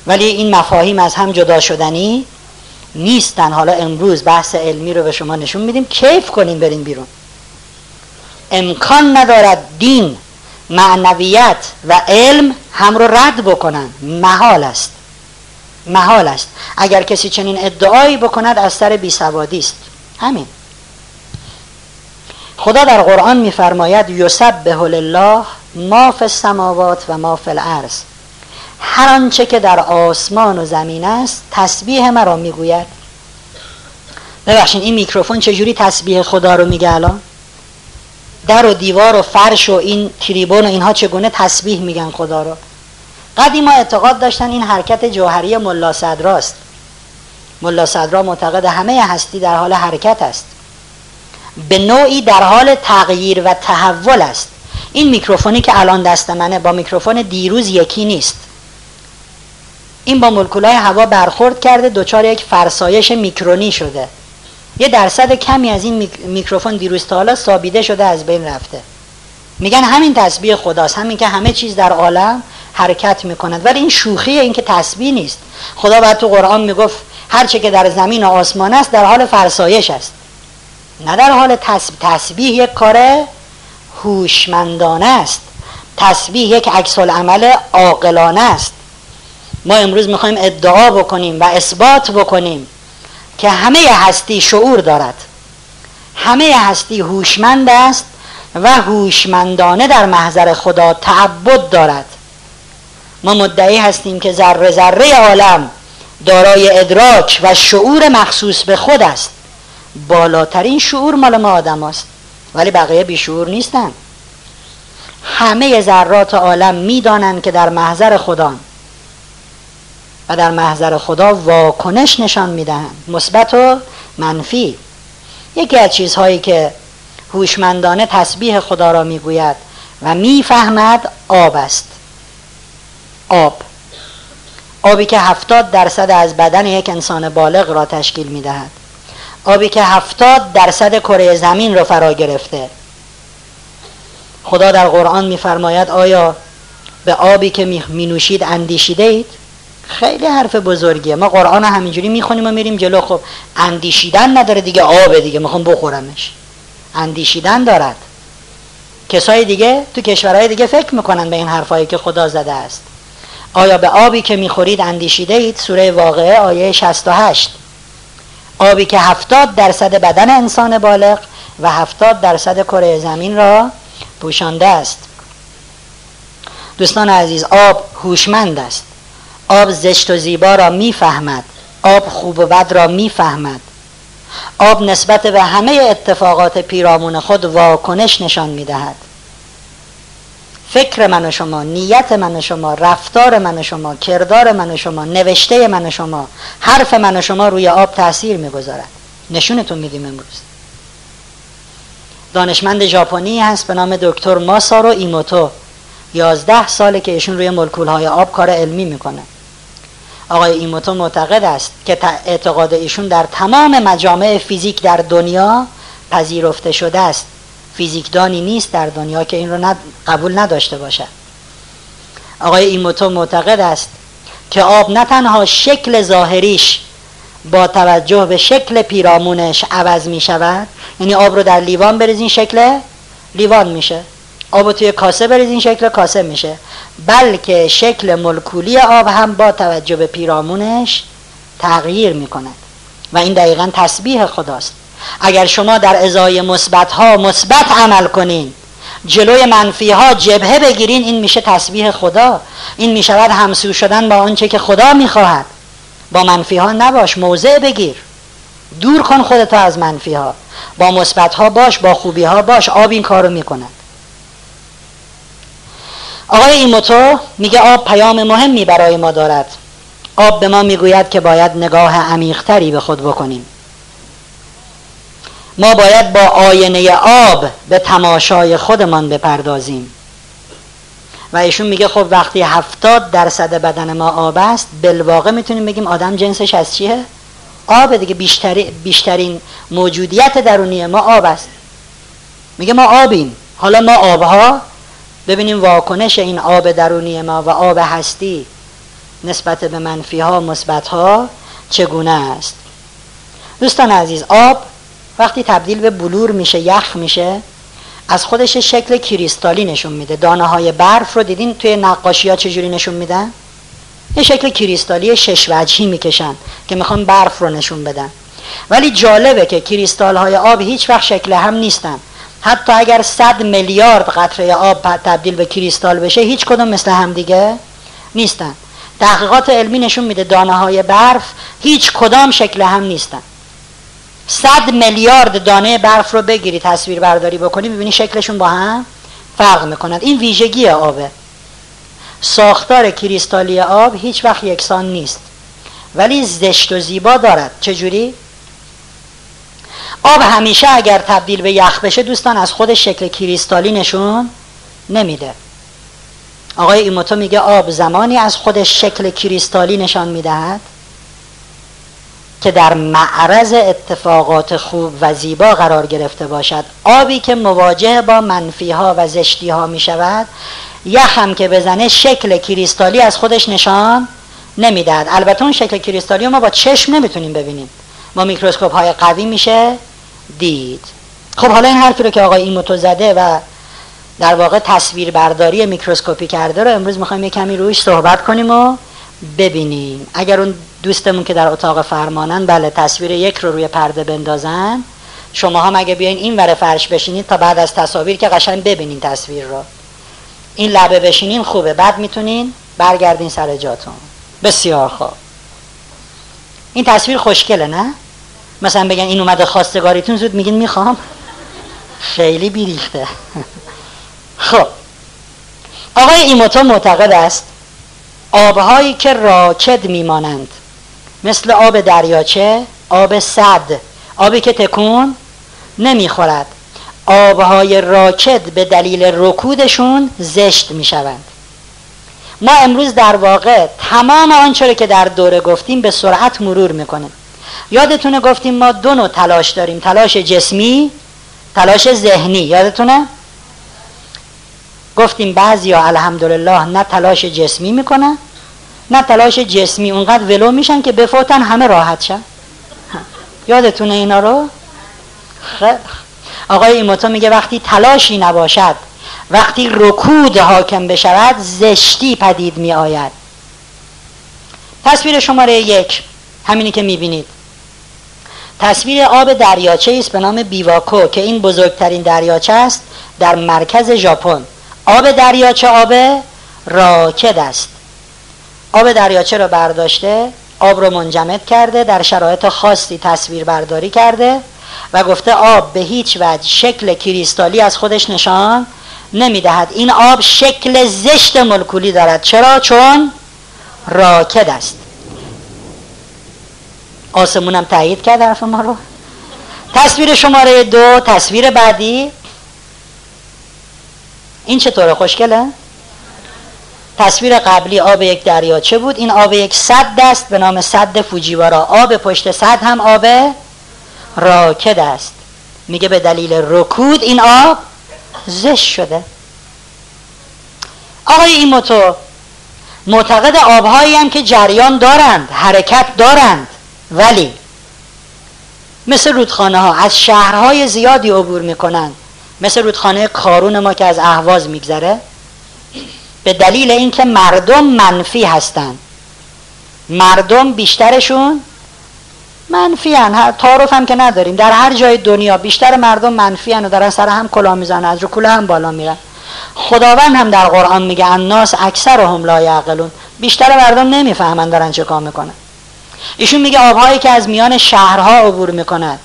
ولی این مفاهیم از هم جدا شدنی نیستن. حالا امروز بحث علمی رو به شما نشون میدیم، کیف کنین برین بیرون. امکان ندارد دین معنویت و علم هم رو رد بکنن، محال است، محال است. اگر کسی چنین ادعایی بکند از سر بیسوادی است. همین خدا در قرآن میفرماید یسبح لله ما فی السماوات و ما فی الارض، هر آنچه که در آسمان و زمین است تسبیح مرا میگوید. ببخشید این میکروفون چجوری تسبیح خدا رو میگه؟ الان در و دیوار و فرش و این تریبون و اینها چگونه تسبیح میگن خدا رو؟ قدیما اعتقاد داشتن این حرکت جوهری ملا صدراست. ملا صدرا معتقد همه هستی در حال حرکت است، به نوعی در حال تغییر و تحول است. این میکروفونی که الان دست منه با میکروفون دیروز یکی نیست. این با مولکولای هوا برخورد کرده، دوچار یک فرسایش میکرونی شده. یه درصد کمی از این میکروفون دیروز تا حالا سابیده شده، از بین رفته. میگن همین تسبیح خداست، همین که همه چیز در عالم حرکت میکند. ولی این شوخیه، این که تسبیح نیست. خدا بعد تو قرآن میگفت هر چه که در زمین و آسمان است در حال فرسایش است، نه در حال تسبیح. تسبیح یک کار هوشمندانه است، تسبیح یک عکس العمل عاقلانه است. ما امروز میخوایم ادعا بکنیم و اثبات بکنیم که همه هستی شعور دارد، همه هستی هوشمند است و هوشمندانه در محضر خدا تعبد دارد. ما مدعی هستیم که ذره ذره عالم دارای ادراک و شعور مخصوص به خود است. بالاترین شعور مال ما آدم است، ولی بقیه بیشعور نیستن. همه ذرات عالم میدانند که در محضر خدا و در محضر خدا واکنش نشان میدهند، مثبت و منفی. یکی از چیزهایی که هوشمندانه تسبیح خدا را میگوید و میفهمد آب است. آب، آبی که 70% از بدن یک انسان بالغ را تشکیل میدهد، آبی که 70% کره زمین را فرا گرفته. خدا در قرآن میفرماید آیا به آبی که مینوشید اندیشیده اید؟ خیلی حرف بزرگیه. ما قرآن همینجوری میخونیم و میریم جلو. خب اندیشیدن نداره دیگه، آب دیگه، میخوام بخورمش. اندیشیدن دارد. کسای دیگه تو کشورهای دیگه فکر میکنن به این حرفایی که خدا زده است. آیا به آبی که میخورید اندیشیده اید؟ سوره واقعه آیه 68. آبی که 70% بدن انسان بالغ و 70% کره زمین را پوشانده است. دوستان عزیز، آب هوشمند است. آب زشت و زیبا را میفهمد. آب خوب و بد را میفهمد. آب نسبت به همه اتفاقات پیرامون خود واکنش نشان میدهد. فکر من و شما، نیت من و شما، رفتار من و شما، کردار من و شما، نوشته من و شما، حرف من و شما روی آب تاثیر میگذارد. نشونتون میدیم امروز. دانشمند ژاپنی هست به نام دکتر ماسارو ایموتو. 11 ساله که ایشون روی مولکول‌های آب کار علمی میکنه. آقای ایموتو معتقد است که اعتقاد ایشون در تمام مجامع فیزیک در دنیا پذیرفته شده است. فیزیکدانی نیست در دنیا که این رو قبول نداشته باشد. آقای ایموتو معتقد است که آب نه تنها شکل ظاهریش با توجه به شکل پیرامونش عوض می شود، یعنی آب رو در لیوان بریزین شکل لیوان میشه، آب رو توی کاسه بریزین شکل کاسه میشه، بلکه شکل مولکولی آب هم با توجه به پیرامونش تغییر می کند. و این دقیقا تسبیح خداست. اگر شما در ازای مثبت ها مثبت عمل کنین، جلوی منفی ها جبهه بگیرین، این میشه تسبیح خدا. این میشود همسو شدن با آنچه که خدا میخواهد. با منفی ها نباش، موضع بگیر، دور کن خودت از منفی ها، با مثبت ها باش، با خوبی ها باش. آب این کارو میکند. آقای ایموتو میگه آب پیام مهمی برای ما دارد. آب به ما میگوید که باید نگاه عمیق تری به خود بکنیم. ما باید با آینه آب به تماشای خودمان بپردازیم. و ایشون میگه خب وقتی 70% بدن ما آب است، بالواقع میتونیم بگیم آدم جنسش از چیه؟ آب دیگه. بیشترین موجودیت درونی ما آب است. میگه ما آبیم. حالا ما آبها ببینیم واکنش این آب درونی ما و آب هستی نسبت به منفی ها مثبت ها چگونه است. دوستان عزیز، آب وقتی تبدیل به بلور میشه، یخ میشه، از خودش شکل کریستالی نشون میده. دانه های برف رو دیدین توی نقاشی ها چجوری نشون میدن؟ یه شکل کریستالی شش وجهی میکشن که میخوان برف رو نشون بدن. ولی جالبه که کریستال های آب هیچ وقت شکل هم نیستن. حتی اگر 100 میلیارد قطره آب تبدیل به کریستال بشه هیچ کدوم مثل هم دیگه نیستن. تحقیقات علمی نشون میده دانه های برف هیچ کدام شکل هم نیستن. 100 میلیارد دانه برف رو بگیری تصویر برداری بکنی میبینی شکلشون با هم فرق میکنند. این ویژگی آبه. ساختار کریستالی آب هیچ وقت یکسان نیست ولی زشت و زیبا دارد. چجوری؟ آب همیشه اگر تبدیل به یخ بشه دوستان از خودش شکل کریستالی نشون نمیده. آقای ایموتو میگه آب زمانی از خودش شکل کریستالی نشان میدهد که در معرض اتفاقات خوب و زیبا قرار گرفته باشد. آبی که مواجه با منفی ها و زشتی ها می شود یخ هم که بزنه شکل کریستالی از خودش نشان نمیدهد. البته اون شکل کریستالی ما با چشم نمیتونیم ببینیم، با میکروسکوپ های قوی میشه دید. خب حالا این حرفی رو که آقای ایموتو زده و در واقع تصویر برداری میکروسکوپی کرده رو امروز میخوایم یه کمی روش صحبت کنیم و ببینیم. اگر اون دوستمون که در اتاق فرمانن بله تصویر یک رو روی پرده بندازن، شما هم اگه بیاین این ور فرش بشینید تا بعد از تصاویر که قشنگ ببینین تصویر رو، این لبه بشینین خوبه، بعد میتونین برگردین سر جاتون. بسیار خوب. این تصویر خوشگله نه؟ مثلا بگن این اومده خواستگاریتون زود میگین میخوام، خیلی بیریخته. خب آقای ایموتو معتقد است آبهایی که راکد میمانند مثل آب دریاچه، آب سد، آبی که تکون نمیخورد، آبهای راکد به دلیل رکودشون زشت میشوند. ما امروز در واقع تمام آنچه را که در دوره گفتیم به سرعت مرور میکنیم. یادتونه گفتیم ما دو نوع تلاش داریم، تلاش جسمی، تلاش ذهنی. یادتونه گفتیم بعضیا الحمدلله نه تلاش جسمی میکنن نه تلاش جسمی، اونقدر ولو میشن که بفوتن همه راحت شن. یادتونه اینا رو؟ خب آقای ایموتو میگه وقتی تلاشی نباشد، وقتی رکود حاکم بشود، زشتی پدید می آید. تصویر شماره 1 همینی که میبینید تصویر آب دریاچه است به نام بیواکو که این بزرگترین دریاچه است در مرکز ژاپن. آب دریاچه آب راکد است. آب دریاچه رو برداشته، آب رو منجمد کرده، در شرایط خاصی تصویر برداری کرده و گفته آب به هیچ وجه شکل کریستالی از خودش نشان نمیدهد. این آب شکل زشت مولکولی دارد. چرا؟ چون راکد است. آسمونم تایید کرد حرف ما رو. تصویر شماره 2، تصویر بعدی. این چطوره؟ خوشگله؟ تصویر قبلی آب یک دریاچه بود، این آب یک سد است به نام سد فوجیوارا. آب پشت سد هم آب راکد است. میگه به دلیل رکود این آب زشت شده. آقای ایموتو معتقد آبهایی هم که جریان دارند، حرکت دارند، ولی مثل رودخانه ها از شهرهای زیادی عبور میکنند، مثل رودخانه کارون ما که از اهواز میگذره، به دلیل اینکه مردم منفی هستند. مردم بیشترشون منفی هن، تعارف هم که نداریم. در هر جای دنیا بیشتر مردم منفی هن و دارن سر هم کلاه میزنن، از رو کلاه هم بالا میرن. خداوند هم در قرآن میگه الناس اکثرهم لا یعقلون، بیشتر مردم نمیفهمن دارن چه کار میکنن. ایشون میگه آبهایی که از میان شهرها عبور میکنن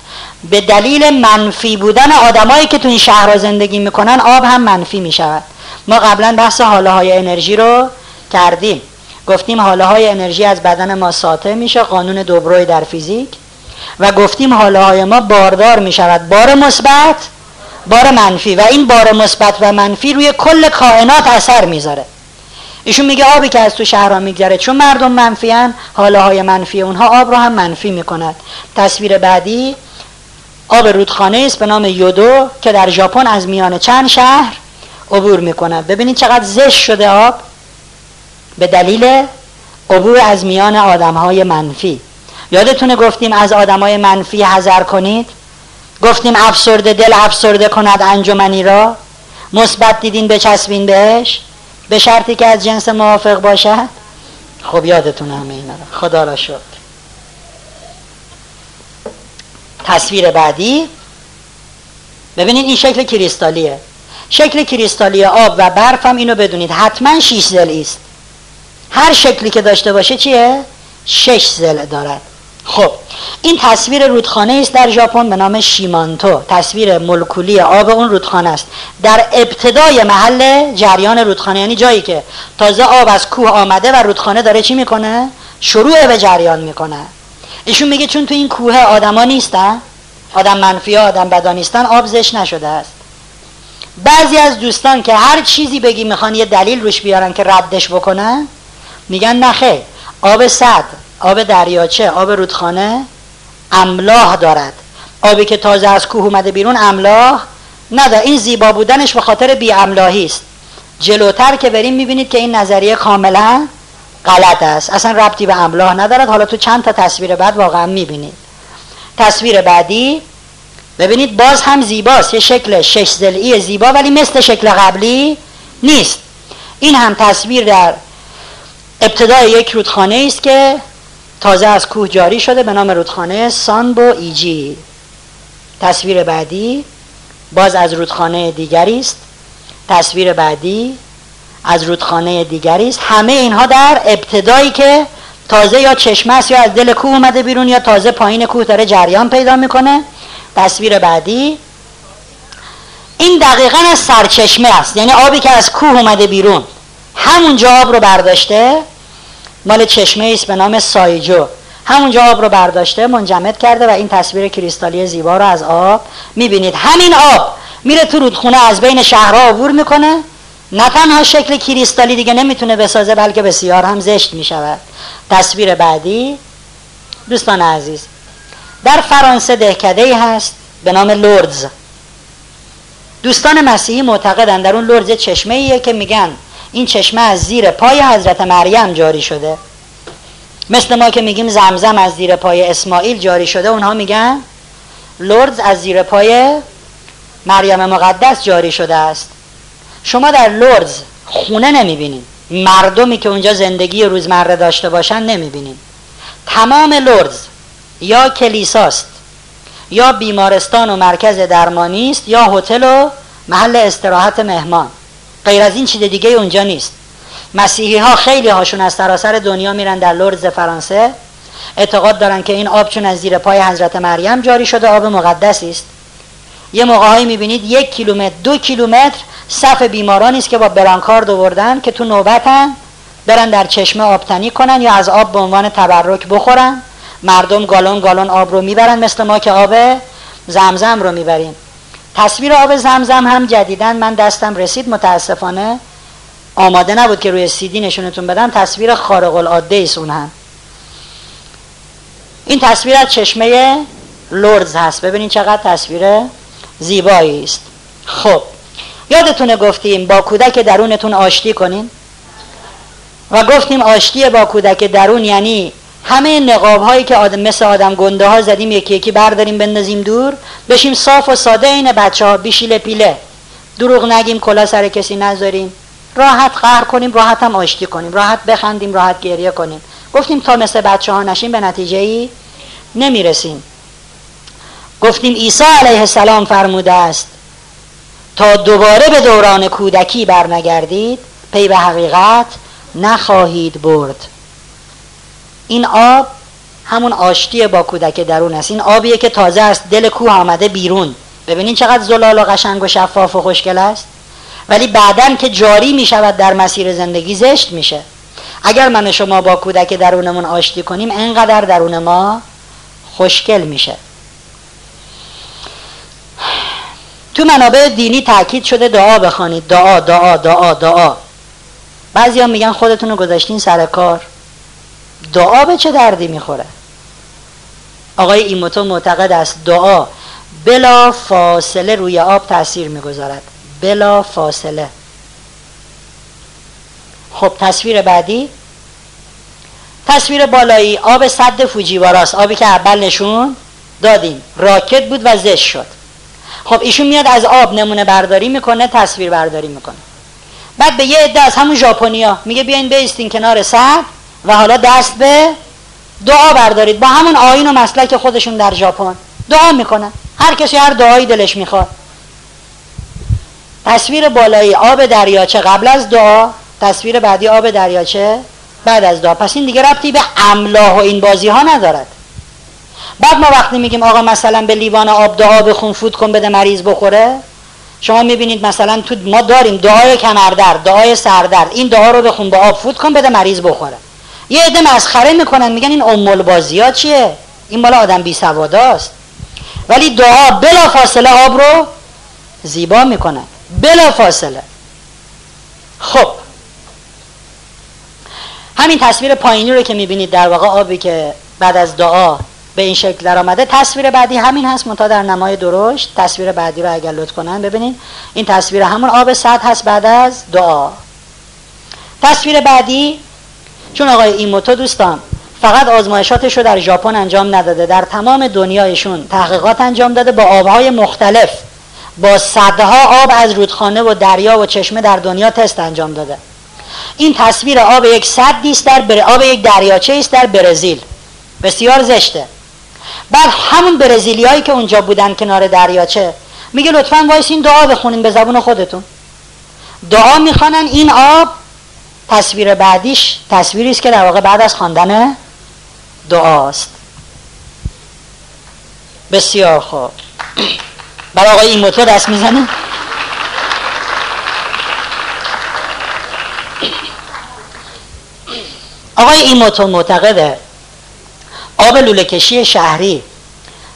به دلیل منفی بودن آدمایی که تو این شهرها زندگی میکنن آب هم منفی میشود. ما قبلا بحث حاله های انرژی رو کردیم، گفتیم حاله های انرژی از بدن ما ساطع میشه، قانون دوبروی در فیزیک، و گفتیم حاله های ما باردار میشود، بار مثبت، بار منفی، و این بار مثبت و منفی روی کل کائنات اثر میذاره. ایشون میگه آبی که از تو شهرها میگذره چون مردم منفی هن، حاله های منفی اونها آب رو هم منفی میکند. تصویر بعدی آب رودخانه است به نام یودو که در ژاپن از میان چند شهر عبور میکند. ببینید چقدر زشت شده آب به دلیل عبور از میان آدمهای منفی. یادتونه گفتیم از آدمهای منفی حذر کنید، گفتیم افسرده دل افسرده کند انجمنی را، مثبت دیدین بچسبین بهش، به شرطی که از جنس موافق باشد. خب یادتون همه اینا را، خدا را شکر. تصویر بعدی ببینید، این شکل کریستالیه، شکل کریستالی آب و برف هم اینو بدونید حتما 6 ضلعی است. هر شکلی که داشته باشه چیه؟ 6 ضلع دارد. خب این تصویر رودخانه است در ژاپن به نام شیمانتو، تصویر مولکولی آب اون رودخانه است در ابتدای محل جریان رودخانه، یعنی جایی که تازه آب از کوه آمده و رودخانه داره چی میکنه؟ شروع به جریان میکنه. ایشون میگه چون تو این کوه آدما نیستن، آدم منفی ها آدم بدا نیستن، آب زشت نشده است. بعضی از دوستان که هر چیزی بگی میخوان یه دلیل روش بیارن که ردش بکنن، میگن نه خیر، آب سد، آب دریاچه، آب رودخانه املاح دارد، آبی که تازه از کوه اومده بیرون املاح نداره. این زیبا بودنش به خاطر بی املاحی است. جلوتر که بریم میبینید که این نظریه کاملا غلط است، اصلا ربطی به املاح ندارد. حالا تو چند تا تصویر بعد واقعا میبینید. تصویر بعدی ببینید باز هم زیباست، یه شکل شش ضلعی زیبا، ولی مثل شکل قبلی نیست. این هم تصویر در ابتدای یک رودخانه است که تازه از کوه جاری شده به نام رودخانه سانبو ایجی. تصویر بعدی باز از رودخانه دیگری است. تصویر بعدی از رودخانه دیگری است. همه اینها در ابتدایی که تازه یا چشمه است یا از دل کوه اومده بیرون یا تازه پایین کوه داره جریان پیدا میکنه. تصویر بعدی این دقیقاً از سرچشمه است، یعنی آبی که از کوه اومده بیرون همونجا آب رو برداشته، مال چشمه است به نام سایجو، همونجا آب رو برداشته منجمد کرده و این تصویر کریستالی زیبا رو از آب میبینید. همین آب میره تو رودخونه، از بین شهرها عبور میکنه، نه تنها شکل کریستالی دیگه نمیتونه بسازه بلکه بسیار هم زشت میشود. تصویر بعدی دوستان عزیز، در فرانسه دهکده‌ای هست به نام لوردز. دوستان مسیحی معتقدند در اون لوردز چشمه‌ایه که میگن این چشمه از زیر پای حضرت مریم جاری شده، مثل ما که میگیم زمزم از زیر پای اسماعیل جاری شده، اونها میگن لوردز از زیر پای مریم مقدس جاری شده است. شما در لوردز خونه نمیبینید، مردمی که اونجا زندگی روزمره داشته باشن نمیبینید. تمام لوردز یا کلیساست یا بیمارستان و مرکز درمانی است یا هتل و محل استراحت مهمان، غیر از این چیز دیگه اونجا نیست. مسیحی ها خیلی هاشون از سراسر دنیا میرن در لوردز فرانسه، اعتقاد دارن که این آب چون از زیر پای حضرت مریم جاری شده آب مقدسی است. یه موقعهایی میبینید 1 کیلومتر 2 کیلومتر صف بیمارانی است که با برانکارد آوردن که تو نوبتن برن در چشمه آبتنی کنن یا از آب به عنوان تبرک بخورن. مردم گالون گالون آب رو میبرن، مثل ما که آب زمزم رو میبریم. تصویر آب زمزم هم جدیدن من دستم رسید، متاسفانه آماده نبود که روی سیدی نشونتون بدم، تصویر خارق العاده ایست. اون هم این تصویر از چشمه لوردز هست، ببینین چقدر تصویر زیبایی است. خب یادتونه گفتیم با کودک درونتون آشتی کنین و گفتیم آشتی با کودک درون یعنی همه نقاب هایی که مثل آدم گنده ها زدیم یکی یکی برداریم بندازیم دور، بشیم صاف و ساده. این بچه ها بیشیله پیله، دروغ نگیم، کلا سر کسی نذاریم، راحت قهر کنیم، راحت هم آشتی کنیم، راحت بخندیم، راحت گریه کنیم. گفتیم تا مثل بچه ها نشیم به نتیجه ای نمیرسیم. گفتیم عیسی علیه السلام فرموده است تا دوباره به دوران کودکی برنگردید پی به حقیقت نخواهید برد. این آب همون آشتی با کودک درون است. این آبیه که تازه است دل کوه آمده بیرون، ببینین چقدر زلال و قشنگ و شفاف و خوشگل است، ولی بعدن که جاری می شود در مسیر زندگی زشت میشه. اگر من شما با کودک درونمون آشتی کنیم انقدر درون ما خوشگل میشه. تو منابع دینی تاکید شده دعا بخونید، دعا دعا دعا دعا. بعضیا میگن خودتون رو گذاشتین سر کار، دعا به چه دردی میخوره؟ آقای ایموتو معتقد است دعا بلا فاصله روی آب تاثیر میگذارد، بلا فاصله. خب تصویر بعدی، تصویر بالایی آب سد فوجیواراست، آبی که اول نشون دادیم، راکت بود و زشت شد. خب ایشون میاد از آب نمونه برداری میکنه، تصویر برداری میکنه. بعد به یه عده از همون ژاپنیا میگه بیاین بیستین کنار سد و حالا دست به دعا بردارید، با همون آیین و مسلک خودشون در ژاپن دعا میکنن، هر کسی هر دعایی دلش میخواد. تصویر بالایی آب دریاچه قبل از دعا، تصویر بعدی آب دریاچه بعد از دعا. پس این دیگه ربطی به املاح و این بازی ها ندارد. بعد ما وقتی میگیم آقا مثلا به لیوان آب دعا بخون، فوت کن بده مریض بخوره، شما میبینید مثلا تو ما داریم دعای کمردرد، دعای سردرد، این دعا رو بخون با آب فوت کن بده مریض بخوره. یه عده مسخره میکنن میگن این ام البازی ها چیه، این بالا آدم بی سواداست. ولی دعا بلا فاصله آب رو زیبا میکنن، بلا فاصله. خب همین تصویر پایینی رو که میبینید در واقع آبی که بعد از دعا به این شکل در آمده. تصویر بعدی همین هست منتها در نمای درشت. تصویر بعدی رو اگر لطف کنن ببینید، این تصویر همون آب سد هست بعد از دعا. تصویر بعدی، چون آقای ایموتو دوستان فقط آزمایشاتش رو در ژاپن انجام نداده، در تمام دنیایشون تحقیقات انجام داده با آبهای مختلف، با صدها آب از رودخانه و دریا و چشمه در دنیا تست انجام داده. این تصویر آب یک سدی است در آب یک دریاچه است در برزیل، بسیار زشته. بعد همون برزیلیایی که اونجا بودن کنار دریاچه میگه لطفاً وایسین دعا بخونین به زبون خودتون. دعا میخوانن، این آب تصویر بعدیش تصویری است که در واقع بعد از خواندن دعاست. بسیار خوب. برای آقای ایموتو دست میزنیم. آقای ایموتو معتقده آب لوله کشی شهری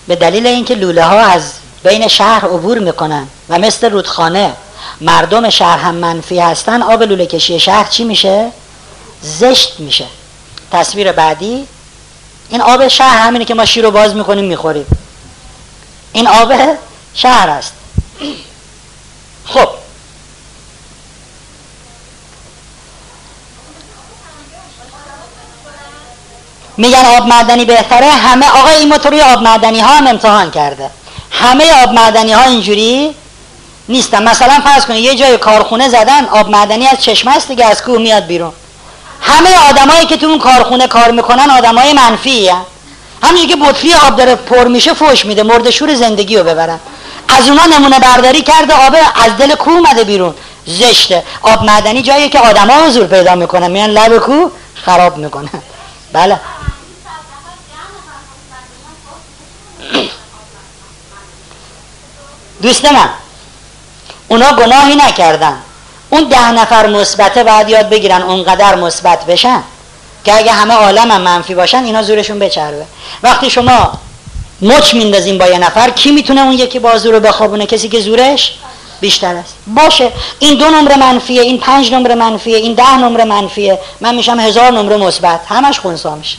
به دلیل اینکه لوله ها از بین شهر عبور میکنن و مثل رودخانه مردم شهر هم منفی هستن، آب لوله کشی شهر چی میشه؟ زشت میشه. تصویر بعدی، این آب شهر همینه که ما شیر رو باز میکنیم میخوریم، این آب شهر است. خب میگن آب معدنی بهتره، همه آقای ایموتو روی آب معدنی ها هم امتحان کرده، همه آب معدنی ها اینجوری نیستن. مثلا فرض کنید یه جای کارخونه زدن آب معدنی از چشمه است دیگه، از کوه میاد بیرون. همه آدمایی که تو اون کارخونه کار میکنن آدمای منفی هستن، همونجوری که بطری آب داره پر میشه فوش میده، مرد شور زندگی رو ببرن. از اونا نمونه برداری کرده، آب از دل کوه اومده بیرون، زشته. آب معدنی جاییه که آدما حضور پیدا میکنن، میان لب کوه خراب میکنن. بله دوست من، اونا گناهی نکردن. اون 10 نفر مثبته بعد یاد بگیرن اونقدر مثبت بشن که اگه همه عالم هم منفی باشن اینا زورشون بچربه. وقتی شما مچ میندازین با یه نفر، کی میتونه اون یکی بازو رو بخوابونه؟ کسی که زورش بیشتر است. باشه این 2 نمره منفیه، این 5 نمره منفیه، این 10 نمره منفیه، من میشم 1000 نمره مثبت، همش خونسا میشه.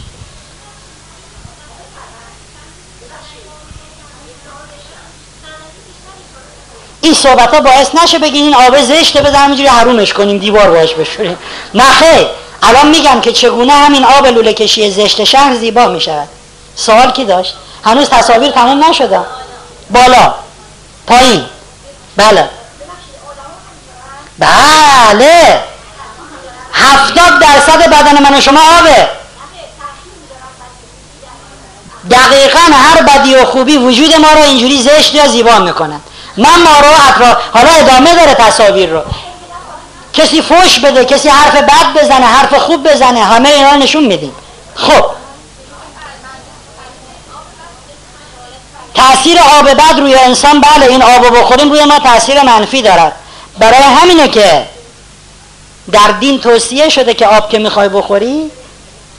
این صحبت ها باعث نشه بگین این آب زشته بذارم اینجوری حرومش کنیم دیوار باش بشوریم، نه خیر. الان میگم که چگونه همین آب لوله کشی زشت شهر زیبا میشود. سوال کی داشت؟ هنوز تصاویر تمام نشده، بالا پایین. بله بله 70% بدن من و شما آبه. دقیقا هر بدی و خوبی وجود ما رو اینجوری زشت یا زیبا میکنن. من ما رو حالا ادامه داره تصاویر رو، کسی فوش بده، کسی حرف بد بزنه، حرف خوب بزنه، همه اینا نشون میدیم. خب تأثیر آب بد روی انسان، بله این آب بخوریم روی ما تأثیر منفی دارد. برای همینه که در دین توصیه شده که آب که میخوای بخوری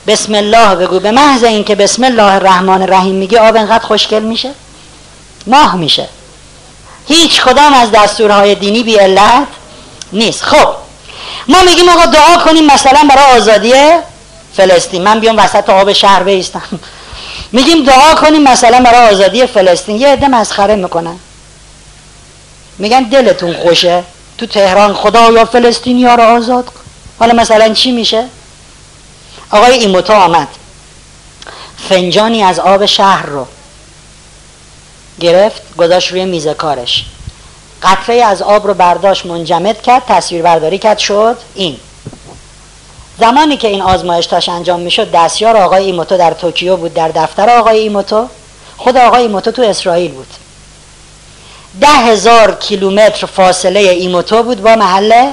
بسم الله بگو. به محض این که بسم الله الرحمن الرحیم میگی آب انقدر خوشگل میشه، ماه میشه. هیچ کدام از دستورهای دینی بی علت نیست. خب ما میگیم آقا دعا کنیم مثلا برای آزادی فلسطین، من بیام وسط آب شهر بیستم میگیم دعا کنیم مثلا برای آزادی فلسطین. یه عده مسخره میکنن میگن دلتون خوشه تو تهران خدا یا فلسطینیا رو آزاد کن. حالا مثلا چی میشه؟ آقای ایموتو آمد فنجانی از آب شهر رو گرفت گذاشت روی میز کارش، قطره از آب رو برداشت منجمد کرد، تصویر برداری کرد، شد این. زمانی که این آزمایش داشت انجام میشد دستیار آقای ایموتو در توکیو بود، در دفتر آقای ایموتو. خود آقای ایموتو تو اسرائیل بود. 10,000 کیلومتر فاصله ایموتو بود با محل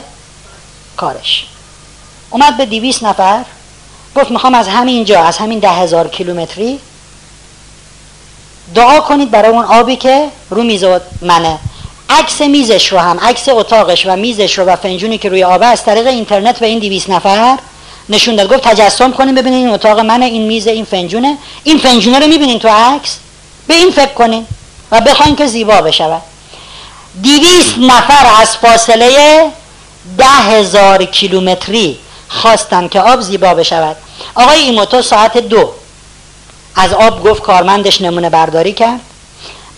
کارش. اومد به 200 نفر گفت میخوام از همین جا، از همین 10,000 کیلومتری دعا کنید برای اون آبی که رو میز منه. عکس میزش رو هم، عکس اتاقش و میزش رو و فنجونی که روی آبه از طریق اینترنت به این 200 نفر نشون داد. گفت تجسم کنید ببینید این اتاق منه، این میز، این فنجونه. این فنجونه رو میبینید تو عکس، به این فکر کنید و بخواین که زیبا بشود. 200 نفر از فاصله 10,000 کیلومتری خواستن که آب زیبا بشود. آقای ایموتو ساعت 2 از آب گفت کارمندش نمونه برداری کرد،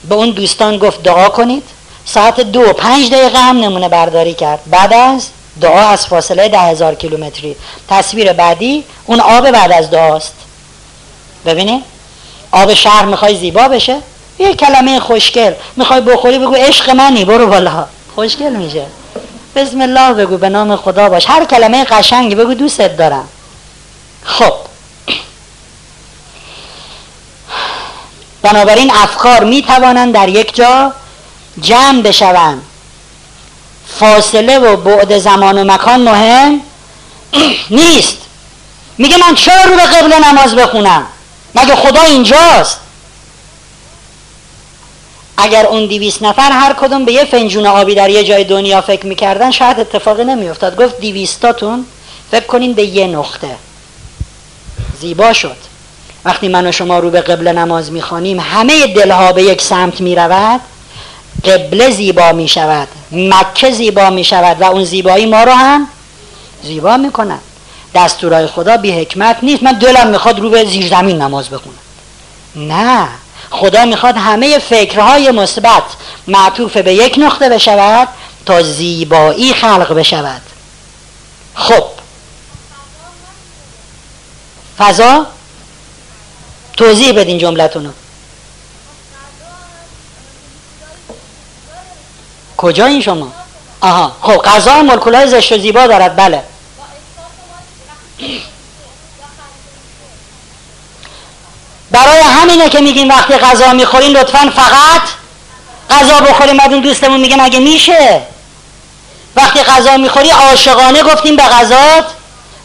به اون دوستان گفت دعا کنید. ساعت 2:05 هم نمونه برداری کرد. بعد از دعا از فاصله 10,000 کیلومتری. تصویر بعدی اون آب بعد از دعاست. ببینید آب شهر میخوای زیبا بشه، یه کلمه خوشگل میخوای بخوری بگو عشق منی، برو بالا خوشگل میشه. بسم الله بگو، به نام خدا باش، هر کلمه قشنگی بگو دوستت دارم. خب بنابراین افکار میتوانن در یک جا جمع بشوند. فاصله و بعد زمان و مکان مهم نیست. میگه من چرا رو به قبله نماز بخونم؟ مگه خدا اینجاست؟ اگر اون 200 نفر هر کدوم به یه فنجون آبی در یه جای دنیا فکر میکردن شاید اتفاقی نمیافتاد. گفت 200تاتون فکر کنین به یه نقطه، زیبا شد. وقتی من و شما رو به قبله نماز میخوانیم همه دلها به یک سمت میرود، قبله زیبا می شود، مکه زیبا می شود و اون زیبایی ما رو هم زیبا می کند. دستورای خدا بی حکمت نیست. من دلم می خواد رو به زیر زمین نماز بخونم، نه، خدا می خواد همه فکرهای مثبت معطوف به یک نقطه بشود تا زیبایی خلق بشود. خب فضا توضیح بدین جملتونو. کجا این شما؟ آها خب قضا مولکولای زشت و زیبا دارد. بله برای همینه که میگیم وقتی قضا میخورین لطفاً فقط قضا بخوریم. بعد اون دوستمون میگه مگه میشه؟ وقتی قضا میخوری عاشقانه گفتیم به قضات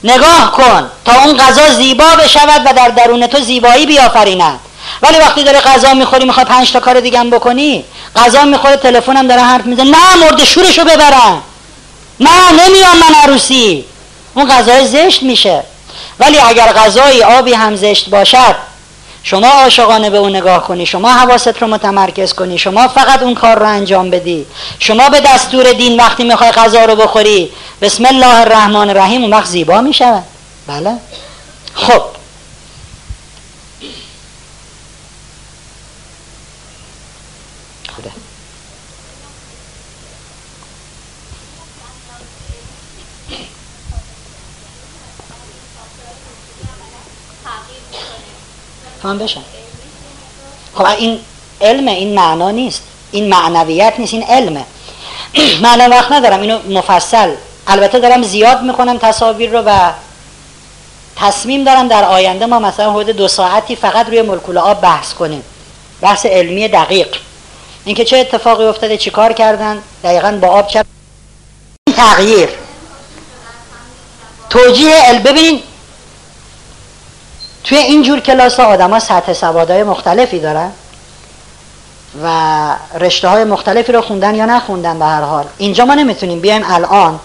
نگاه کن تا اون قضا زیبا بشود و در درون تو زیبایی بیافریند. ولی وقتی داره غذا میخوری میخوای 5 تا کار دیگه هم بکنی، غذا میخوره تلفنم داره حرف میزنه، نه مرده شورشو ببرم، نه نمیام من عروسی، اون غذای زشت میشه. ولی اگر غذای آبی هم زشت باشد شما عاشقانه به اون نگاه کنی، شما حواست رو متمرکز کنی، شما فقط اون کار رو انجام بدی، شما به دستور دین وقتی میخوای غذا رو بخوری بسم الله الرحمن الرحیم، اون وقت زیبا میشود. بله خب فهم بشن. خب این علمه، این معنا نیست، این معنویت نیست، این علمه. من وقت ندارم اینو مفصل، البته دارم زیاد میکنم تصاویر رو و تصمیم دارم در آینده ما مثلا حدود 2 ساعتی فقط روی مولکول آب بحث کنیم، بحث علمی دقیق، اینکه چه اتفاقی افتاده، چی کار کردن دقیقا با آب، چه تغییر توجیه علم. ببینین توی اینجور کلاس ها آدم ها سطح سوادهای مختلفی دارن و رشته های مختلفی رو خوندن یا نخوندن. به هر حال اینجا ما نمیتونیم بیایم الان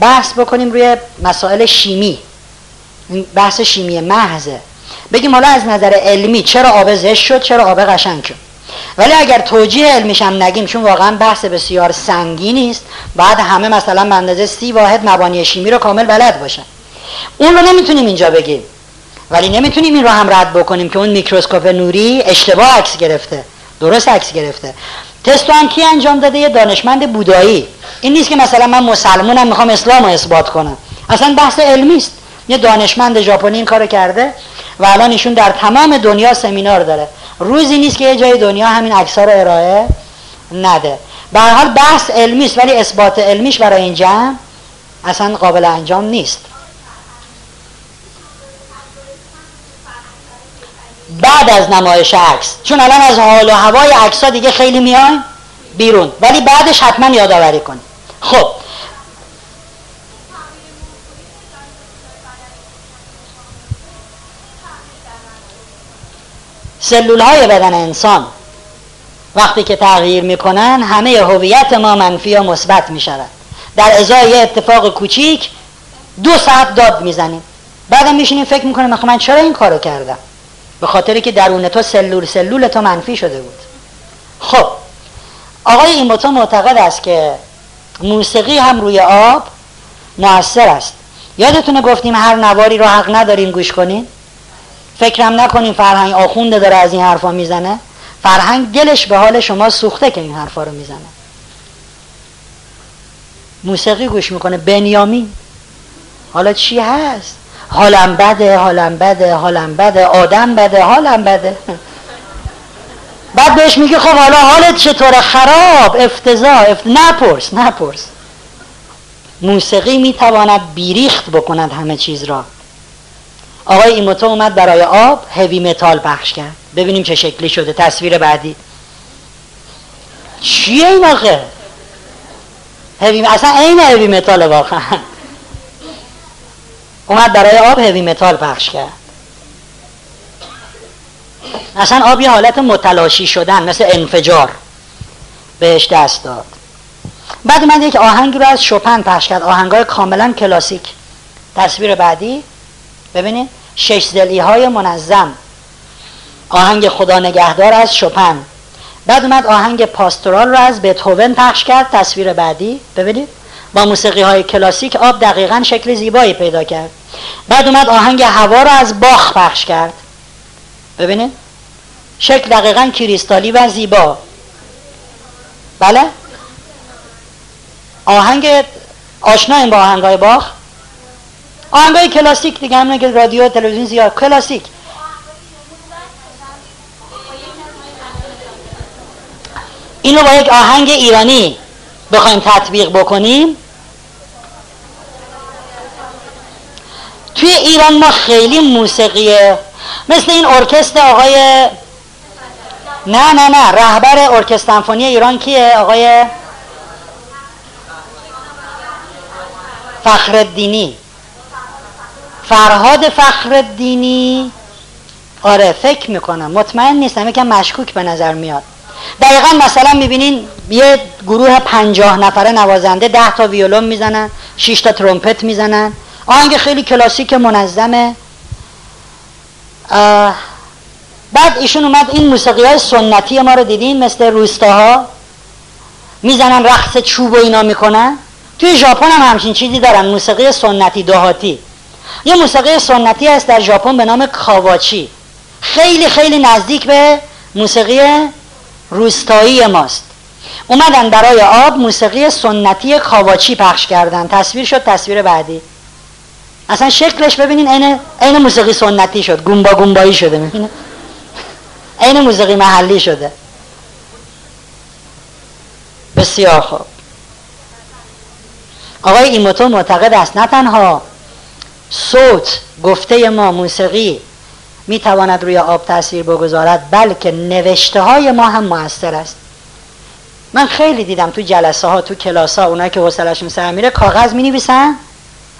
بحث بکنیم روی مسائل شیمی، بحث شیمی محضه، بگیم حالا از نظر علمی چرا آب زشت شد، چرا آب قشنگ شد. ولی اگر توجیه علمیش هم نگیم، چون واقعا بحث بسیار سنگینی است، بعد همه مثلا به اندازه 30 واحد مبانی شیمی رو کامل بلد باشن، اون رو نمیتونیم اینجا بگیم. ولی نمیتونیم این رو هم رد بکنیم که اون میکروسکوپ نوری اشتباه عکس گرفته، درست عکس گرفته. تست هم کی انجام داده؟ یه دانشمند بودایی. این نیست که مثلا من مسلمانم میخوام اسلام رو اثبات کنم، اصلا بحث علمی است. یه دانشمند ژاپنی این کارو کرده و الان ایشون در تمام دنیا سمینار داره. روزی نیست که یه جای دنیا همین عکس‌ها رو ارائه نده. به هر حال بحث علمی است، ولی اثبات علمیش برای این جمع اصلا قابل انجام نیست. بعد از نمایش عکس، چون الان از حال و هوای عکس‌ها دیگه خیلی میایم بیرون، ولی بعدش حتما یادآوری کنیم. خب سلول‌های بدن انسان وقتی که تغییر میکنن همه هویت ما منفی یا مثبت میشود. در ازای یه اتفاق کوچیک 2 ساعت داد میزنیم، بعدم میشینیم فکر میکنیم آخه من چرا این کارو کردم؟ به خاطری که درون تو سلول تو منفی شده بود. خب آقای ایموتو معتقد است که موسیقی هم روی آب مؤثر است. یادتونه گفتیم هر نواری رو حق نداریم گوش کنین؟ فکرم نکنین فرهنگ آخونده داره از این حرفا میزنه. فرهنگ دلش به حال شما سوخته که این حرفا رو میزنه. موسیقی گوش میکنه بنیامین، حالا چی هست؟ حالم بده، حالم بده، حالم بده، آدم بده، حالم بده. بعد بهش میگه خب حالا حالت چطوره؟ خراب، افتضاح، نپرس. موسیقی میتواند بیریخت بکند همه چیز را. آقای ایموتو اومد برای آب هوی متال پخش کرد. ببینیم چه شکلی شده. تصویر بعدی چیه این آقه؟ اصلا این هوی متال واقعا. اومد برای آب هوی متال پخش کرد. اصلا آب یه حالت متلاشی شدن مثل انفجار بهش دست داد. بعد اومد یک آهنگ رو از شوپن پخش کرد، آهنگای کاملا کلاسیک. تصویر بعدی ببینید، 6 ضلعی های منظم، آهنگ خدا نگهدار از شوپن. بعد اومد آهنگ پاستورال رو از بتهوون پخش کرد. تصویر بعدی ببینید، با موسیقی های کلاسیک آب دقیقاً شکل زیبایی پیدا کرد. بعد اومد آهنگ هوا رو از باخ پخش کرد. ببینید شکل دقیقاً کریستالی و زیبا. بله آهنگ آشنایم با آهنگای باخ، آهنگای کلاسیک دیگه، همونه که رادیو تلویزیون زیاد کلاسیک. اینو با یک آهنگ ایرانی بخوایم تطبیق بکنیم، توی ایران ما خیلی موسیقیه، مثل این ارکستر آقای نه رهبر ارکستر سمفونی ایران کیه؟ آقای فخرالدینی، فرهاد فخرالدینی. آره فکر میکنم، مطمئن نیستم، یکم مشکوک به نظر میاد. دقیقا مثلا میبینین یه گروه 50 نفره نوازنده، 10 تا ویولون میزنن، 6 تا ترومپت میزنن، آهنگ خیلی کلاسیک منظمه. بعد ایشون اومد این موسیقی های سنتی ما رو دیدین، مثل روستاها میزنن رقص چوب و اینا میکنن. توی ژاپن هم همچین چیزی دارن، موسیقی سنتی دهاتی. یه موسیقی سنتی هست در ژاپن به نام کاواچی، خیلی خیلی نزدیک به موسیقی روستایی ماست. اومدن برای آب موسیقی سنتی کاواچی پخش کردن. تصویر شد. تصویر بعدی اصلا شکلش ببینین عین موسیقی سنتی شد، گومبا گومبایی شده، میبینه عین موسیقی محلی شده. بسیار خوب. آقای ایموتو معتقد است نه تنها صوت، گفته ما، موسیقی میتواند روی آب تاثیر بگذارد، بلکه نوشته های ما هم مؤثر است. من خیلی دیدم تو جلسه ها، تو کلاس ها، اونایی که حوصله‌شون سر میره کاغذ مینویسن،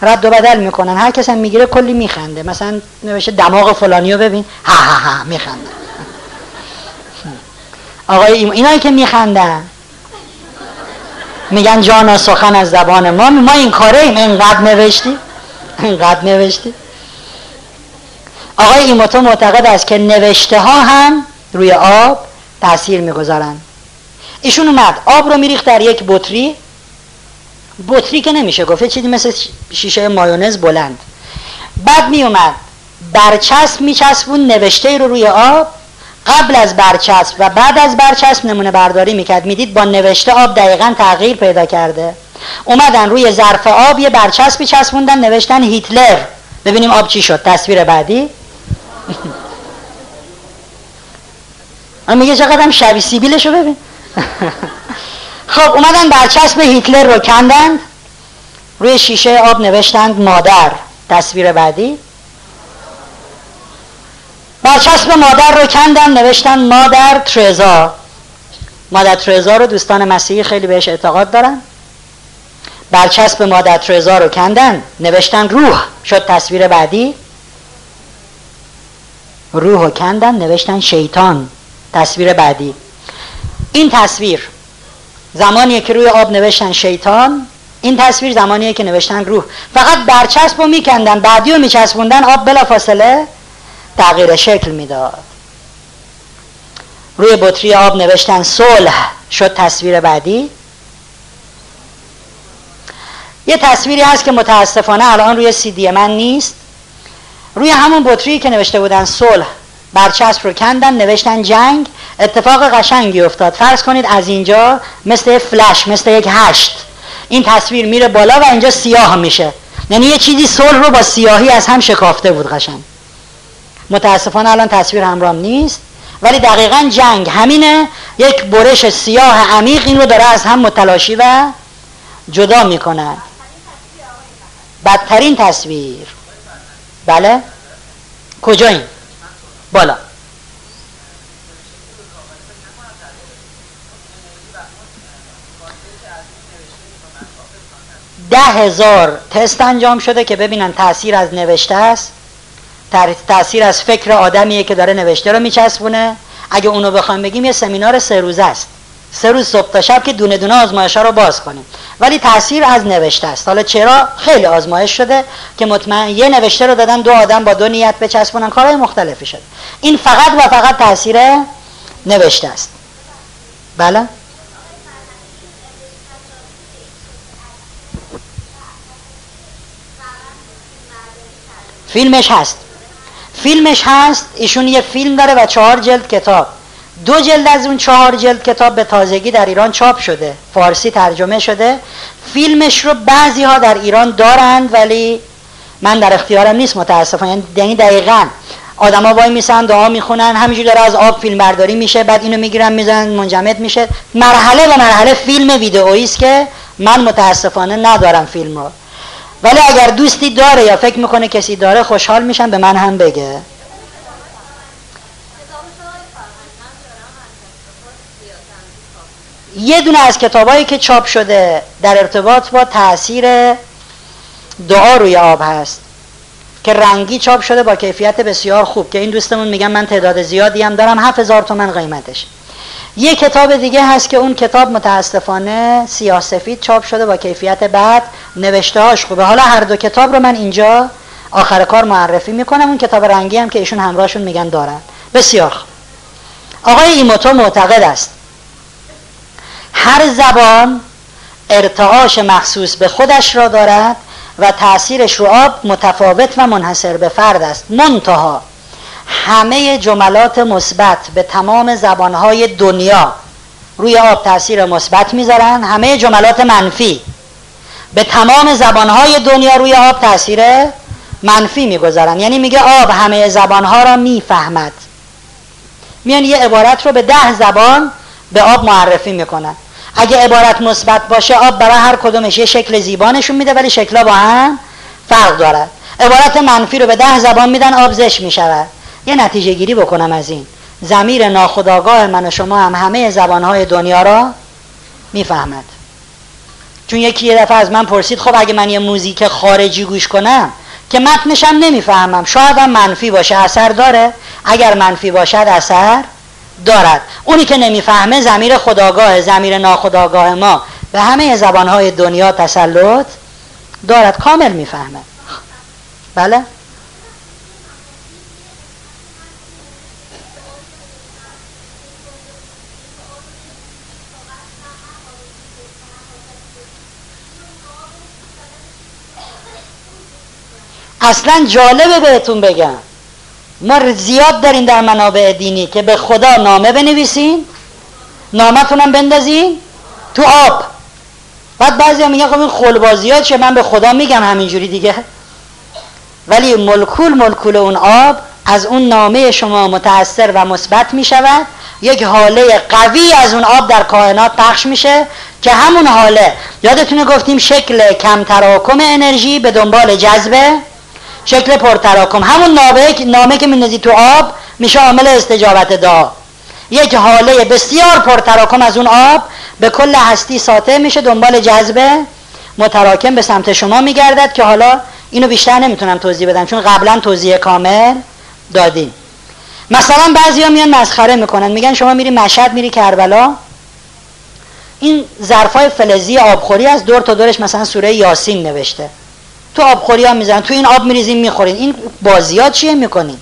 رد و بدل میکنن، هر کس هم میگیره کلی میخنده. مثلا نوشته دماغ فلانیو ببین، ها ها ها میخنده. آقای اینایی که میخندن میگن جانا سخن از زبان ما این کاره ایم، اینقدر نوشتی. آقای ایموتو معتقد است که نوشته ها هم روی آب تاثیر میگذارند. ایشون اومد آب رو میریخت در یک بطری که نمیشه گفت، چیزی مثل شیشه مایونز بلند. بعد میومد برچسب میچسبون نوشته رو روی آب، قبل از برچسب و بعد از برچسب نمونه برداری میکرد، میدید با نوشته آب دقیقاً تغییر پیدا کرده. اومدن روی ظرف آب یه برچسبی چسبوندن، نوشتن هیتلر. ببینیم آب چی شد. تصویر بعدی من میگه چقدرم شبیه سیبیلشو ببین. خب اومدن برچسب هیتلر رو کندند، روی شیشه آب نوشتند مادر. تصویر بعدی برچسب مادر رو کندند نوشتند مادر ترزا. مادر ترزا رو دوستان مسیحی خیلی بهش اعتقاد دارن. برچسب مادر ترزا رو کندند نوشتند روح. شد تصویر بعدی روح رو کندند نوشتند شیطان. تصویر بعدی این تصویر زمانیه که روی آب نوشتن شیطان، این تصویر زمانیه که نوشتن روح. فقط برچسب رو میکندن بعدی رو میچسبوندن، آب بلا فاصله تغییر شکل میداد. روی بطری آب نوشتن صلح. شد تصویر بعدی یه تصویری هست که متاسفانه الان روی CD من نیست. روی همون بطری که نوشته بودن صلح برچسب رو کندن نوشتن جنگ. اتفاق قشنگی افتاد. فرض کنید از اینجا مثل یک فلش، مثل یک هشت، این تصویر میره بالا و اینجا سیاه میشه. یعنی یه چیزی صلح رو با سیاهی از هم شکافته بود قشنگ. متاسفانه الان تصویر همرام نیست، ولی دقیقاً جنگ همینه. یک برش سیاه عمیق این رو داره از هم متلاشی و جدا میکنه. بدترین تصویر. بله کجا این؟ بالا ده 10,000 تست انجام شده که ببینن تأثیر از نوشته است، تأثیر از فکر آدمیه که داره نوشته رو میچسبونه. اگه اونو بخوایم بگیم یه سمینار 3 روزه است، 3 روز صبح تا شب که دونه دونه آزمایش‌ها رو باز کنیم، ولی تأثیر از نوشته است. حالا چرا خیلی آزمایش شده که مطمئن یه نوشته رو دادن 2 آدم با 2 نیت بچسبونن، کارهای مختلفی شد. این فقط و فقط تأثیر نوشته است. بله فیلمش هست، فیلمش هست. ایشون یه فیلم داره و 4 جلد کتاب. 2 جلد از اون 4 جلد کتاب به تازگی در ایران چاپ شده، فارسی ترجمه شده. فیلمش رو بعضی ها در ایران دارند ولی من در اختیارم نیست متاسفانه. یعنی دقیقاً آدم ها وای میسن دعا میخونن، همینجور داره از آب فیلم برداری میشه، بعد اینو میگیرن میزنن منجمد میشه. مرحله به مرحله فیلم ویدئویی است که من متاسفانه ندارم فیلم رو، ولی اگر دوستی داره یا فکر میکنه کسی داره خوشحال میشن به من هم بگه. یه دونه از کتابایی که چاپ شده در ارتباط با تأثیر دعا روی آب هست که رنگی چاپ شده با کیفیت بسیار خوب، که این دوستمون میگم من تعداد زیادی هم دارم، 7,000 تومان قیمتش. یه کتاب دیگه هست که اون کتاب متاسفانه سیاه سفید چاپ شده با کیفیت بد، نوشته هاش خوبه. حالا هر دو کتاب رو من اینجا آخر کار معرفی میکنم. اون کتاب رنگی هم که ایشون همراهشون میگن دارن بسیار خوب. آقای ایموتو معتقد است هر زبان ارتعاش مخصوص به خودش را دارد و تأثیرش رو آب متفاوت و منحصر به فرد است. منتها همه جملات مثبت به تمام زبانهای دنیا روی آب تأثیر مثبت میذارن، همه جملات منفی به تمام زبانهای دنیا روی آب تأثیر منفی میگذارن. یعنی میگه آب همه زبانها را میفهمد. میان یه عبارت رو به 10 زبان به آب معرفی میکنن. اگه عبارت مثبت باشه آب برای هر کدومش یه شکل زیبا نشون میده ولی شکل‌ها با هم فرق دارن. عبارت منفی رو به 10 زبان میدن، آب زشت میشود. یه نتیجه گیری بکنم از این، ضمیر ناخودآگاه من و شما هم همه زبانهای دنیا را میفهمد. چون یکی یه دفعه از من پرسید خب اگه من یه موزیک خارجی گوش کنم که متنش هم نمیفهمم، شاید هم منفی باشه، اثر داره؟ اگر منفی باشد اثر دارد. اونی که نمیفهمه ضمیر خودآگاه، ضمیر ناخودآگاه ما به همه زبانهای دنیا تسلط دارد، کامل میفهمه. بله اصلا جالبه بهتون بگم ما زیاد داریم در منابع دینی که به خدا نامه بنویسین، نامتونم بندازین تو آب. بعد بعضیا میگن خب این خلبازیات چه، من به خدا میگم همینجوری دیگه. ولی ملکول اون آب از اون نامه شما متأثر و مثبت میشود یک حاله قوی از اون آب در کائنات پخش میشه که همون حاله، یادتونه گفتیم شکل کم تراکم انرژی به دنبال جذب شکل پر تراکم، همون نامه که میندازی تو آب میشه عامل استجابت دعا. یک حاله بسیار پر تراکم از اون آب به کل هستی ساطع میشه، دنبال جذب متراکم به سمت شما میگردد که حالا اینو بیشتر نمیتونم توضیح بدم چون قبلا توضیح کامل دادیم. مثلا بعضیا میان مسخره میکنن، میگن شما میری مشهد، میری کربلا، این ظرفای فلزی آبخوری از دور تا دورش مثلا سوره یاسین نوشته، تو آبخوری ها میزنن، تو این آب میریزین میخورین، این بازیات چیه میکنین؟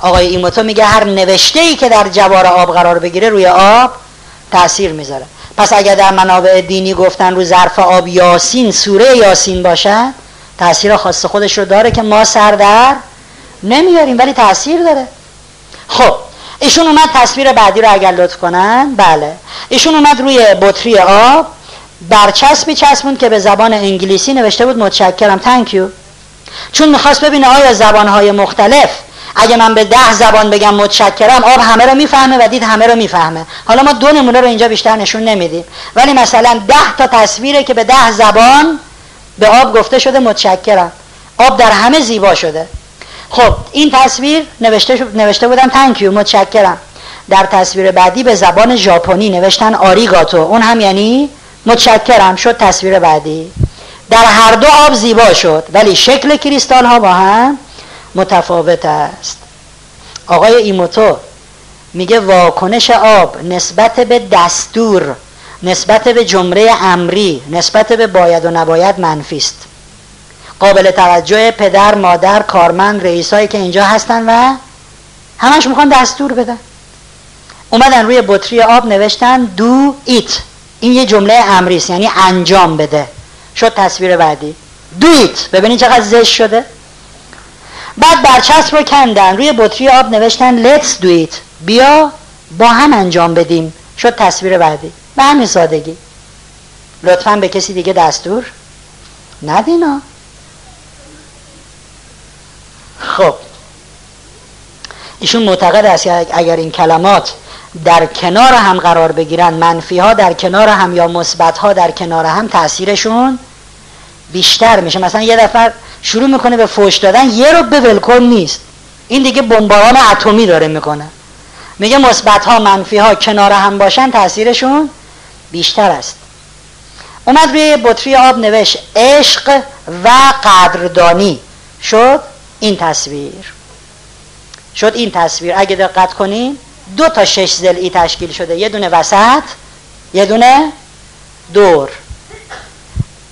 آقای ایموتو میگه هر نوشته ای که در جوار آب قرار بگیره روی آب تاثیر میذاره. پس اگر در منابع دینی گفتن رو ظرف آب یاسین، سوره یاسین باشه، تاثیر خاص خودش رو داره که ما سر در نمیاریم ولی تاثیر داره. خب ایشون اومد تصویر بعدی رو اگر لطف کنن، بله، ایشون اومد روی بطری آب برچسبی چسبوند که به زبان انگلیسی نوشته بود متشکرم thank you، چون میخواست ببینه آیا زبانهای مختلف، اگه من به 10 زبان بگم متشکرم آب همه رو میفهمه و دید همه رو میفهمه. حالا ما 2 نمونه رو اینجا بیشتر نشون نمیدیم، ولی مثلا 10 تا تصویره که به 10 زبان به آب گفته شده متشکرم، آب در همه زیبا شده. خب این تصویر نوشته بودم تانکیو متشکرم، در تصویر بعدی به زبان ژاپنی نوشتن آریگاتو، اون هم یعنی متشکرم شد تصویر بعدی. در هر دو آب زیبا شد ولی شکل کریستال ها با هم متفاوت است. آقای ایموتو میگه واکنش آب نسبت به دستور، نسبت به جمله امری، نسبت به باید و نباید منفی است. قابل توجه پدر، مادر، کارمند، رئیسایی که اینجا هستن و همش میخوان دستور بدن، اومدن روی بطری آب نوشتن دو ایت، این یه جمله امری است یعنی انجام بده، شد تصویر بعدی دو ایت، ببینید چقدر زشت شده. بعد برچسب رو کندن روی بطری آب نوشتن لیتس دو ایت، بیا با هم انجام بدیم، شد تصویر بعدی. به همین سادگی لطفاً به کسی دیگه دستور ندینا. خب ایشون معتقد است اگر این کلمات در کنار هم قرار بگیرن، منفی ها در کنار هم یا مثبت ها در کنار هم، تاثیرشون بیشتر میشه. مثلا یه دفعه شروع میکنه به فوش دادن، یه رو به ولکن نیست، این دیگه بمباران اتمی داره میکنه. میگه مثبت ها منفی ها کنار هم باشن تاثیرشون بیشتر است. اومد روی بطری آب نوشت عشق و قدردانی، شد این تصویر، شد این تصویر. اگه دقت کنین 2 تا 6 ضلعی تشکیل شده، یه دونه وسط، یه دونه دور.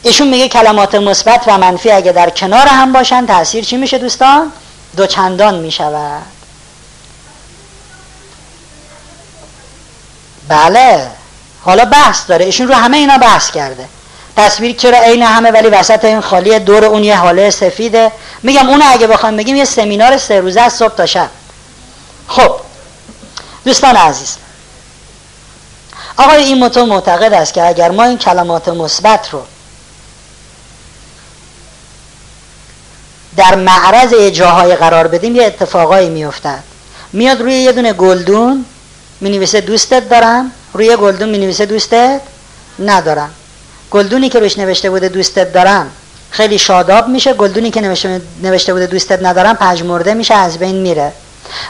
ایشون میگه کلمات مثبت و منفی اگه در کنار هم باشن تاثیر چی میشه دوستان؟ دوچندان میشود. بله حالا بحث داره، ایشون رو همه اینا بحث کرده. تصویر چرا عین همه ولی وسط این خالیه، دور اون یه حاله سفیده. میگم اون اگه بخوایم بگیم یه سمینار 3 روزه از صبح تا شب. خب دوستان عزیز، آقای ایموتو معتقد است که اگر ما این کلمات مثبت رو در معرض جاهای قرار بدیم یه اتفاقایی میفتند. میاد روی یه دونه گلدون مینویسه دوستت دارم، روی گلدون مینویسه دوستت ندارم. گلدونی که روش نوشته بوده دوستت دارم خیلی شاداب میشه، گلدونی که نوشته بوده دوستت ندارم پژمرده میشه، از بین میره.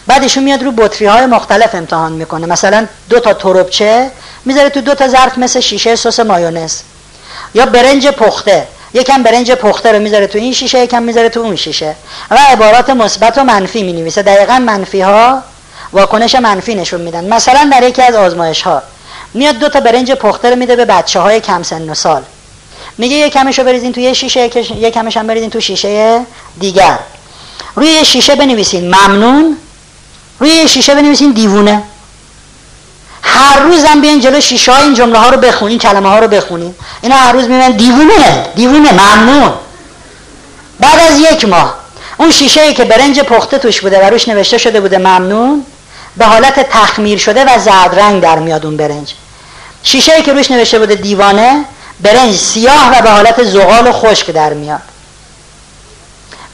بعدشون میاد رو بطری های مختلف امتحان میکنه، مثلا 2 تا تربچه میذاره تو 2 تا ظرف مثل شیشه سس مایونز، یا برنج پخته، یکم برنج پخته رو میذاره تو این شیشه، یکم میذاره تو اون شیشه و عبارات مثبت و منفی مینویسه. دقیقاً منفی ها واکنش منفی نشون میدن. مثلا در یکی از آزمایش ها میاد 2 تا برنج پخته رو میده به بچه‌های کم سن و سال، میگه یکمشو بریزین تو یه شیشه، یکمش هم بریزین تو شیشه دیگر. روی یه شیشه بنویسین ممنون، روی یه شیشه بنویسین دیوونه. هر روزم بیان جلو شیشه ها این جمله ها رو بخونین، کلمه ها رو بخونین. اینا هر روز میگن دیوونه، دیوونه، ممنون. بعد از 1 ماه اون شیشه‌ای که برنج پخته توش بوده و روش نوشته شده بوده ممنون به حالت تخمیر شده و زردرنگ در میاد اون برنج. شیشه‌ای که روش نوشته بوده دیوانه، برنج سیاه و به حالت زغال و خشک در میاد.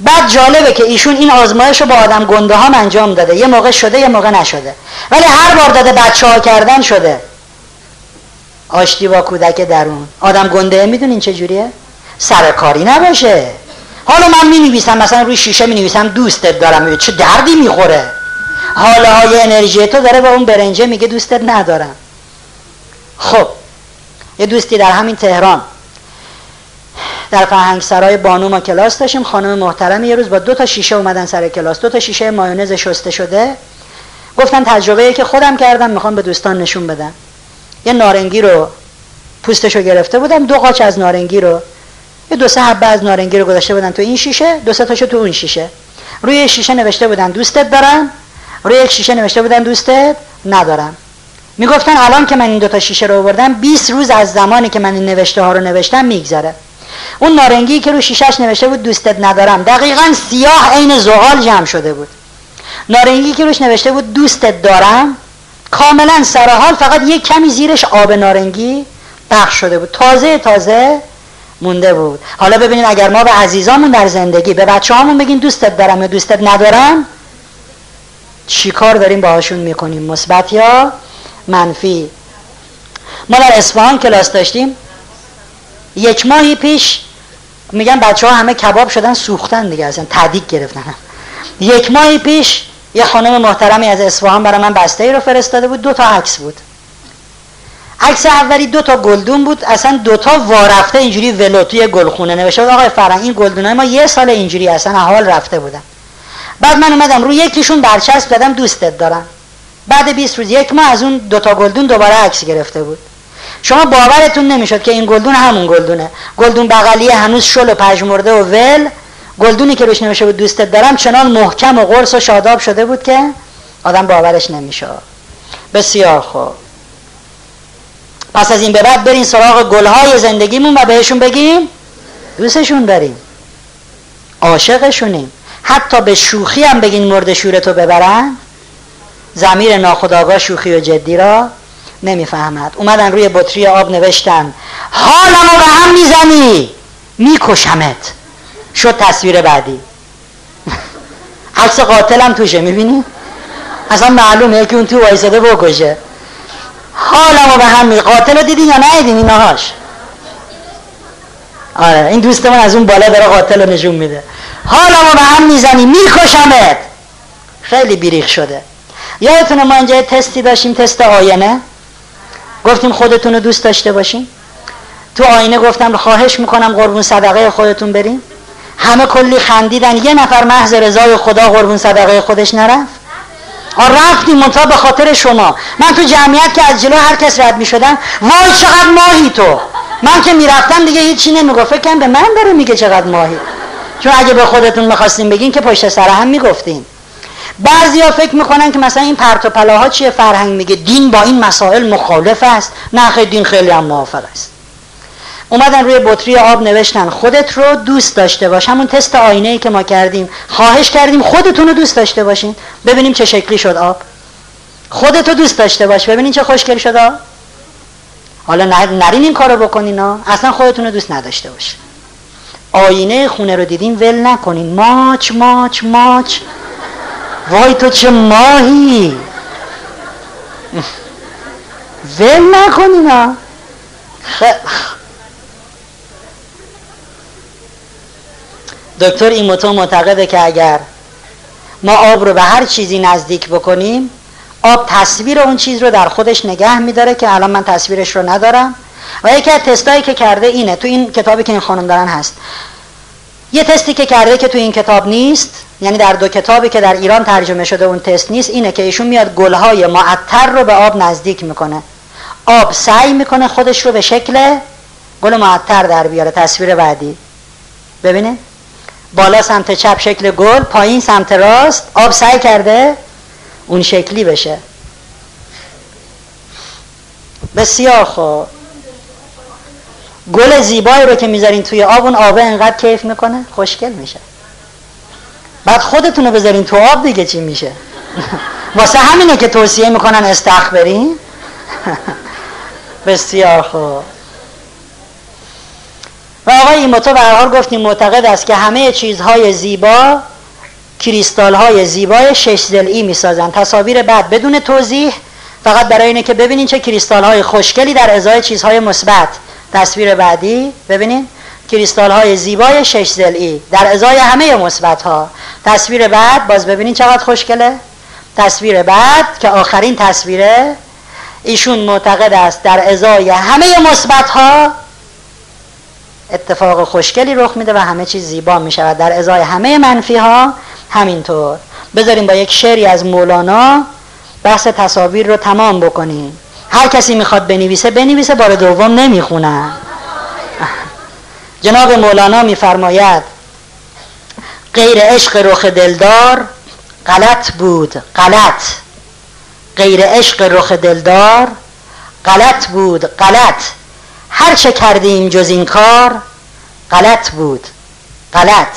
بعد جالبه که ایشون این آزمایش رو با آدم گنده ها انجام داده، یه موقع شده یه موقع نشده، ولی هر بار داده بچه ها کردن شده. آشتی با کودک درون. آدم گنده میدونین چجوریه؟ سرکاری نباشه. حالا من مینویسم، مثلا روی شیشه مینویسم دوستت دارم، چه دردی میخوره؟ حاله های انرژی تو داره و اون برنجه میگه دوستت ندارم. خب یه دوستی در همین تهران در فرهنگسرای بانو ما کلاس داشتیم، خانم محترم یه روز با دو تا شیشه اومدن سر کلاس، دو تا شیشه مایونز شسته شده. گفتن تجربه‌ای که خودم کردم میخوام به دوستان نشون بدم. یه نارنگی رو پوستشو گرفته بودم، دو قاچ از نارنگی رو، یه دو سه حبه از نارنگی رو گذاشته بودن تو این شیشه، دو سه تاشو تو اون شیشه. روی شیشه نوشته بودن دوستت دارم، روی یک شیشه نوشته بودن دوستت ندارم. میگفتن الان که من این دو تا شیشه رو آوردم 20 روز از زمانی که من این نوشته ها رو نوشتم میگذره. اون نارنگی که روی شیشه‌اش نوشته بود دوستت ندارم دقیقاً سیاه عین زغال جمع شده بود. نارنگی که روش نوشته بود دوستت دارم کاملاً سر حال، فقط یک کمی زیرش آب نارنگی پخش شده بود، تازه تازه مونده بود. حالا ببینید اگر ما به عزیزامون در زندگی، به بچه‌هامون بگین دوستت دارم یا دوستت ندارم، چیکار داریم باهاشون میکنیم؟ مثبت یا منفی؟ ما در اصفهان کلاس داشتیم یک ماهی پیش، میگن بچه ها همه کباب شدن سوختن دیگه، اصلا تعدیق گرفتن. یک ماهی پیش یه خانم محترمی از اصفهان برای من بسته ای رو فرستاده بود، دو تا عکس بود. عکس اولی دو تا گلدون بود، اصلا دو تا وارفته اینجوری ولو توی گلخونه نوشته بود آقای فرنگ این گلدونای ما یه سال اینجوری اصلا حال رفته بودن. بعد من اومدم روی یکیشون برچسب دادم دوستت دارم. بعد 20 روز یک ماه از اون دو تا گلدون دوباره عکس گرفته بود. شما باورتون نمیشد که این گلدون همون گلدونه. گلدون بغلی هنوز شل و پژمرده و ول، گلدونی که روش نوشته بود دوستت دارم چنان محکم و قرص و شاداب شده بود که آدم باورش نمیشد. بسیار خوب. پس از این به بعد بریم سراغ گلهای زندگیمون و بهشون بگیم دوستشون داریم. عاشقشونیم. حتی به شوخی هم بگین مرد شورتو ببرن، ضمیر ناخودآگاه شوخی و جدی را نمیفهمد. اومدن روی بطری آب نوشتن حالمو به هم میزنی میکشمت. شد تصویر بعدی عکس قاتلم توشه، میبینی اصلا معلومه که اون تو وایساده بکشه. حالمو به هم میزنی، قاتلو دیدین یا ندیدین؟ اینهاش آره، این دوستمون از اون بالا داره قاتلو نشون میده. حالمو به هم میزنی میکشمت. خیلی بیریخ شده. یادتونه ما اینجا تستی داشتیم، تست آینه، گفتیم خودتون رو دوست داشته باشین. تو آینه گفتم خواهش میکنم قربون صدقه خودتون برین، همه کلی خندیدن، یه نفر محض رضای خدا قربون صدقه خودش نرفت. رفتیم منتها به خاطر شما. من تو جمعیت که از جلو هر کس رد میشدم وای چقدر ماهی تو. من که میرفتم دیگه هیچی نمیگفت، فکر کنم به من داره میگه چقدر ماهی، چون اگه به خودتون میخواستین بگین که پشت سر هم میگفتین. بعضیا فکر میکنن که مثلا این پرت و پلاها چیه، فرهنگ میگه دین با این مسائل مخالف است. نه خیلی، دین خیلی هم موافق است. اومدن روی بطری آب نوشتن خودت رو دوست داشته باش، همون تست آینه ای که ما کردیم، خواهش کردیم خودتون رو دوست داشته باشین ببینیم چه شکلی شد آب. خودت رو دوست داشته باش ببینین چه خوشگل شد آب. حالا نرین این کارو بکنین ها، اصلا خودتون رو دوست نداشته باش. آینه خونه رو دیدین ول نکنین، ماچ ماچ ماچ، وای تو چه ماهی، ول نکنین ها. دکتر ایموتو معتقده که اگر ما آب رو به هر چیزی نزدیک بکنیم، آب تصویر اون چیز رو در خودش نگه میداره که الان من تصویرش رو ندارم. و یکی از تستایی که کرده اینه، تو این کتابی که این خانم دارن هست، یه تستی که کرده که تو این کتاب نیست، یعنی در دو کتابی که در ایران ترجمه شده اون تست نیست، اینه که ایشون میاد گلهای معطر رو به آب نزدیک میکنه، آب سعی میکنه خودش رو به شکل گل معطر در بیاره. تصویر بعدی ببینه، بالا سمت چپ شکل گل، پایین سمت راست آب سعی کرده اون شکلی بشه. بسیار خوب. گل زیبایی رو که میذارین توی آب، اون آب انقدر کیف میکنه خوشگل میشه. بعد خودتون رو بذارین تو آب دیگه چی میشه؟ واسه همینه که توصیه میکنن استخبرین. بسیار خوب. و آقای آقای ایموتو به هر حال گفتیم معتقد است که همه چیزهای زیبا کریستالهای زیبای شش ضلعی میسازند. تصاویر بعد بدون توضیح، فقط برای اینه که ببینین چه کریستالهای خوشگلی در ازای چیزهای مثبت. تصویر بعدی ببینین کریستالهای زیبای شش ضلعی در ازای همه مثبت‌ها. تصویر بعد باز ببینین چقدر خوشگله. تصویر بعد که آخرین تصویره، ایشون معتقد است در ازای همه مثبت‌ها اتفاق خوشگلی رخ میده و همه چیز زیبا میشود، در ازای همه منفی ها همینطور. بذاریم با یک شعری از مولانا بحث تصاویر رو تمام بکنیم. هر کسی میخواد بنویسه بنویسه، بار دوم نمیخونم. جناب مولانا میفرماید غیر عشق رخ دلدار غلط بود غلط، غیر عشق رخ دلدار غلط بود غلط، هر چه کردیم جز این کار غلط بود غلط،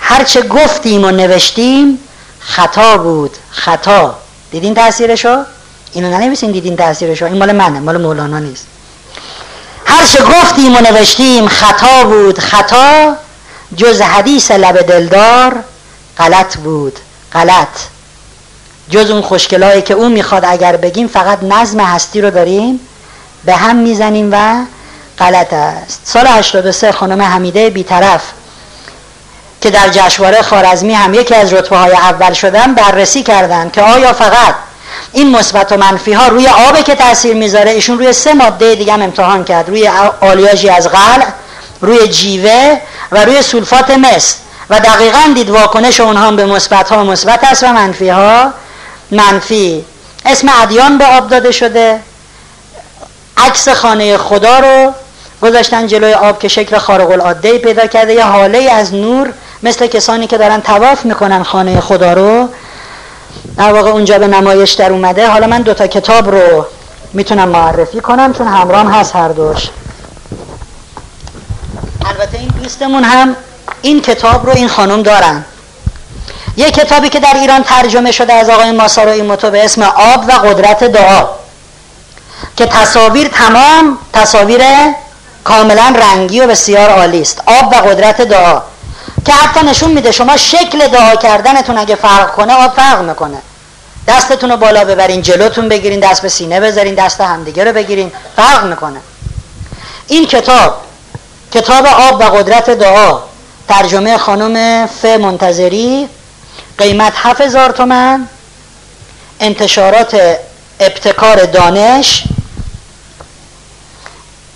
هر چه گفتیم و نوشتیم خطا بود خطا. دیدین تأثیرشو؟ اینو ننویسین دیدین تأثیرشو، این مال منه، مال مولانا نیست. هر چه گفتیم و نوشتیم خطا بود خطا، جز حدیث لب دلدار غلط بود غلط. جز اون خوشگلایی که اون میخواد اگر بگیم، فقط نظم هستی رو داریم به هم میزنیم و غلط است. سال 83 خانم حمیده بیطرف که در جشنواره خوارزمی هم یکی از رتبه های اول شدن، بررسی کردند که آیا فقط این مثبت و منفی ها روی آب که تاثیر میذاره. ایشون روی 3 ماده دیگه هم امتحان کرد، روی آلیاژی از قلع، روی جیوه و روی سولفات مس، و دقیقاً دید واکنش اونها به مثبت ها مثبت است و منفی ها منفی. اسم ادیان به آب داده شده، عکس خانه خدا رو گذاشتن جلوی آب که شکل خارق العاده پیدا کرده، یه حاله از نور مثل کسانی که دارن طواف میکنن خانه خدا رو، در واقع اونجا به نمایش در اومده. حالا من 2 تا کتاب رو میتونم معرفی کنم چون همراهم هست هر دوش. البته این دوستمون هم این کتاب رو این خانم دارن، یه کتابی که در ایران ترجمه شده از آقای ماسارو ایموتو به اسم آب و قدرت دعا، که تصاویر تمام تصاویر کاملا رنگی و بسیار عالی است. آب و قدرت دعا که حتی نشون میده شما شکل دعا کردنتون اگه فرق کنه آب فرق میکنه. دستتون رو بالا ببرین، جلوتون بگیرین، دست به سینه بذارین، دست همدیگه رو بگیرین، فرق میکنه. این کتاب آب و قدرت دعا، ترجمه خانم ف منتظری، قیمت 7000 تومان، انتشارات ابتکار دانش.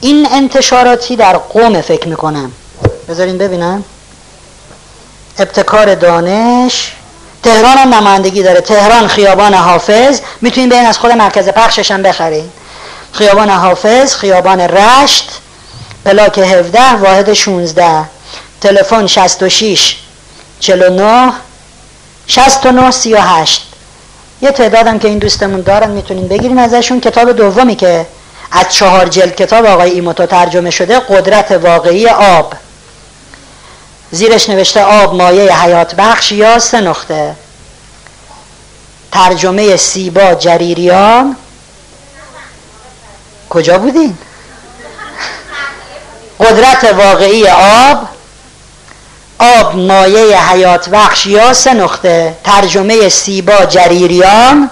این انتشاراتی در قم فکر میکنم، بذارین ببینم. ابتکار دانش تهران هم نمایندگی داره، تهران خیابان حافظ. میتونین برین از خود مرکز پخشش هم بخرین. خیابان حافظ، خیابان رشت، پلاک 17 واحد 16، تلفن 66 49 69 38. یه تعدادم که این دوستمون دارن میتونین بگیرین ازشون. کتاب دومی که از 4 جلد کتاب آقای ایموتو ترجمه شده، قدرت واقعی آب، زیرش نوشته آب مایه حیات بخش یا 3 نقطه، ترجمه سیبا جریریان. کجا بودین؟ قدرت واقعی آب، آب مایه حیات بخش یا 3 نقطه، ترجمه سیبا جریریان،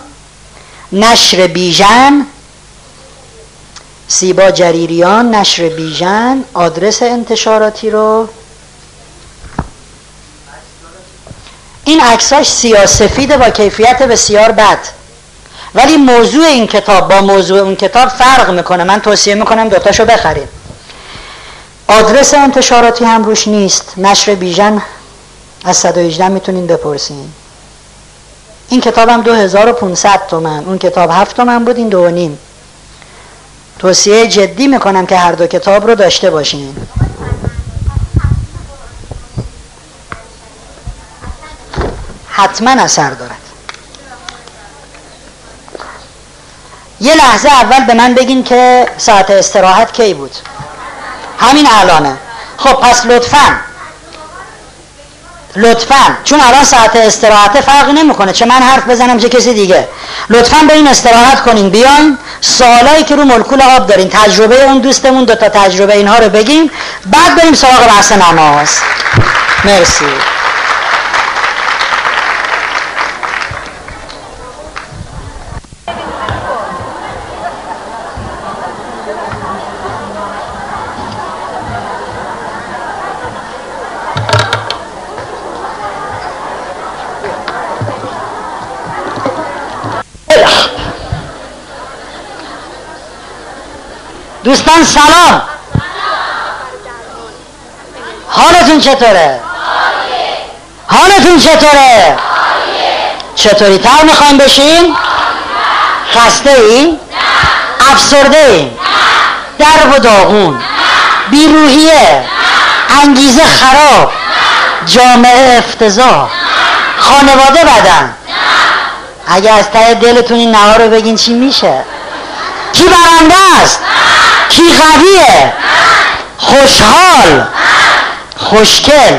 نشر بیژن. سیبا جریریان، نشر بیژن. آدرس انتشاراتی رو، این عکساش سیاه‌سفیده با کیفیت بسیار بد، ولی موضوع این کتاب با موضوع اون کتاب فرق میکنه. من توصیه میکنم 2تاشو بخرید. آدرس انتشاراتی هم روش نیست، نشر بیژن از 118 میتونین بپرسین. این کتاب هم 2500 تومان، اون کتاب 7 تومان بود، این 2.5. توصیه جدی میکنم که هر 2 کتاب رو داشته باشین. حتما اثر دارد. یه لحظه اول به من بگین که ساعت استراحت کی بود؟ همین الانه. خب پس لطفاً لطفاً، چون الان ساعت استراحت فرقی نمیکنه چه من حرف بزنم چه کسی دیگه، لطفاً به این استراحت کنین، بیاین سوالایی که رو مولکول آب دارین، تجربه اون دوستمون دو تا تجربه اینها رو بگیم، بعد بریم سراغ بحث نماز. مرسی. دوستان سلام، حالتون چطوره؟ حالتون چطوره؟ چطوری تر میخواییم بشین؟ خسته این؟ افسرده این؟ درب و داغون؟ بیروحیه؟ انگیزه خراب؟ جامعه افتضاح؟ خانواده بدن؟ اگه از ته دلتون این نوا رو بگین چی میشه؟ کی برنده است؟ کی قویه؟ خوشحال؟ خوشکل؟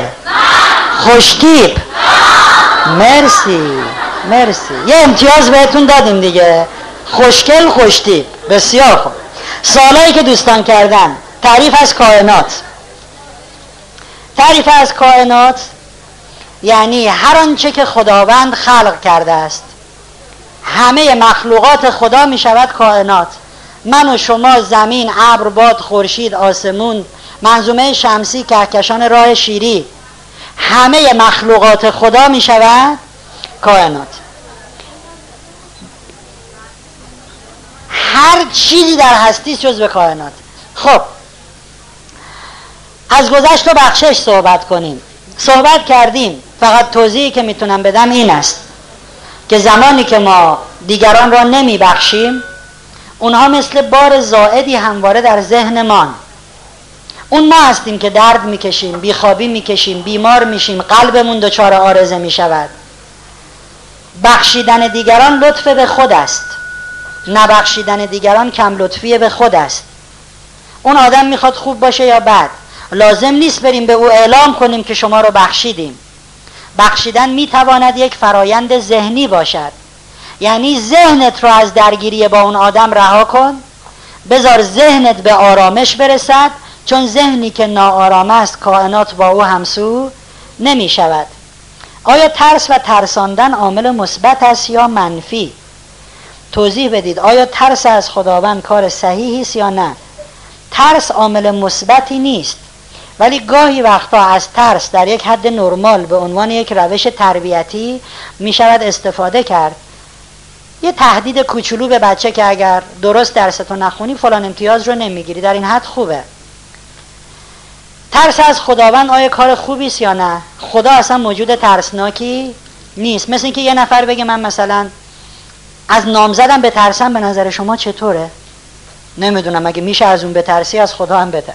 خوشتیپ؟ مرسی مرسی، یه امتیاز بهتون دادیم دیگه، خوشکل خوشتیپ. بسیار خوب. سوالایی که دوستان کردن، تعریف از کائنات. تعریف از کائنات یعنی هر آنچه که خداوند خلق کرده است. همه مخلوقات خدا می شود کائنات. من و شما، زمین، ابر، باد، خورشید، آسمون، منظومه شمسی، کهکشان، راه شیری، همه مخلوقات خدا می شود کائنات. هر چیزی در هستی جزو کائنات. خب از گذشت و بخشش صحبت کنیم. صحبت کردیم. فقط توضیحی که میتونم بدم این است که زمانی که ما دیگران را نمی بخشیم، اونها مثل بار زائدی همواره در ذهن مان. اون ما هستیم که درد میکشیم، بیخوابی میکشیم، بیمار میشیم، قلبمون دچار آرزه میشود. بخشیدن دیگران لطف به خود است، نبخشیدن دیگران کم لطفی به خود است. اون آدم میخواد خوب باشه یا بد، لازم نیست بریم به او اعلام کنیم که شما رو بخشیدیم. بخشیدن میتواند یک فرایند ذهنی باشد، یعنی ذهنت رو از درگیری با اون آدم رها کن، بذار ذهنت به آرامش برسد، چون ذهنی که ناآرام است کائنات با او همسو نمی شود. آیا ترس و ترساندن عامل مثبت است یا منفی؟ توضیح بدید. آیا ترس از خداوند کار صحیحی است یا نه؟ ترس عامل مثبتی نیست، ولی گاهی وقتا از ترس در یک حد نرمال به عنوان یک روش تربیتی می شود استفاده کرد. یه تهدید کوچولو به بچه که اگر درست درستو نخونی فلان امتیاز رو نمیگیری، در این حد خوبه. ترس از خداوند آیا کار خوبی است یا نه؟ خدا اصلا موجود ترسناکی نیست. مثل اینکه یه نفر بگه من مثلا از نامزدم بترسم، به نظر شما چطوره؟ نمیدونم، اگه میشه از اون بترسی از خدا هم بترس.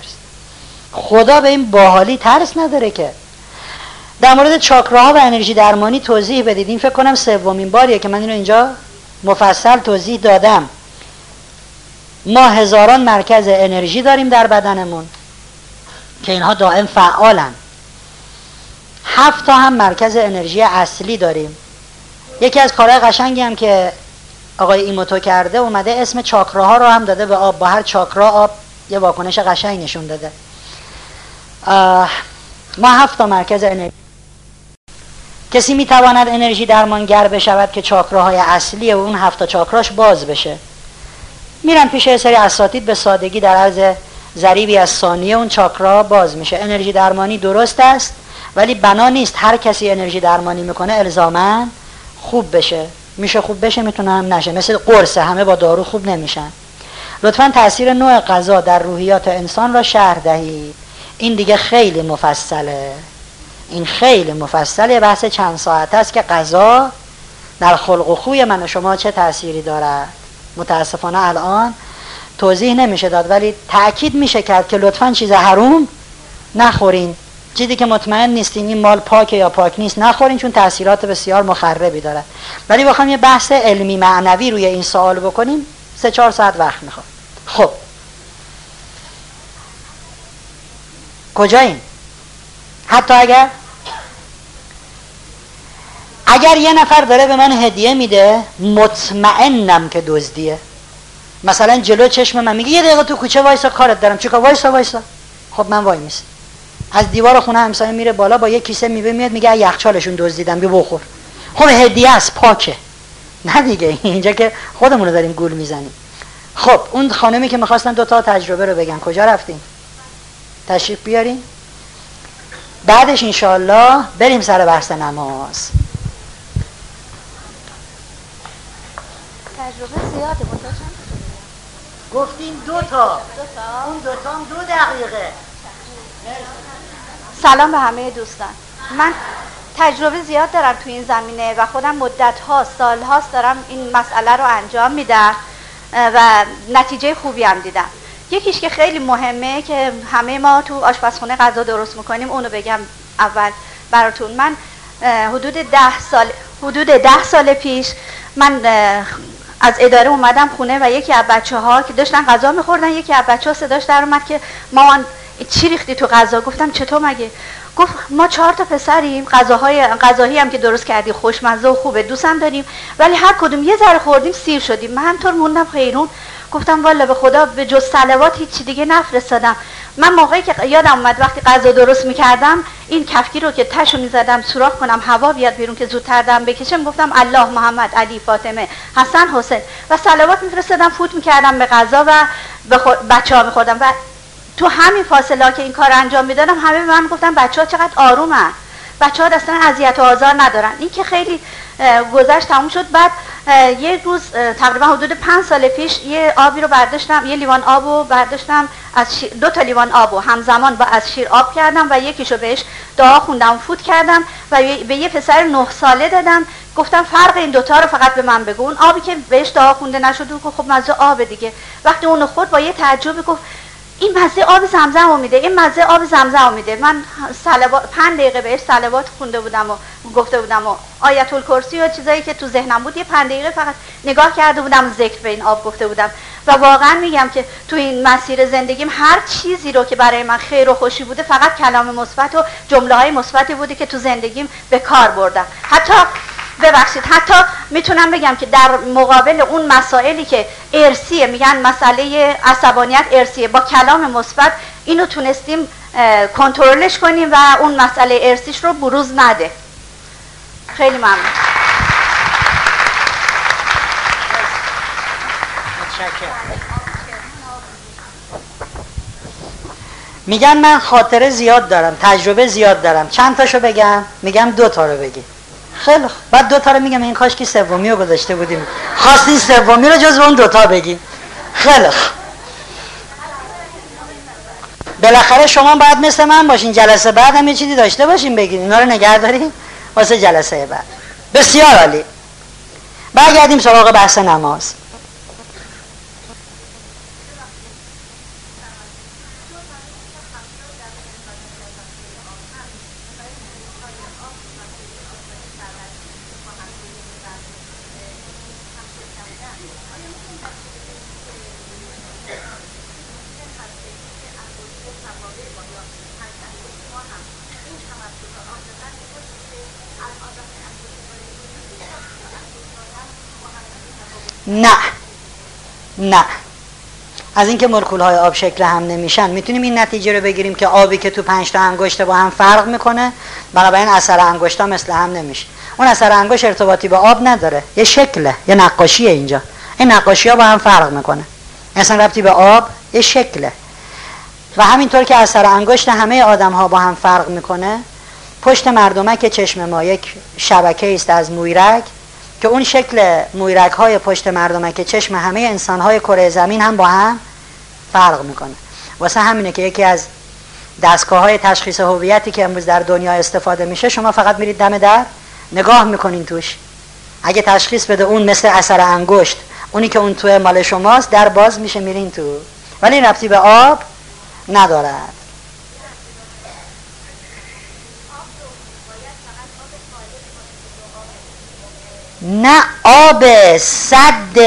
خدا به این باحالی ترس نداره که. در مورد چاکراها و انرژی درمانی توضیح بدید. این فکر کنم سومین باریه که من اینو اینجا مفصل توضیح دادم. ما هزاران مرکز انرژی داریم در بدنمون که اینها دائم فعالن. 7 تا هم مرکز انرژی اصلی داریم. یکی از کارهای قشنگی هم که آقای ایموتو کرده، اومده اسم چاکراها رو هم داده به آب. با هر چاکرا آب یه واکنش قشنگ نشون داده. ما 7 تا مرکز انرژی. کسی میتواند انرژی درمانگر بشود که چاکراهای اصلی و اون 7 تا چاکراش باز بشه. میرن پیش یه سری اساتید، به سادگی در عرض ضریبی از ثانیه اون چاکرا باز میشه. انرژی درمانی درست است، ولی بنا نیست هر کسی انرژی درمانی میکنه الزاما خوب بشه. میشه خوب بشه، میتونه هم نشه. مثل قرص، همه با دارو خوب نمیشن. لطفاً تاثیر نوع غذا در روحیات انسان را شرح دهید. این دیگه خیلی مفصله. این خیلی مفصله، بحث چند ساعت است که غذا در خلق و خوی من و شما چه تأثیری دارد. متاسفانه الان توضیح نمیشه داد، ولی تأکید میشه کرد که لطفاً چیز حروم نخورین. چیزی که مطمئن نیستین این مال پاکه یا پاک نیست نخورین، چون تأثیرات بسیار مخربی دارد. ولی بخوام یه بحث علمی معنوی روی این سوال بکنیم 3-4 ساعت وقت میخواد. خب کجاییم؟ حتی اگر اگر یه نفر داره به من هدیه میده مطمئنم که دزدیه، مثلا جلو چشم من میگه یه دقیقه تو کوچه وایسا کارت دارم، چیکار؟ وایسا. خب من وای میسم، از دیوار خونه همسایه میره بالا با یه کیسه میوه میاد میگه یخچالشون دزدیدم بیا بخور. خب هدیه است، پاکه، نه دیگه اینجا که خودمون رو داریم گول میزنیم. خب اون خانمی که می‌خواستن دو تا تجربه رو بگن کجا رفتیم؟ تشریف بیارین بعدش انشالله بریم سر بحث نماز. تجربه زیاده، منتها چند تا گفتیم؟ دو تا. اون دو تا هم 2 دقیقه. سلام به همه دوستان. من تجربه زیاد دارم تو این زمینه و خودم مدت‌ها سال‌هاست دارم این مسئله رو انجام میدم و نتیجه خوبی هم دیدم. یکیش که خیلی مهمه که همه ما تو آشپزخونه غذا درست میکنیم، اونو بگم اول براتون. من حدود 10 سال پیش من از اداره اومدم خونه و یکی از بچه‌ها که داشتن غذا می‌خوردن، یکی از بچه‌ها صداش در اومد که مامان چی ریختی تو غذا؟ گفتم چطور مگه؟ گفت ما 4 تا پسریم، غذاهایی هم که درست کردی خوشمزه و خوبه، دوست هم داریم، ولی هر کدوم یه ذره خوردیم سیر شدیم. من همطور موندم حیرون، گفتم والا به خدا به جز صلوات هیچ چی دیگه نفرستادم. من موقعی که یادم اومد وقتی غذا درست میکردم این کفگیر رو که تاشو میزدم سوراخ کنم هوا بیاد بیرون که زودتر دم بکشم، گفتم الله، محمد، علی، فاطمه، حسن، حسین و صلوات میفرستادم، فوت میکردم به غذا و بچه‌ها میخوردم. و تو همین فاصله که این کار انجام میدادم همه به من گفتن بچه‌ها چقدر آرومن، بچه‌ها اصلا اذیت و آزار ندارن. این که خیلی گذشت تموم شد. بعد یه روز تقریبا حدود 5 سال پیش یه لیوان آب رو برداشتم از 2 تا لیوان آب رو همزمان با از شیر آب کردم و یکیشو بهش دعا خوندم فوت کردم و به یه پسر 9 ساله دادم، گفتم فرق این دوتا رو فقط به من بگو. اون آبی که بهش دعا خونده نشد گفت خب مزه آب دیگه. وقتی اون خورد با یه تعجبی گفت این مزه آب زمزم میده، این مزه آب زمزم میده. من 5 دقیقه بهش صلوات خونده بودم و گفته بودم و آیت الکرسی و چیزایی که تو ذهنم بود، یه 5 دقیقه فقط نگاه کرده بودم، ذکر به این آب گفته بودم. و واقعا میگم که تو این مسیر زندگیم هر چیزی رو که برای من خیر و خوشی بوده فقط کلام مثبت و جمله‌های مثبتی بوده که تو زندگیم به کار بردم. حتی میتونم بگم که در مقابل اون مسائلی که ارثیه، میگن مسئله عصبانیت ارثیه، با کلام مثبت اینو تونستیم کنترلش کنیم و اون مسئله ارثیش رو بروز نده. خیلی ممنون. میگن من خاطره زیاد دارم، تجربه زیاد دارم، چند تاشو بگم؟ میگم 2 تا رو بگی. خیلی خوب، بعد 2 تا رو میگم، این کاش که سومی رو گذاشته بودیم، خواستین سومی رو جز اون 2 تا بگی. خیلی خوب، بالاخره شما باید مثل من باشین، جلسه بعد هم یه چیزی داشته باشین بگین، اینا رو نگه داریم واسه جلسه بعد. بسیار عالی، برگردیم سراغ بحث نماز. نه، از اینکه مولکول‌های آب شکل هم نمیشن میتونیم این نتیجه رو بگیریم که آبی که تو 5 تا انگشت با هم فرق میکنه، بنابراین اثر انگشت‌ها مثل هم نمیشه. اون اثر انگشت ارتباطی با آب نداره، یه شکله، یه نقاشیه. اینجا این نقاشی‌ها با هم فرق میکنه، اصلا ربطی به آب، یه شکله. و همینطور که اثر انگشت همه آدم‌ها با هم فرق میکنه، پشت مردمک چشم ما یک شبکه است از مویرک که اون شکل مویرک‌های پشت مردمک چشم همه انسان‌های کره زمین هم با هم فرق میکنه. واسه همینه که یکی از دستگاه‌های تشخیص هویتی که امروز در دنیا استفاده میشه، شما فقط میرید دم در نگاه میکنین توش، اگه تشخیص بده اون مثل اثر انگشت، اونی که اون توی مال شماست، در باز میشه میرین تو، ولی ربطی به آب ندارد. نه، آب سد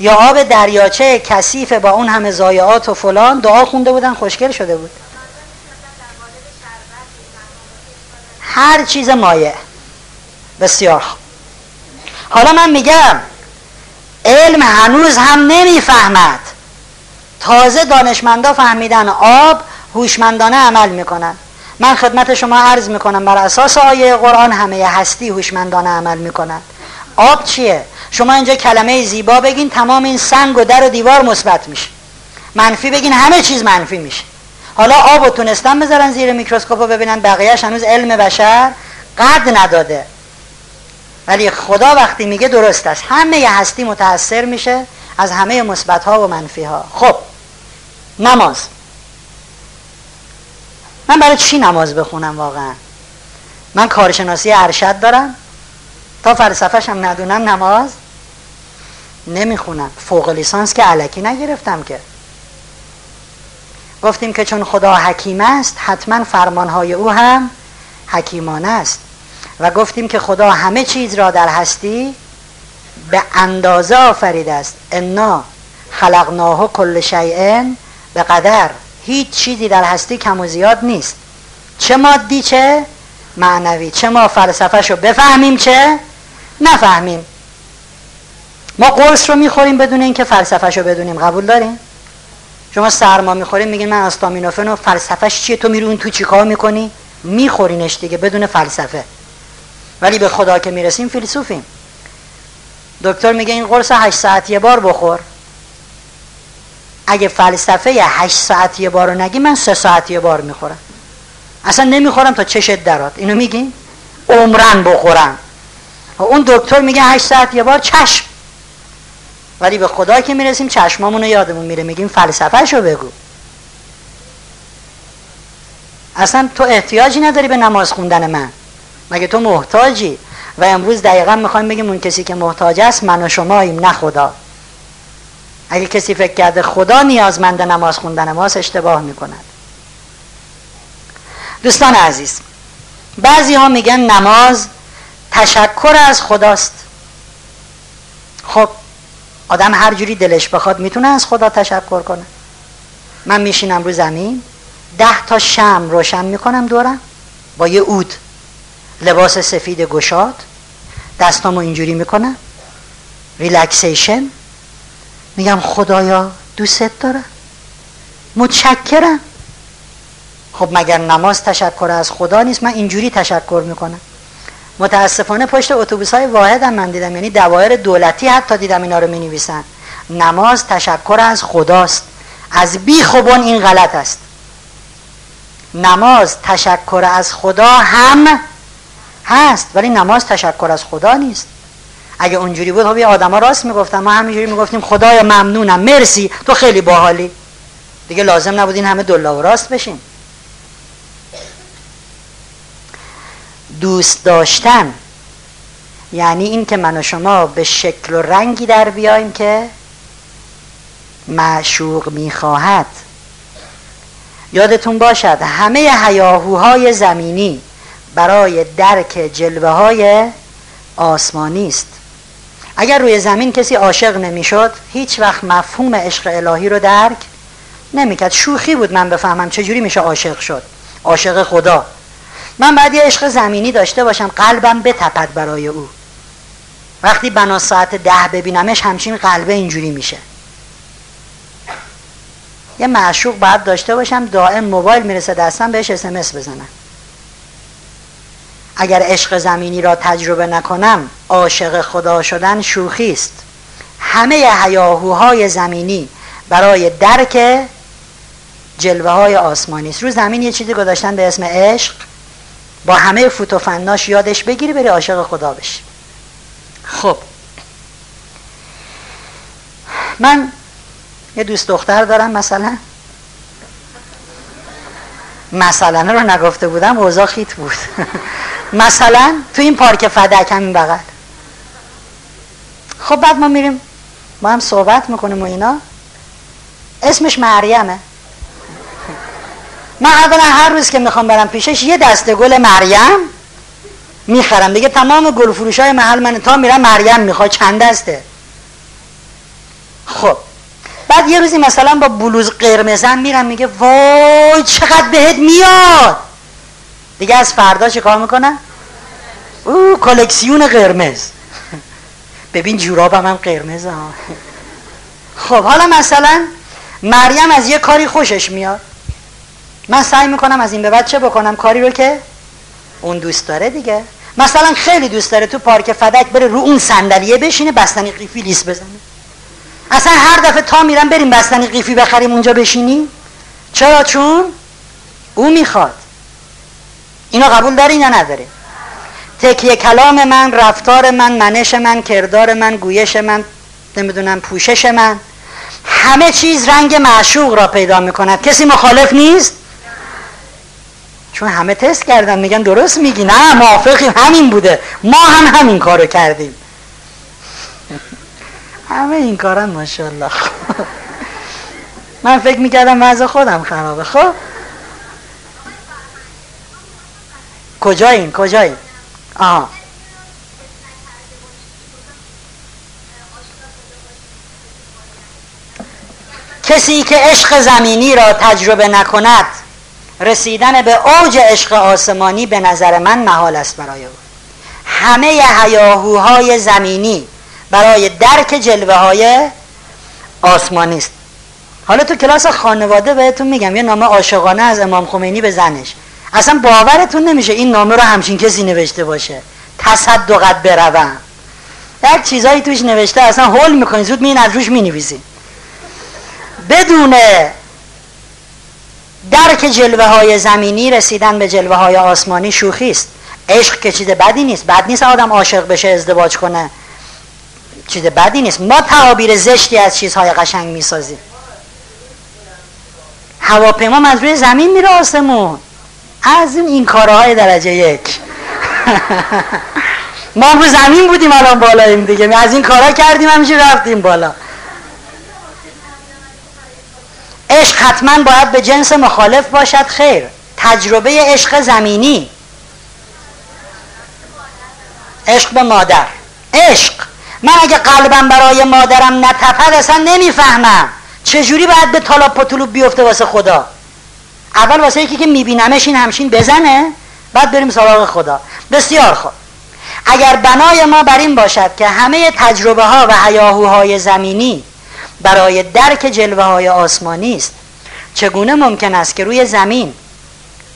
یا آب دریاچه کثیف با اون همه ضایعات و فلان، دعا خونده بودن خوشگل شده بود. هر چیز مایع، بسیار خوب. حالا من میگم علم هنوز هم نمیفهمد، تازه دانشمندا فهمیدن، آب هوشمندانه عمل میکنن. من خدمت شما عرض میکنم بر اساس آیه قرآن همه هستی هوشمندانه عمل میکنن. آب چیه؟ شما اینجا کلمه زیبا بگین تمام این سنگ و در و دیوار مثبت میشه، منفی بگین همه چیز منفی میشه. حالا آب رو تونستن بذارن زیر میکروسکوپ رو ببینن، بقیهش هنوز علم بشر قد نداده. ولی خدا وقتی میگه درست است، همه ی هستی متاثر میشه از همه مثبت ها و منفی ها. خب نماز، من برای چی نماز بخونم واقعا؟ من کارشناسی ارشد دارم، تا فلسفه‌ش هم ندونم نماز نمیخونم. فوق لیسانس که علکی نگرفتم که. گفتیم که چون خدا حکیم است حتما فرمانهای او هم حکیمانه است، و گفتیم که خدا همه چیز را در هستی به اندازه آفریده است. انا خلقناه کل شیء به قدر. هیچ چیزی در هستی کم و زیاد نیست، چه مادی چه معنوی. چه ما فلسفه‌ش رو بفهمیم چه نفهمیم. ما قرص رو میخوریم بدون اینکه فلسفه‌ش رو بدونیم، قبول داریم؟ شما سرما میخوریم میگین من آستامینوفن و فلسفه‌ش چیه، تو میرون تو چیکار میکنی؟ میخورینش دیگه بدون فلسفه. ولی به خدا که میرسیم فیلسوفیم. دکتر میگه این قرص 8 ساعت یه بار بخور. اگه فلسفه 8 ساعت یه بار رو نگی من 3 ساعت یه بار میخورم، اصلا نمیخورم تا چشت درات. اینو میگی؟ عمرن بخورم. اون دکتر میگه 8 ساعت یه بار، چشم. ولی به خدا که میرسیم چشمامونو یادمون میره، میگیم فلسفهشو بگو. اصلا تو احتیاجی نداری به نماز خوندن من، مگه تو محتاجی؟ و امروز دقیقا میخوایم بگیم اون کسی که محتاج است من و شماییم، نه خدا. اگه کسی فکر کرده خدا نیازمند نماز خوندن ماست اشتباه میکند. دوستان عزیز، بعضی ها میگن نماز تشکر از خداست. خب آدم هر جوری دلش بخواد میتونه از خدا تشکر کنه. من میشینم رو زمین 10 تا شمع روشن میکنم دورم با یه عود، لباس سفید گشاد، دستامو اینجوری میکنم ریلکسیشن، میگم خدایا دوست دارم متشکرم. خب مگر نماز تشکر از خدا نیست؟ من اینجوری تشکر میکنم. متاسفانه پشت اتوبوس‌های واحد هم من دیدم، یعنی دوایر دولتی حتی دیدم اینا رو می‌نویسن نماز تشکر از خداست. از بیخوبون این غلط است. نماز تشکر از خدا هم هست ولی نماز تشکر از خدا نیست. اگه اونجوری بود خب آدما راست میگفتن، ما همینجوری میگفتیم خدایا ممنونم، مرسی، تو خیلی باحالی. دیگه لازم نبود این همه دلا و راست بشیم. دوست داشتن یعنی این که من و شما به شکل و رنگی در بیاییم که معشوق میخواهد. یادتون باشد همه هیاهوهای زمینی برای درک جلوه های آسمانی است. اگر روی زمین کسی عاشق نمیشد هیچ وقت مفهوم عشق الهی رو درک نمیکرد. شوخی بود من بفهمم چجوری میشه عاشق شد، عاشق خدا. من باید یه عشق زمینی داشته باشم، قلبم بتپد برای او. وقتی بنا ساعت 10 ببینمش همچین قلبه اینجوری میشه. یه معشوق باید داشته باشم دائم موبایل میرسه دستم بهش SMS بزنم. اگر عشق زمینی را تجربه نکنم عاشق خدا شدن شوخی است. همه هیاهوهای زمینی برای درک جلوه های آسمانی است. رو زمین یه چیزی گذاشتن به اسم عشق، با همه فوت و فناش یادش بگیری بری عاشق خدا بشی. خب من یه دوست دختر دارم، مثلا رو نگفته بودم اوضاع خیت بود. مثلا تو این پارک فدک همین بغل. خب بعد ما میریم با هم صحبت میکنیم و اینا، اسمش مریمه. من اولا هر روز که میخوام برم پیشش یه دسته گل مریم میخرم دیگه. تمام گل فروشای محل من تا میرم مریم میخواد چند دسته. خب بعد یه روزی مثلا با بلوز قرمزم میرم، میگه وای چقدر بهت میاد. دیگه از فردا چه کار میکنم؟ او کلکسیون قرمز. ببین جورابم هم قرمزه ها. خب حالا مثلا مریم از یه کاری خوشش میاد، من سعی میکنم از این به بعد چه بکنم؟ کاری رو که اون دوست داره دیگه. مثلا خیلی دوست داره تو پارک فدک بره رو اون صندلیه بشینه بستنی قیفی لیس بزنه. اصلا هر دفعه تا میرم بریم بستنی قیفی بخریم اونجا بشینیم. چرا؟ چون او میخواد. اینو قبول داری یا نداری؟ تکیه کلام من، رفتار من، منش من، کردار من، گویش من، نمیدونم پوشش من، همه چیز رنگ معشوق را پیدا میکند. کسی مخالف نیست؟ چون همه تست کردن میگن درست میگی، نه موافقی، همین بوده، ما هم همین کارو کردیم. همه این کارا ماشاءالله. من فکر میکردم وضع خودم خرابه. خب کجاییم؟ کجاییم؟ آها کسی که عشق زمینی را تجربه نکند رسیدن به اوج عشق آسمانی به نظر من محال است برای او. همه هیاهوهای زمینی برای درک جلوه های آسمانی است. حالا تو کلاس خانواده بهتون میگم یه نامه عاشقانه از امام خمینی به زنش، اصلا باورتون نمیشه این نامه رو همچین کسی نوشته باشه. تصدقت بروم، یک چیزایی توش نوشته اصلا هول میکنی، زود میین از روش مینویسی. بدون درک جلوه های زمینی رسیدن به جلوه های آسمانی شوخی است. عشق که چیز بدی نیست، بد نیست آدم عاشق بشه، ازدواج کنه، چیز بدی نیست. ما تعابیر زشتی از چیزهای قشنگ میسازیم. هواپیما از روی زمین میره آسمون، از این کارهای درجه یک. ما رو زمین بودیم الان بالاییم دیگه، از این کارها کردیم همیشه رفتیم بالا. عشق حتما باید به جنس مخالف باشد؟ خیر. تجربه عشق زمینی، عشق به مادر، عشق من اگه قلبم برای مادرم نتپد اصلا نمیفهمم چجوری باید به طالاب پتولوب بیفته واسه خدا. اول واسه یکی که میبینمش این همشین بزنه، بعد بریم سراغ خدا. بسیار خوب. اگر بنای ما بر این باشد که همه تجربه ها و هیاهوهای زمینی برای درک جلوه های آسمانی است، چگونه ممکن است که روی زمین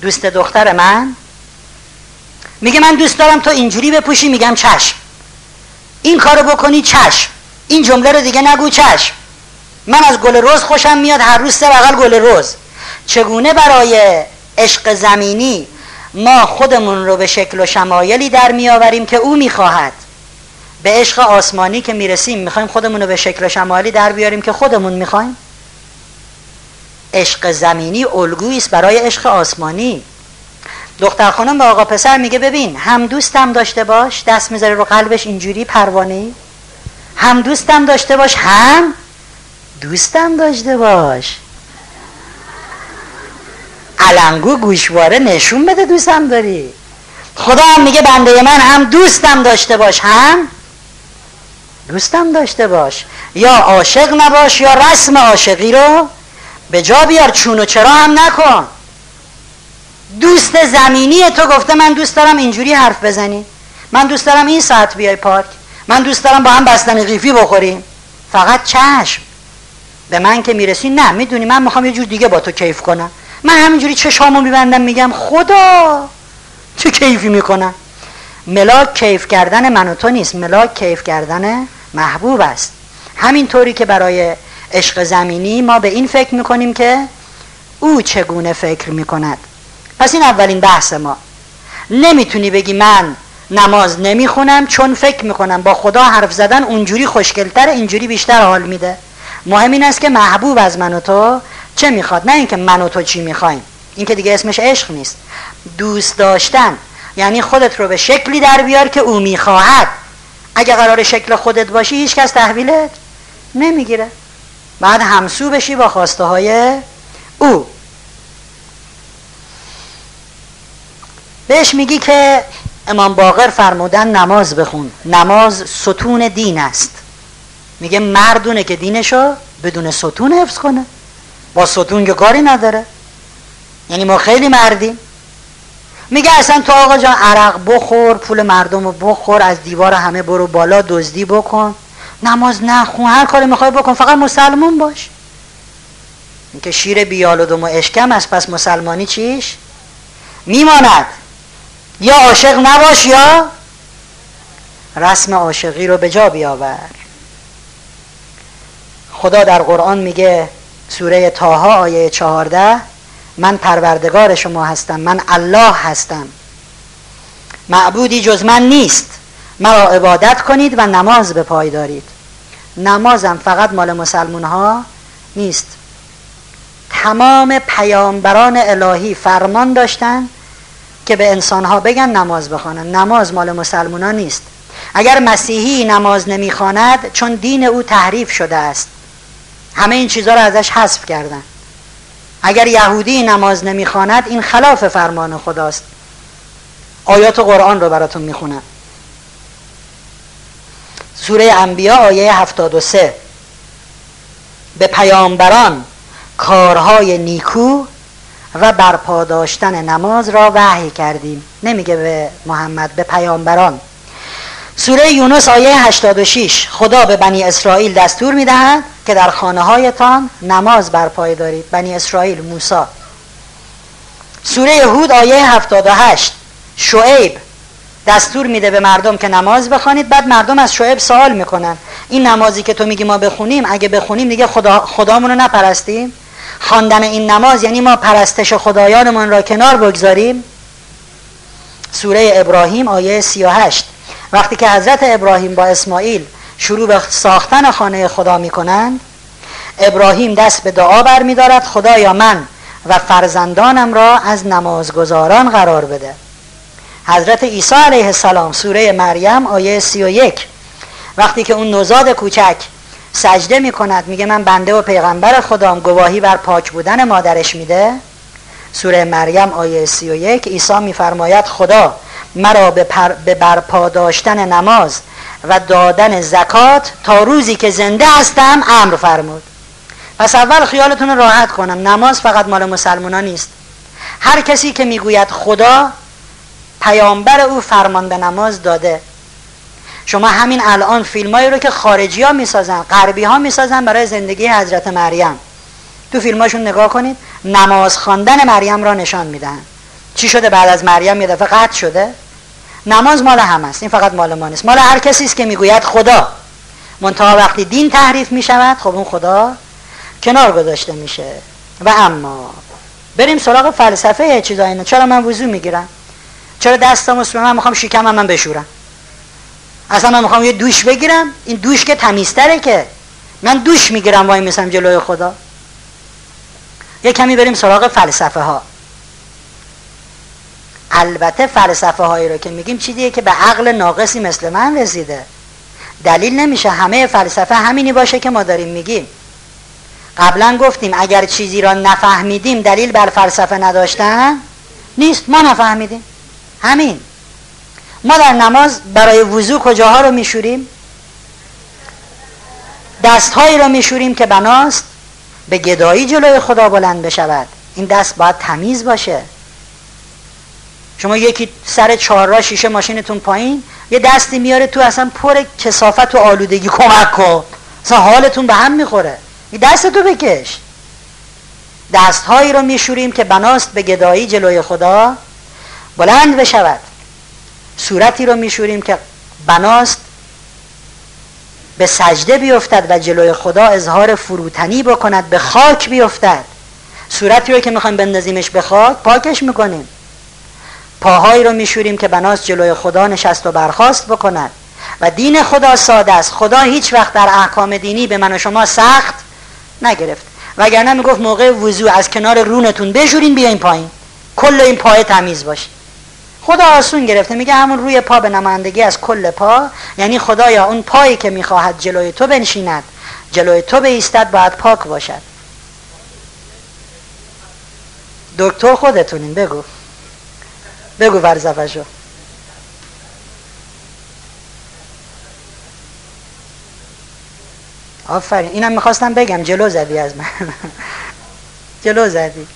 دوست دختر من میگه من دوست دارم تو اینجوری بپوشی، میگم چشم، این کارو بکنی چشم، این جمله رو دیگه نگو چشم، من از گل رز خوشم میاد هر روز 3 بغل گل رز. چگونه برای عشق زمینی ما خودمون رو به شکل و شمایلی در میآوریم که او میخواهد، به عشق آسمانی که میرسیم میخوایم خودمون رو به شکل شمالی در بیاریم که خودمون میخوایم. عشق زمینی الگویی است برای عشق آسمانی. دختر خانم به آقا پسر میگه ببین هم دوستم داشته باش، دست میذاره رو قلبش اینجوری پروانه‌ای، هم دوستم داشته باش، هم دوستم داشته باش، علنگو گوشواره نشون بده دوستم داری. خدا هم میگه بنده من هم دوستم داشته باش، هم دوستم داشته باش. یا عاشق نباش یا رسم عاشقی رو به جا بیار، چون و چرا هم نکن. دوست زمینی تو گفته من دوست دارم اینجوری حرف بزنی، من دوست دارم این ساعت بیای پارک، من دوست دارم با هم بستنی قیفی بخوریم، فقط چشم. به من که میرسی نه، میدونی من میخوام یه جور دیگه با تو کیف کنم، من همینجوری چشامو میبندم میگم خدا چه کیفی میکنم. ملاک کیف کردن من و تو نیست، ملاک کیف کردن محبوب است. همینطوری که برای عشق زمینی ما به این فکر میکنیم که او چگونه فکر میکند. پس این اولین بحث ما. نمیتونی بگی من نماز نمیخونم چون فکر میکنم با خدا حرف زدن اونجوری خوشگلتر، اینجوری بیشتر حال میده. مهم این است که محبوب از من و تو چه میخواد، نه اینکه من و تو چی میخوایم. این که دیگه اسمش عشق نیست. دوست داشتن یعنی خودت رو به شکلی در بیار که او میخواهد. اگه قرار شکل خودت باشی هیچ کس تحویلت نمیگیره، بعد همسو بشی با خواسته های او. بهش میگی که امام باقر فرمودن نماز بخون، نماز ستون دین است. میگه مردونه که دینشو بدون ستون حفظ کنه، با ستون که کاری نداره. یعنی ما خیلی مردیم. میگه اصلا تو آقا جان عرق بخور، پول مردم رو بخور، از دیوار همه برو بالا، دزدی بکن، نماز نخون، هر کاری میخوای بکن، فقط مسلمان باش. این که شیر بیالودم و اشکم است، پس مسلمانی چیش میماند؟ یا عاشق نباش یا رسم عاشقی رو به جا بیاور. خدا در قرآن میگه سوره طه آیه 14 من پروردگار شما هستم، من الله هستم، معبودی جز من نیست، مرا عبادت کنید و نماز به پای دارید. نمازم فقط مال مسلمون ها نیست، تمام پیامبران الهی فرمان داشتن که به انسان ها بگن نماز بخوانند. نماز مال مسلمون ها نیست. اگر مسیحی نماز نمیخواند چون دین او تحریف شده است، همه این چیزها رو ازش حذف کردن. اگر یهودی نماز نمیخواند این خلاف فرمان خداست. آیات قرآن رو براتون میخونم. سوره انبیا آیه 73 به پیامبران کارهای نیکو و برپاداشتن نماز را وحی کردیم. نمیگه به محمد، به پیامبران. سوره یونس آیه 86 خدا به بنی اسرائیل دستور میدهد که در خانه هایتان نماز برپای دارید. بنی اسرائیل، موسی. سوره هود آیه 78 شعیب دستور میده به مردم که نماز بخوانید. بعد مردم از شعیب سوال میکنن این نمازی که تو میگی ما بخونیم، اگه بخونیم دیگه خدامون رو نپرستیم؟ خواندن این نماز یعنی ما پرستش خدایانمون را کنار بگذاریم؟ سوره ابراهیم آیه 38 وقتی که حضرت ابراهیم با اسماعیل شروع به ساختن خانه خدا میکنند، ابراهیم دست به دعا بر میدارد خدایا من و فرزندانم را از نمازگزاران قرار بده. حضرت عیسی علیه السلام سوره مریم آیه 31 وقتی که اون نوزاد کوچک سجده میکند میگه من بنده و پیغمبر خدام، گواهی بر پاک بودن مادرش میده. سوره مریم آیه 31 عیسی میفرماید خدا مرا به برپا داشتن نماز و دادن زکات تا روزی که زنده هستم امر فرمود. پس اول خیالتون راحت کنم، نماز فقط مال مسلمان ها نیست. هر کسی که میگوید خدا، پیامبر او فرمان به نماز داده. شما همین الان فیلمایی رو که خارجی ها میسازن، غربی ها میسازن برای زندگی حضرت مریم، تو فیلماشون نگاه کنید نماز خواندن مریم را نشان میدن. چی شده بعد از مریم یه دفعه قطع شده؟ نماز مال هم است، این فقط مال ما نیست، مال هر کسی است که میگوید خدا. منتها وقتی دین تحریف میشود خب اون خدا کنار گذاشته میشه. و اما بریم سراغ فلسفه چیزای اینا. چرا من وضو میگیرم؟ چرا دستمو سوم؟ من میخوام شکمم من بشورم. اصلا من میخوام یه دوش بگیرم، این دوش که تمیزتره، که من دوش میگیرم وای میسم جلوی خدا. یه کمی بریم سراغ فلسفه ها. البته فلسفه هایی رو که میگیم چیزیه که به عقل ناقصی مثل من رسیده. دلیل نمیشه همه فلسفه همینی باشه که ما داریم میگیم. قبلا گفتیم اگر چیزی را نفهمیدیم دلیل بر فلسفه نداشتن نیست. ما نفهمیدیم همین. ما در نماز برای وضو کجاها رو میشوریم؟ دستهایی رو میشوریم که بناست به گدایی جلوی خدا بلند بشود. این دست باید تمیز باشه. شما یکی سر چهار راه شیشه ماشینتون پایین یه دستی میاره تو، اصلا پر کثافت و آلودگی، کمک کن، اصلا حالتون به هم میخوره، این دستتو بکش. دستهایی رو میشوریم که بناست به گدایی جلوی خدا بلند بشود. صورتی رو میشوریم که بناست به سجده بیفتد و جلوی خدا اظهار فروتنی بکند، به خاک بیفتد. صورتی رو که میخوایم بندازیمش به خاک پاکش میکنیم. پاهایی رو میشوریم که بناست جلوی خدا نشست و برخاست بکند. و دین خدا ساده است. خدا هیچ وقت در احکام دینی به من و شما سخت نگرفت، وگرنه میگفت موقع وضو از کنار رونتون بشورین بیاین پایین، کل این پای تمیز باشه. خدا آسون گرفته، میگه همون روی پا به نمایندگی از کل پا، یعنی خدایا اون پایی که میخواهد جلوی تو بنشیند، جلوی تو بایستد، باید پاک باشد. دکتر خودتونین، بگو فلسفه‌شو. آفرین، اینم میخواستم بگم، جلو زدی از من. جلو زدی.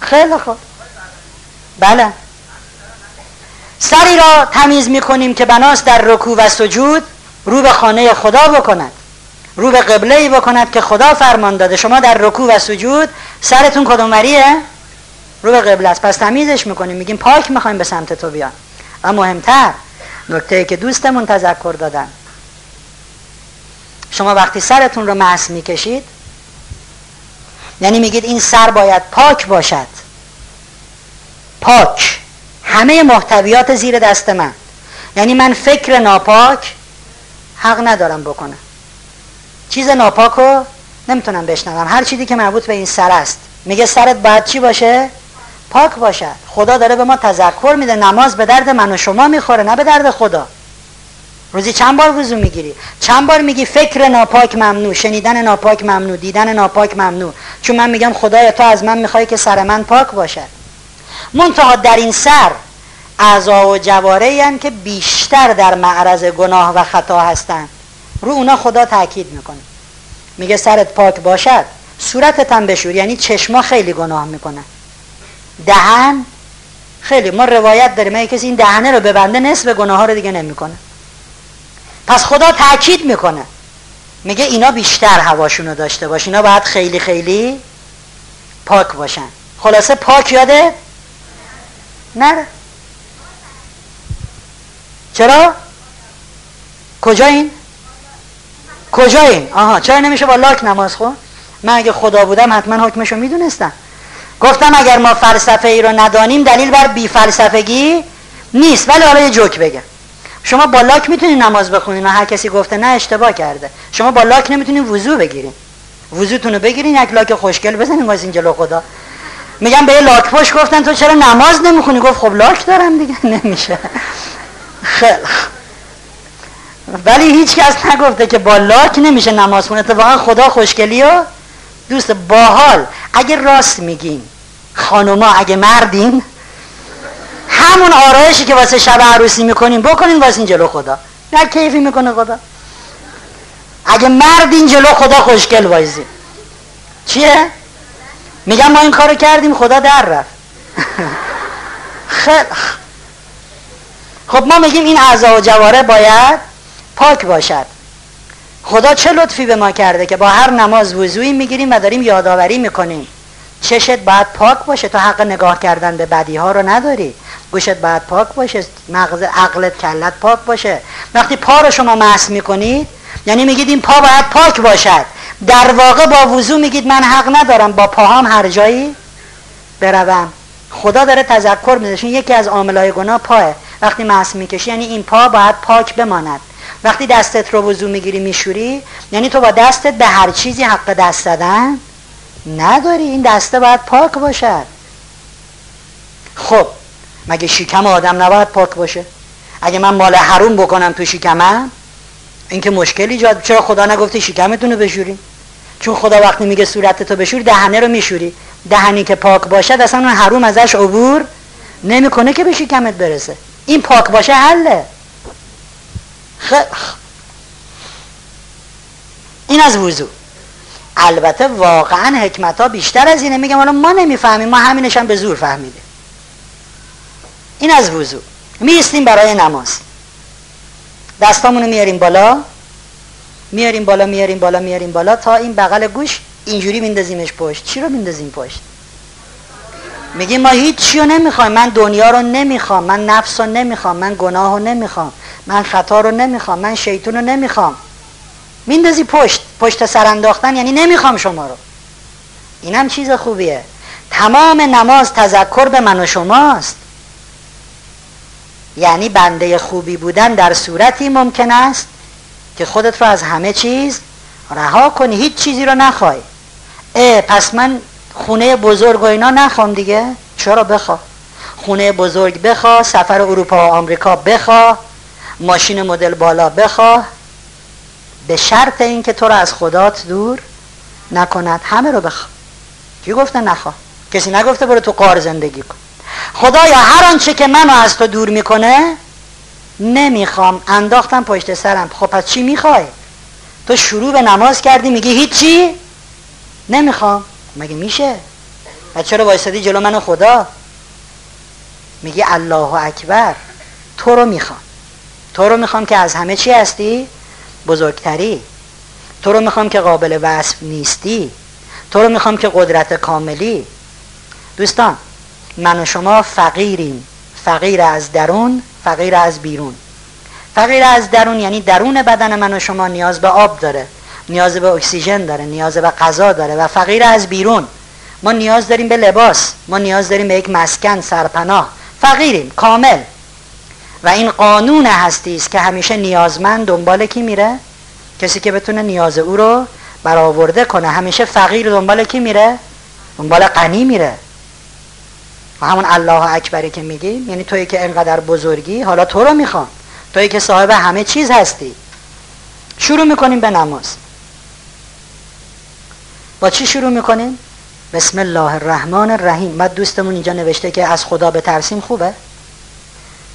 خیلی خوب. بله. سری را تمیز میکنیم که بناست در رکوع و سجود رو به خانه خدا بکند، رو به قبله‌ای بکند که خدا فرمان داده. شما در رکوع و سجود سرتون کدوموریه؟ رو به قبله است، پس تمیزش میکنیم، میگیم پاک میخوایم به سمت تو بیان. اما مهمتر نکته‌ای که دوستمون تذکر دادن، شما وقتی سرتون رو مس میکشید، یعنی میگید این سر باید پاک باشد. پاک همه محتویات زیر دست من، یعنی من فکر ناپاک حق ندارم بکنم، چیز ناپاک رو نمیتونم بشنوم، هر چیزی که مربوط به این سر است. میگه سرت باید چی باشه؟ پاک باشد. خدا داره به ما تذکر میده نماز به درد من و شما میخوره، نه به درد خدا. روزی چند بار وضو میگیری؟ چند بار میگی فکر ناپاک ممنوع، شنیدن ناپاک ممنوع، دیدن ناپاک ممنوع، چون من میگم خدایا تو از من میخوای که سر من پاک باشد. منتها در این سر اعضا و جوارحی هستند که بیشتر در معرض گناه و خطا هستند، رو اونا خدا تاکید میکنه، میگه سرت پاک باشد. صورتت هم بشور، یعنی چشما خیلی گناه میکنه، دهن خیلی. ما روایت داریم اگه کسی این دهنه رو ببنده نصف گناه ها رو دیگه نمیکنه. پس خدا تاکید میکنه، میگه اینا بیشتر هواشون رو داشته باش، اینا باید خیلی خیلی پاک باشن. خلاصه پاک یاده نره. چرا؟ کجا این؟ کجا این؟ آها، چرا نمیشه با لاک نماز خون؟ من اگه خدا بودم حتما حکمشو میدونستم. گفتم اگر ما فلسفه ای رو ندانیم دلیل بر بی فلسفگی نیست. ولی حالا یه جوک بگم، شما با لاک میتونین نماز بخونین و هر کسی گفته نه اشتباه کرده. شما با لاک نمیتونین وضو بگیرین، وضوتون رو بگیرین یک لاک خوشگل بزنین واسه این جلو خدا. میگم به لاک پوش گفتن تو چرا نماز نمیخونی؟ گفت خب لاک دارم دیگه، نمیشه. خیلی ولی هیچ کس نگفته که با لاک نمیشه نماز خونه. اتفاقا خدا خوشگلی و دوست باحال. اگه راست میگین خانوما، اگه مردین، همون آرایشی که واسه شب عروسی میکنین بکنین واسه این جلو خدا، نه کیفی میکنه خدا. اگه مردین جلو خدا خوشگل وایزین. چیه؟ میگم ما این کارو کردیم خدا در رفت. خیلی خب ما میگیم این اعضا و جواره باید پاک باشد. خدا چه لطفی به ما کرده که با هر نماز وضوعی میگیریم و داریم یادآوری میکنیم چشت باید پاک باشه، تو حق نگاه کردن به بدی ها رو نداری، گوشت باید پاک باشه، مغز عقلت کلت پاک باشه. وقتی پا رو شما مس میکنید یعنی میگید این پا باید پاک باشد. در واقع با وضو میگید من حق ندارم با پاهام هر جایی بروم. خدا داره تذکر میده، چون یکی از عاملای گناه پاه. وقتی مس میکشی یعنی این پا باید پاک بماند. وقتی دستت رو وضو میگیری میشوری یعنی تو با دستت به هر چیزی حق دست دادن نداری، این دسته باید پاک باشد. خب مگه شکم آدم نباید پاک باشه؟ اگه من مال حروم بکنم تو شکمم این که مشکل ایجاد. چرا خدا نگفته شکمتون رو بشورین؟ چون خدا وقتی میگه صورتتو بشور دهنه رو میشوری. دهنی که پاک باشد اصلا اون حروم ازش عبور نمیکنه که به شکمت برسه. این پاک باشه حله. این از وضو. البته واقعا حکمت ها بیشتر از اینه، میگم حالا ما نمیفهمیم، ما همینش هم به زور فهمیدیم. این از وضو. میستیم برای نماز، دستامونو میاریم بالا، میاریم بالا، میاریم بالا، میاریم بالا تا این بغل گوش، اینجوری میندازیمش پشت. چی رو میندازیم پشت؟ میگیم ما هیچی رو نمیخوایم، من دنیا رو نمیخوام، من نفس رو نمیخوام، من گناه رو نمیخوام، من خطا رو نمیخوام، من شیطون رو نمیخوام. میندازی پشت. پشت سر انداختن یعنی نمیخوام شما رو. اینم چیز خوبیه. تمام نماز تذکر به من و شماست، یعنی بنده خوبی بودن در صورتی ممکن است که خودت رو از همه چیز رها کنی، هیچ چیزی رو نخوای. پس من خونه بزرگ و اینا نخوام دیگه. چرا؟ بخوا خونه بزرگ، بخوا سفر اروپا و آمریکا، بخوا ماشین مدل بالا، بخوا، به شرط اینکه تو رو از خدات دور نکند. همه رو بخوا. کی گفته نخوا؟ کسی نگفته برو تو قار زندگی کن. خدایا هر آنچه که منو از تو دور میکنه نمیخوام، انداختم پشت سرم. خب پس چی میخوای؟ تو شروع به نماز کردی میگی هیچی نمیخوام. مگه میشه؟ و چرا وایسادی جلو من و خدا؟ میگی الله اکبر، تو رو میخوام که از همه چی هستی؟ بزرگتری. تو رو میخوام که قابل وصف نیستی. تو رو میخوام که قدرت کاملی. دوستان، من و شما فقیریم. فقیر از درون، فقیر از بیرون. فقیر از درون یعنی درون بدن من و شما نیاز به آب داره، نیاز به اکسیژن داره، نیاز به غذا داره. و فقیر از بیرون، ما نیاز داریم به لباس، ما نیاز داریم به یک مسکن، سرپناه. فقیریم کامل. و این قانون هستی است که همیشه نیازمند دنبال کی میره؟ کسی که بتونه نیاز او رو برآورده کنه. همیشه فقیر دنبال کی میره؟ دنبال غنی میره. و همون الله اکبری که میگیم یعنی تویی که انقدر بزرگی، حالا تو رو میخوام، تویی که صاحب همه چیز هستی. شروع میکنیم به نماز. با چی شروع میکنیم؟ بسم الله الرحمن الرحیم. بعد دوستمون اینجا نوشته که از خدا بترسیم، خوبه؟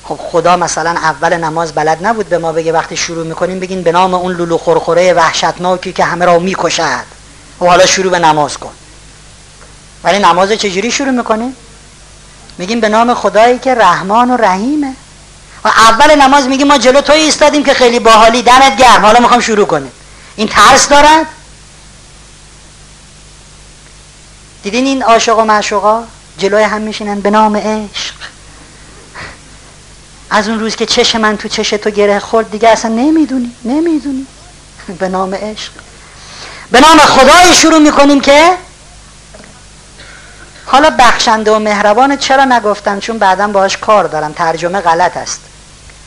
خب خدا مثلا اول نماز بلد نبود به ما بگه وقتی شروع میکنیم بگین به نام اون لولو خورخوره وحشتناکی که همه را میکشد و حالا شروع به نماز کن. ولی نماز چجوری شروع میکنیم؟ میگیم به نام خدایی که رحمان و رحیمه. و اول نماز میگیم ما جلو توی ایستادیم که خیلی باحالی، دمت گرم، حالا میخوام شروع کنیم. این ترس دارد؟ دیدین این عاشق و معشوقا جلوی هم میشینن به نام عشق. از اون روز که چش من تو چش تو گره خورد دیگه اصلا نمیدونی به نام عشق. به نام خدای شروع میکنیم که حالا بخشنده و مهربان. چرا نگفتم؟ چون بعدم باهاش کار دارم، ترجمه غلط است،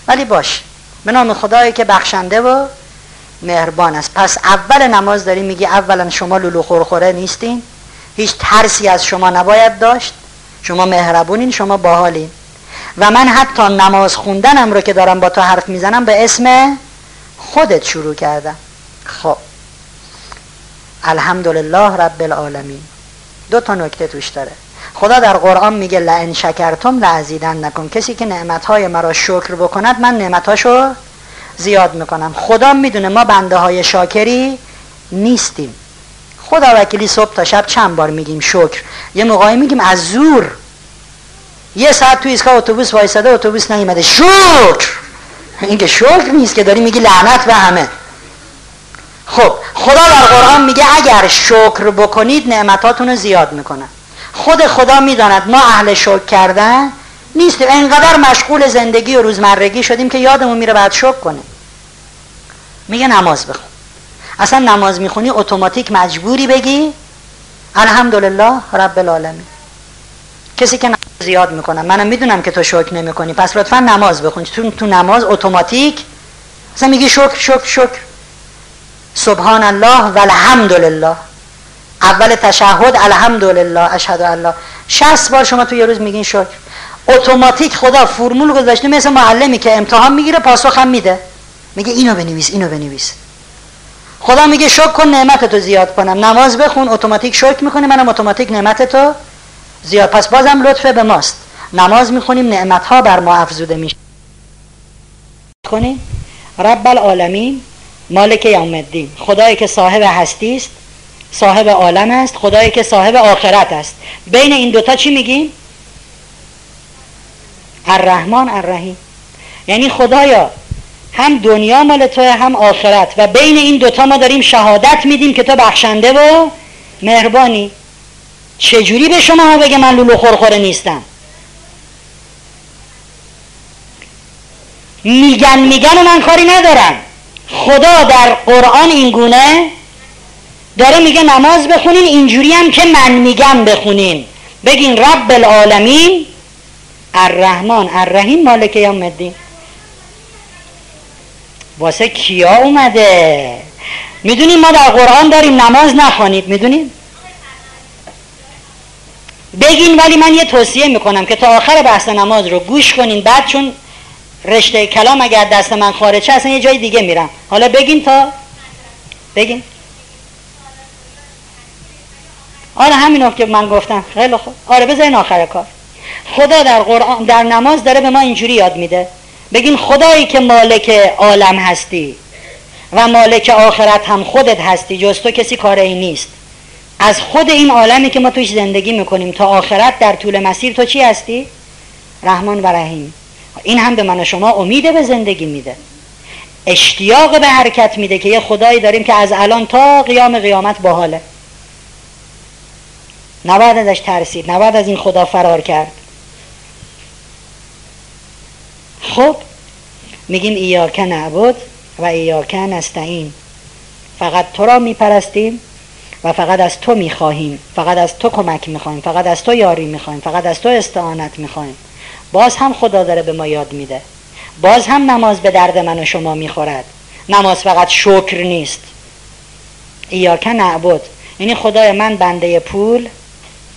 ولی باش، به نام خدایی که بخشنده و مهربان است. پس اول نماز داری میگی اولا شما لولو خورخوره نیستین، هیچ ترسی از شما نباید داشت، شما مهربونین، شما باحالین. و من حتی نماز خوندنم رو که دارم با تو حرف میزنم به اسم خودت شروع کردم. خب الحمدلله رب العالمین. دو تا نکته توش داره. خدا در قرآن میگه لئن شکرتم لازیدنکم، کسی که نعمتهای مرا شکر بکند من نعمتاشو زیاد میکنم. خدا میدونه ما بنده های شاکری نیستیم. خدا وکیلی صبح تا شب چند بار میگیم شکر، یه موقعی میگیم از زور. یه ساعت تو ایستگاه اتوبوس وایساده، اتوبوس نیومده، شکر. این که شکر نیست که داری میگی لعنت به همه. خب خدا در قرآن میگه اگر شکر بکنید نعمتاتون رو زیاد میکنه. خود خدا میداند ما اهل شکر کردن نیستیم. انقدر مشغول زندگی و روزمرگی شدیم که یادمون میره بعد شکر کنیم. میگه نماز بخون. اصلا نماز میخونی اتوماتیک مجبوری بگی الحمدلله رب العالمین. کسی که نماز زیاد میکنه، منم میدونم که تو شکر نمیکنی، پس لطفا نماز بخون. تو نماز اتوماتیک اصلا میگی شکر شکر شکر. سبحان الله و الحمدلله. اول تشهد الحمدلله، اشهد الله. 60 بار شما تو یه روز میگین شکر. اتوماتیک خدا فرمول گذاشته، مثل معلمی که امتحان میگیره پاسخ هم میده، میگه اینو بنویس اینو بنویس. خدا میگه شکر کن نعمتتو زیاد کنم. نماز بخون اتوماتیک شکر میکنی، منم اتوماتیک نعمتتو زیاد. پس بازم لطف به ماست. نماز میخونیم، نعمتها بر ما افزوده میشه. کنیم رب العالمین، مالک یوم الدین، خدایی که صاحب هستی است، صاحب عالم است، خدایی که صاحب آخرت است. بین این دوتا چی میگیم؟ الرحمن الرحیم. یعنی خدایا هم دنیا مال توئه هم آخرت، و بین این دوتا ما داریم شهادت میدیم که تو بخشنده و مهربانی. چجوری به شما بگه من لولو خورخوره نیستم؟ میگن و من کاری ندارم. خدا در قرآن این گونه داره میگه نماز بخونین، اینجوری هم که من میگم بخونین. بگین رب العالمین الرحمن الرحیم مالک یوم الدین. واسه کیا اومده؟ میدونین ما در قرآن داریم نماز نخوانید، میدونین؟ بگین. ولی من یه توصیه میکنم که تا آخر بحث نماز رو گوش کنین، بعد چون رشته کلام اگر دست من خارج شه اصلا یه جای دیگه میرم. حالا بگین تا بگین. آره همینو که من گفتم. خیلی خوب. آره بذارین آخر کار. خدا در قرآن در نماز داره به ما اینجوری یاد میده. بگین خدایی که مالک عالم هستی و مالک آخرت هم خودت هستی، جز تو کسی کاری نیست. از خود این عالمی که ما توش زندگی میکنیم تا آخرت در طول مسیر تو چی هستی؟ رحمان و رحیم. این هم به من و شما امیده به زندگی میده، اشتیاق به حرکت میده که یه خدایی داریم که از الان تا قیام قیامت باحاله، نباید ازش ترسید، نباید از این خدا فرار کرد. خب میگیم ایاک نعبد و ایاک نستعین، فقط تو را میپرستیم و فقط از تو میخواهیم، فقط از تو کمک میخواهیم، فقط از تو یاری میخواهیم، فقط از تو استعانت میخواهیم. باز هم خدا داره به ما یاد میده، باز هم نماز به درد من و شما میخورد. نماز فقط شکر نیست. ایاک نعبد یعنی خدای من بنده پول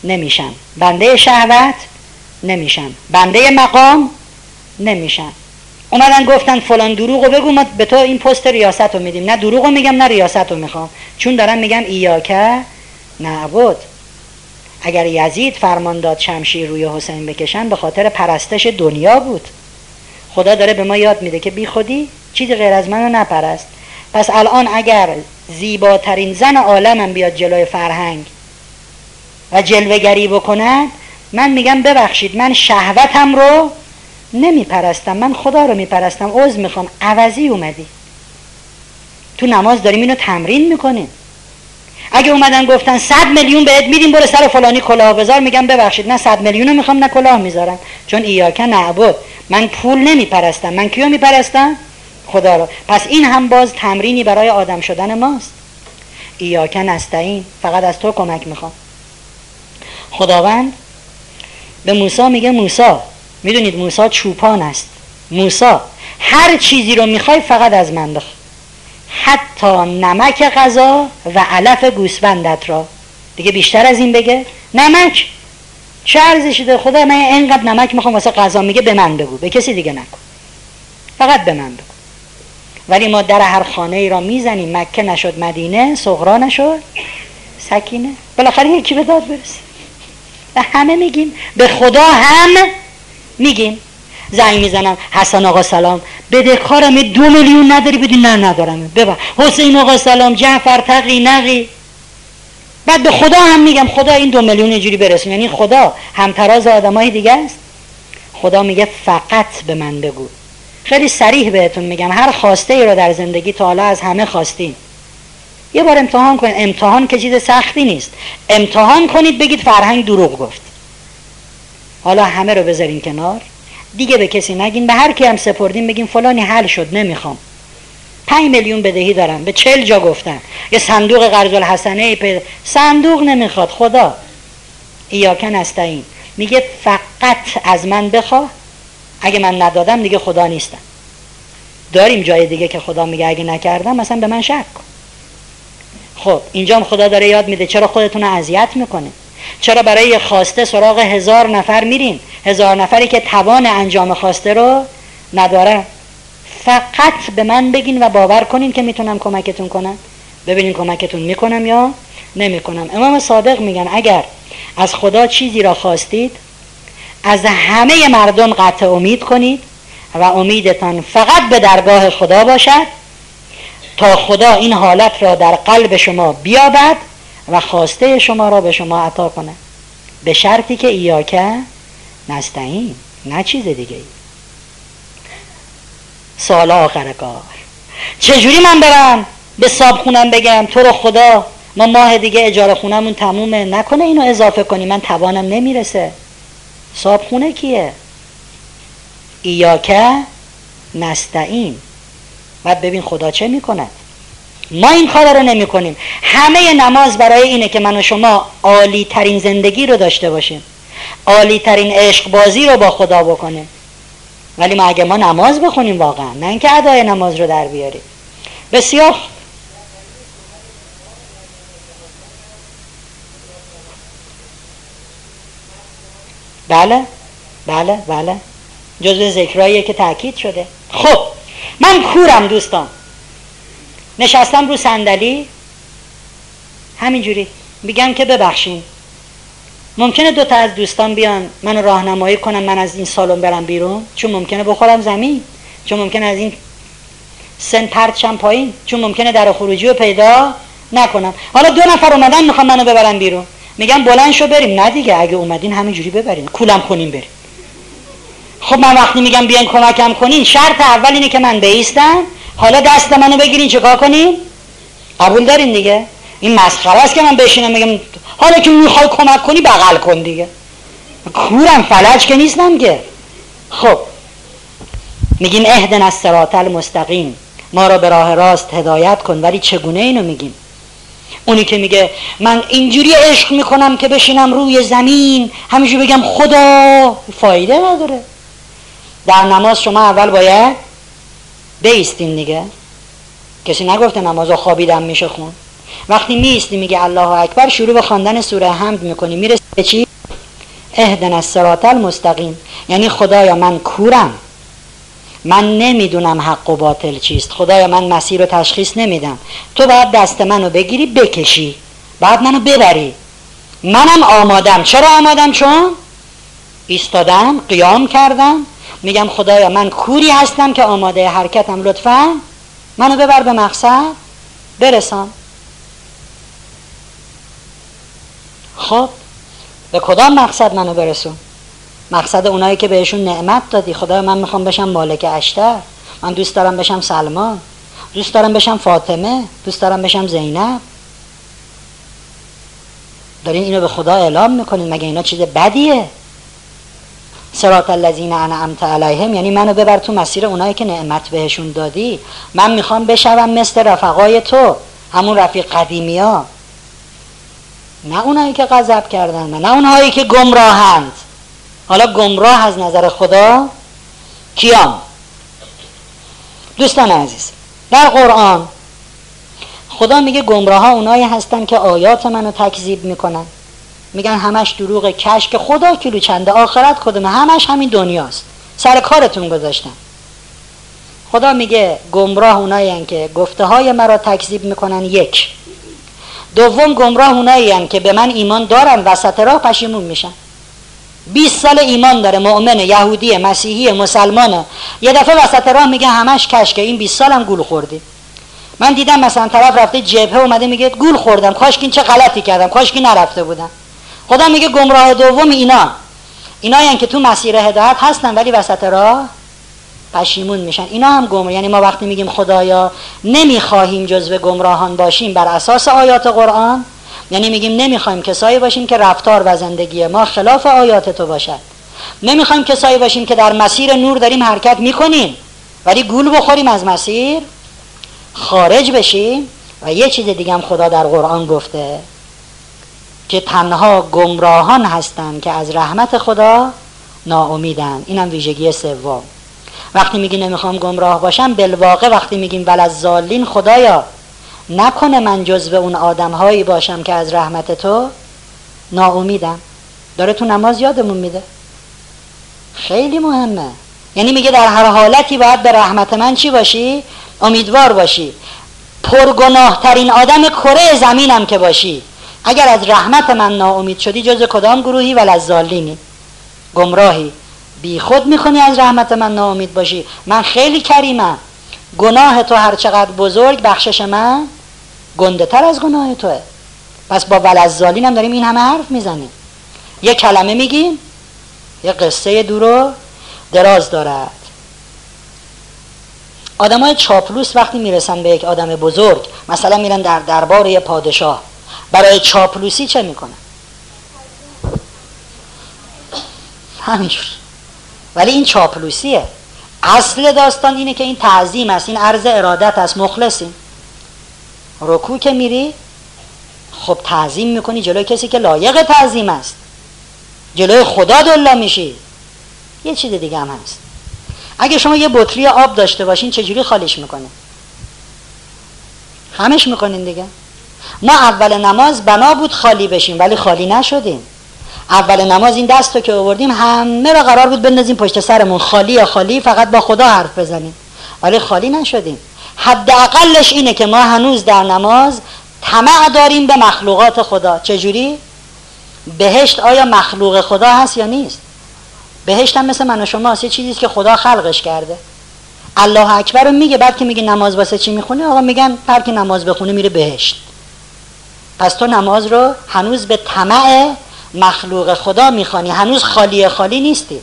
نمیشم، بنده شهوت نمیشم، بنده مقام نمیشم. اومدن گفتن فلان دروغو بگو ما به تو این پست ریاستو میدیم. نه دروغو میگم نه ریاستو میخوام، چون دارم میگم ایاکه نعبد. اگر یزید فرمان داد شمشیر روی حسین بکشن به خاطر پرستش دنیا بود. خدا داره به ما یاد میده که بی خودی چیزی غیر از منو نپرست. پس الان اگر زیباترین زن عالمم بیاد جلوی فرهنگ و جلوه‌گری بکنه، من میگم ببخشید من شهوتم رو نمیپرستم، من خدا رو میپرستم، عوض میخوام. عوضی اومدی تو نماز داریم اینو تمرین میکنیم. اگه اومدن گفتن 100 میلیون بهت میدیم برو سر فلانی کلاه بذار، میگم ببخشید نه 100 میلیون رو میخوام نه کلاه میذارم، چون ایاک نعبد. من پول نمیپرستم، من کیو میپرستم؟ خدا رو. پس این هم باز تمرینی برای آدم شدن ماست. ایاک نستعین، فقط از تو کمک میخوام. خداوند به موسی میگه موسی، میدونید موسی چوپان است، موسی هر چیزی رو میخوای فقط از من بخواه، حتی نمک غذا و علف گوسفندت را. دیگه بیشتر از این بگه؟ نمک چه ارزشی داره؟ خدا من اینقدر نمک میخوام واسه غذا، میگه به من بگو، به کسی دیگه نکن، فقط به من بگو. ولی ما در هر خانه ای را میزنیم، مکه نشد مدینه، صغرا نشد سکینه، بالاخره یکی به داد برسه. و همه میگیم، به خدا هم میگیم. زنگ میزنم حسن آقا سلام بدهکارم 2 میلیون نداری بدی؟ نه ندارم. ببر حسین آقا سلام، جعفر تقی نقی. بعد به خدا هم میگم خدا این 2 میلیون اینجوری برسون. یعنی خدا همتراز آدمای دیگه است. خدا میگه فقط به من بگو. خیلی صریح بهتون میگم، هر خواسته ای رو در زندگی تا حالا از همه خواستین، یه بار امتحان کنید. امتحان که چیز سختی نیست، امتحان کنید بگید فرهنگ دروغ گفت. حالا همه رو بذارین کنار دیگه، به کسی نگین، به هر کی هم سپردین بگین فلانی حل شد نمیخوام، 5 میلیون بدهی دارم، به 40 جا گفتن، یه صندوق قرض الحسنه، صندوق نمیخواد. خدا ایاک نستعین میگه فقط از من بخواه، اگه من ندادم دیگه خدا نیستم. داریم جای دیگه که خدا میگه اگه نکردم مثلا به من شک کن. خب اینجا هم خدا داره یاد میده چرا خودتون رو اذیت میکنه، چرا برای یه خواسته سراغ 1000 نفر میرین، 1000 نفری که توان انجام خواسته رو نداره. فقط به من بگین و باور کنین که میتونم کمکتون کنم، ببینین کمکتون میکنم یا نمیکنم. امام صادق میگن اگر از خدا چیزی را خواستید از همه مردم قطع امید کنید و امیدتان فقط به درگاه خدا باشد تا خدا این حالت را در قلب شما بیابد و خواسته شما را به شما عطا کنه، به شرطی که ایاک نستعین، نه چیز دیگه ای. سوال آخر کار، چجوری من برم به صاحب خونم بگم تو رو خدا ما ماه دیگه اجاره خونمون تمومه، نکنه اینو اضافه کنی من توانم نمیرسه. صاحب خونه کیه؟ ایاک نستعین. بعد ببین خدا چه میکنه. ما این کار رو نمی کنیم. همه نماز برای اینه که من و شما عالی ترین زندگی رو داشته باشیم، عالی ترین عشق بازی رو با خدا بکنیم. ولی ما اگه ما نماز بخونیم واقعا، نه اینکه ادای نماز رو در بیاریم. بسیار بله بله بله، جزء ذکراییه که تاکید شده. خب من کورم دوستان، نشستم رو صندلی همینجوری، میگم که ببخشین ممکنه 2 تا از دوستان بیان منو راهنمایی کنم من از این سالن برم بیرون، چون ممکنه بخورم زمین، چون ممکنه از این سن پرتشم پایین، چون ممکنه در خروجی رو پیدا نکنم. حالا 2 نفر اومدن میخوام منو ببرن بیرون، میگم بلند شو بریم. نه دیگه اگه اومدین همینجوری ببرین، کولم کنیم بریم. خب من وقتی میگم بیاین کمکم کنین، شرط اول اینه که من بیستم، حالا دست منو بگیرین چیکار کنین؟ قبول دارین دیگه؟ این مسخره است که من بشینم میگم حالا که میخوای کمک کنی بغل کن دیگه. کورم، فلج که نیستم که. خب میگیم اهدنا الصراط المستقیم، ما را به راه راست هدایت کن، ولی چگونه اینو میگیم؟ اونی که میگه من اینجوری عشق میکنم که بشینم روی زمین همیشه بگم خدا، فایده نداره. در نماز شما اول باید بیستین دیگه، کسی نگفته نمازو خوابیدم میشه خون. وقتی میستی میگه الله اکبر، شروع به خواندن سوره حمد میکنی، میرسی به چی؟ اهدنا الصراط المستقیم، یعنی خدایا من کورم، من نمیدونم حق و باطل چیست، خدایا من مسیر رو تشخیص نمیدم، تو باید دست منو بگیری بکشی، باید منو ببری، منم آمادم. چرا آمادم؟ چون ایستادم، قیام کردم، میگم خدایا من کوری هستم که آماده حرکتم، لطفا منو ببر به مقصد برسم. خب به کدام مقصد منو برسون؟ مقصد اونایی که بهشون نعمت دادی. خدایا من میخوام بشم مالک اشتر، من دوست دارم بشم سلمان، دوست دارم بشم فاطمه، دوست دارم بشم زینب. دارین اینو به خدا اعلام میکنین، مگه اینا چیز بدیه؟ صراط الذین انعمت علیهم، یعنی منو ببر تو مسیر اونایی که نعمت بهشون دادی، من میخوام بشم مثل رفقای تو، همون رفیق قدیمی ها، نه اونایی که غضب کردن، نه اونایی که گمراهند. حالا گمراه از نظر خدا کیام؟ دوستان عزیز، در قرآن خدا میگه گمراه ها اونایی هستن که آیات منو تکذیب میکنن، میگن همش دروغ، کش که خدا کیلو چنده، آخرت خودمه، همش همین دنیاست، سر کارتون گذاشتن. خدا میگه گمراه اونایی هستن که گفته های مرا تکذیب میکنن، یک. دوم، گمراه اونایی هستن که به من ایمان دارن وسط راه پشیمون میشن، 20 سال ایمان داره، مؤمن، یهودی، مسیحی، مسلمانه، یه دفعه وسط راه میگه همش کاش که این 20 سالم گول خوردی. من دیدم مثلا طرف رفته جبهه، اومده میگه گول خوردم، کاش که این چه غلطی کردم، کاش که نرفته بودم. خدا میگه گمراه دوم اینایان که تو مسیر هدایت هستن ولی وسط راه پشیمون میشن، اینا هم گمراه. یعنی ما وقتی میگیم خدایا نمیخواهیم جزو گمراهان باشیم بر اساس آیات قرآن، یعنی میگیم نمیخوایم کسایی باشیم که رفتار و زندگی ما خلاف آیات تو باشد، نمیخوایم کسایی باشیم که در مسیر نور داریم حرکت میکنیم ولی گول بخوریم، از مسیر خارج بشیم. و یه چیز دیگه هم خدا در قرآن گفته که تنها گمراهان هستند که از رحمت خدا ناامیدن، اینم ویژگی سوم. وقتی میگی نمیخوام گمراه باشم، بالواقع وقتی میگیم وللضالین، خدایا نکنه من جزو اون آدم هایی باشم که از رحمت تو ناامیدم. داره تو نماز یادمون میده، خیلی مهمه. یعنی میگه در هر حالتی باید به رحمت من چی باشی؟ امیدوار باشی. پرگناه ترین آدم کره زمینم که باشی، اگر از رحمت من ناامید شدی جزو کدام گروهی؟ وللضالینی، گمراهی. بی خود میکنی از رحمت من ناامید باشی. من خیلی کریمم، گناه تو هر چقدر بزرگ، بخشش من گنده تر از گناه توه. پس با وللضالین هم داریم این همه حرف میزنیم، یه کلمه میگیم یه قصه دور و دراز دارد. آدمای چاپلوس وقتی میرسن به یک آدم بزرگ، مثلا میرن در دربار یه پادشاه، برای چاپلوسی چه میکنن؟ همینجور. ولی این چاپلوسیه، اصل داستان اینه که این تعظیم است، این عرض ارادت است، مخلصیم. رکوع که میری خب تعظیم میکنی جلوی کسی که لایق تعظیم است، جلوی خدا دلا میشی. یه چیز دیگه هم هست، اگه شما یه بطری آب داشته باشین چجوری خالیش میکنین؟ همش میکنین دیگه. ما اول نماز بنا بود خالی بشیم ولی خالی نشدیم. اول نماز این دستو که آوردیم همه را قرار بود بندازیم پشت سرمون، خالی یا خالی، فقط با خدا حرف بزنیم، ولی خالی نشدیم. حداقلش اینه که ما هنوز در نماز طمع داریم به مخلوقات خدا. چجوری؟ بهشت آیا مخلوق خدا هست یا نیست؟ بهشت هم مثل من و شما هست، یه چیزیست که خدا خلقش کرده. الله اکبر رو میگه، بعد که میگه نماز واسه چی میخونه، آقا میگن هر کی نماز بخونه میره بهشت. پس تو نماز رو هنوز به طمع مخلوق خدا میخوانی، هنوز خالی نیستی.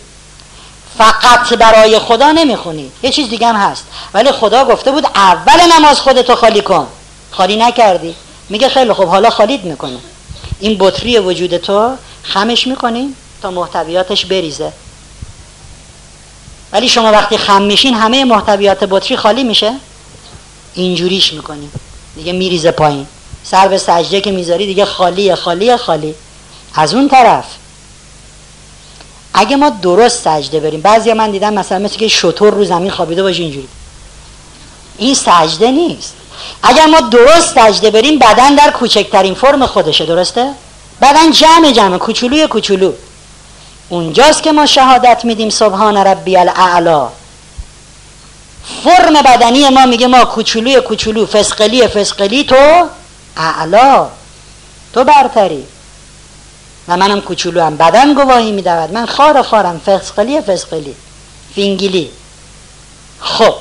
فقط برای خدا نمیخونی، یه چیز دیگه هم هست، ولی خدا گفته بود اول نماز خودتو خالی کن، خالی نکردی، میگه خیلی خوب حالا خالیت میکنه، این بطری وجود تو خمش میکنی تا محتویاتش بریزه، ولی شما وقتی خم میشین همه محتویات بطری خالی میشه، اینجوریش میکنی دیگه میریزه پایین، سر به سجده که میذاری دیگه خالیه خالیه خالی. از اون طرف اگه ما درست سجده بریم، بعضی من دیدم مثلا مثل که شتر رو زمین خوابیده باشه اینجوری، این سجده نیست. اگر ما درست سجده بریم بدن در کوچکترین فرم خودشه، درسته؟ بدن جمع جمع، کوچولوی کوچولو، اونجاست که ما شهادت میدیم سبحان ربی الاعلا. فرم بدنی ما میگه ما کوچولوی کوچولو، فسقلی فسقلی، تو اعلا، تو برتری، و منم کوچولو، هم بدن گواهی میدود من خار خارم، فسقلی فسقلی، فینگلی. خب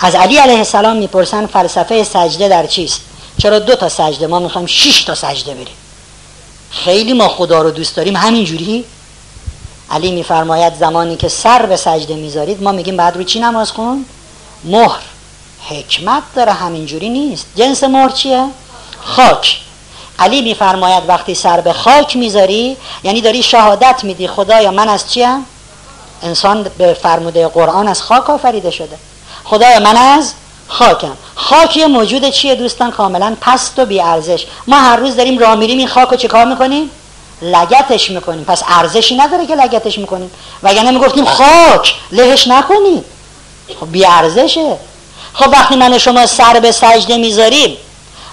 از علی علیه السلام میپرسن فلسفه سجده در چیست؟ چرا 2 تا سجده؟ ما میخوایم 6 تا سجده بریم، خیلی ما خدا رو دوست داریم همینجوری. علی میفرماید زمانی که سر به سجده میذارید ما میگیم بعد رو چی نماز خون؟ مهر. حکمت داره، همینجوری نیست. جنس مهر چیه؟ خاک. علی میفرماید وقتی سر به خاک میذاری یعنی داری شهادت میدی خدایا من از چیم؟ انسان به فرموده قرآن از خاک آفریده شده، خدایا من از خاکم. خاک یه موجود چیه دوستان؟ کاملا پست و بیارزش. ما هر روز داریم راه میریم این خاک رو چه کار میکنیم؟ لگتش میکنیم، پس ارزشی نداره که لگتش میکنیم، وگرنه میگفتیم خاک لهش نکنیم، خب بیارزشه. خب وقتی من شما سر به سجده میذاریم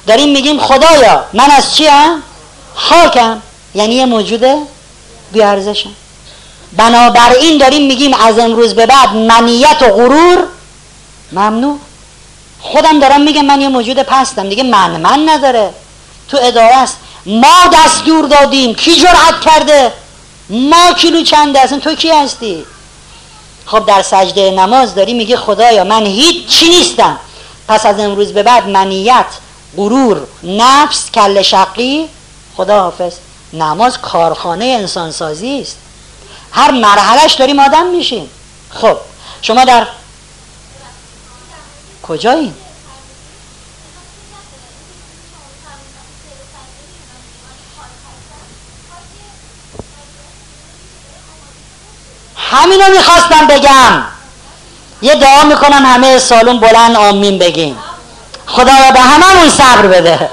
داریم میگیم خدایا من از چیم؟ خاکم، یعنی یه موجود بیارزشم. بنابراین داریم میگیم از امروز به بعد منیت و غرور ممنوع. خودم دارم میگم من یه موجود پستم دیگه، من نداره، تو اداره است. ما دستور دادیم، کی جرأت کرده؟ ما کیلو چنده؟ اصلا تو کی هستی؟ خب در سجده نماز داری میگه خدایا من هیچ چی نیستم، پس از امروز به بعد منیت، غرور، نفس، کل شقی، خداحافظ. نماز کارخانه انسانسازی است، هر مرحلهش داریم آدم میشیم. خب شما در کجایی؟ همینو میخواستم بگم، یه دعا میکنم همه سالون بلند آمین بگیم، خدایا به هممون صبر بده.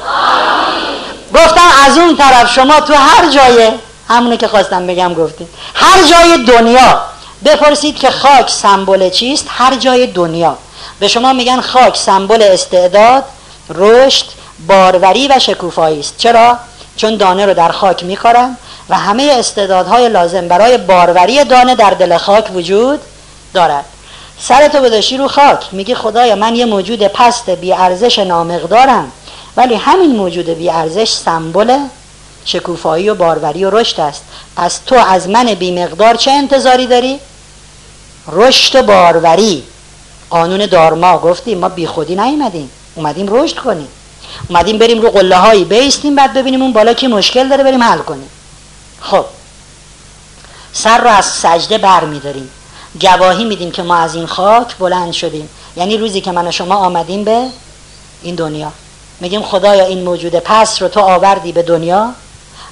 گفتم از اون طرف شما تو هر جای، همونو که خواستم بگم گفتیم، هر جای دنیا بپرسید که خاک سمبل چیست، هر جای دنیا به شما میگن خاک سمبل استعداد، رشد، باروری و شکوفایی است. چرا؟ چون دانه رو در خاک میکارن و همه استعدادهای لازم برای باروری دانه در دل خاک وجود دارد. سرتو بداشتی رو خاک میگی خدایا من یه موجود پست بی ارزش نامقدارم، ولی همین موجود بی ارزش سمبل شکوفایی و باروری و رشد است، پس تو از من بی مقدار چه انتظاری داری؟ رشد و باروری. قانون دارما گفتیم ما بی خودی نیومدیم، اومدیم رشد کنیم، اومدیم بریم رو قله هایی بیستیم بعد ببینیم اون بالا کی مشکل داره بریم حل کنیم. خب سر رو از سجده بر میداریم، گواهی میدیم که ما از این خاک بلند شدیم، یعنی روزی که من و شما آمدیم به این دنیا میگیم خدایا این موجود پس رو تو آوردی به دنیا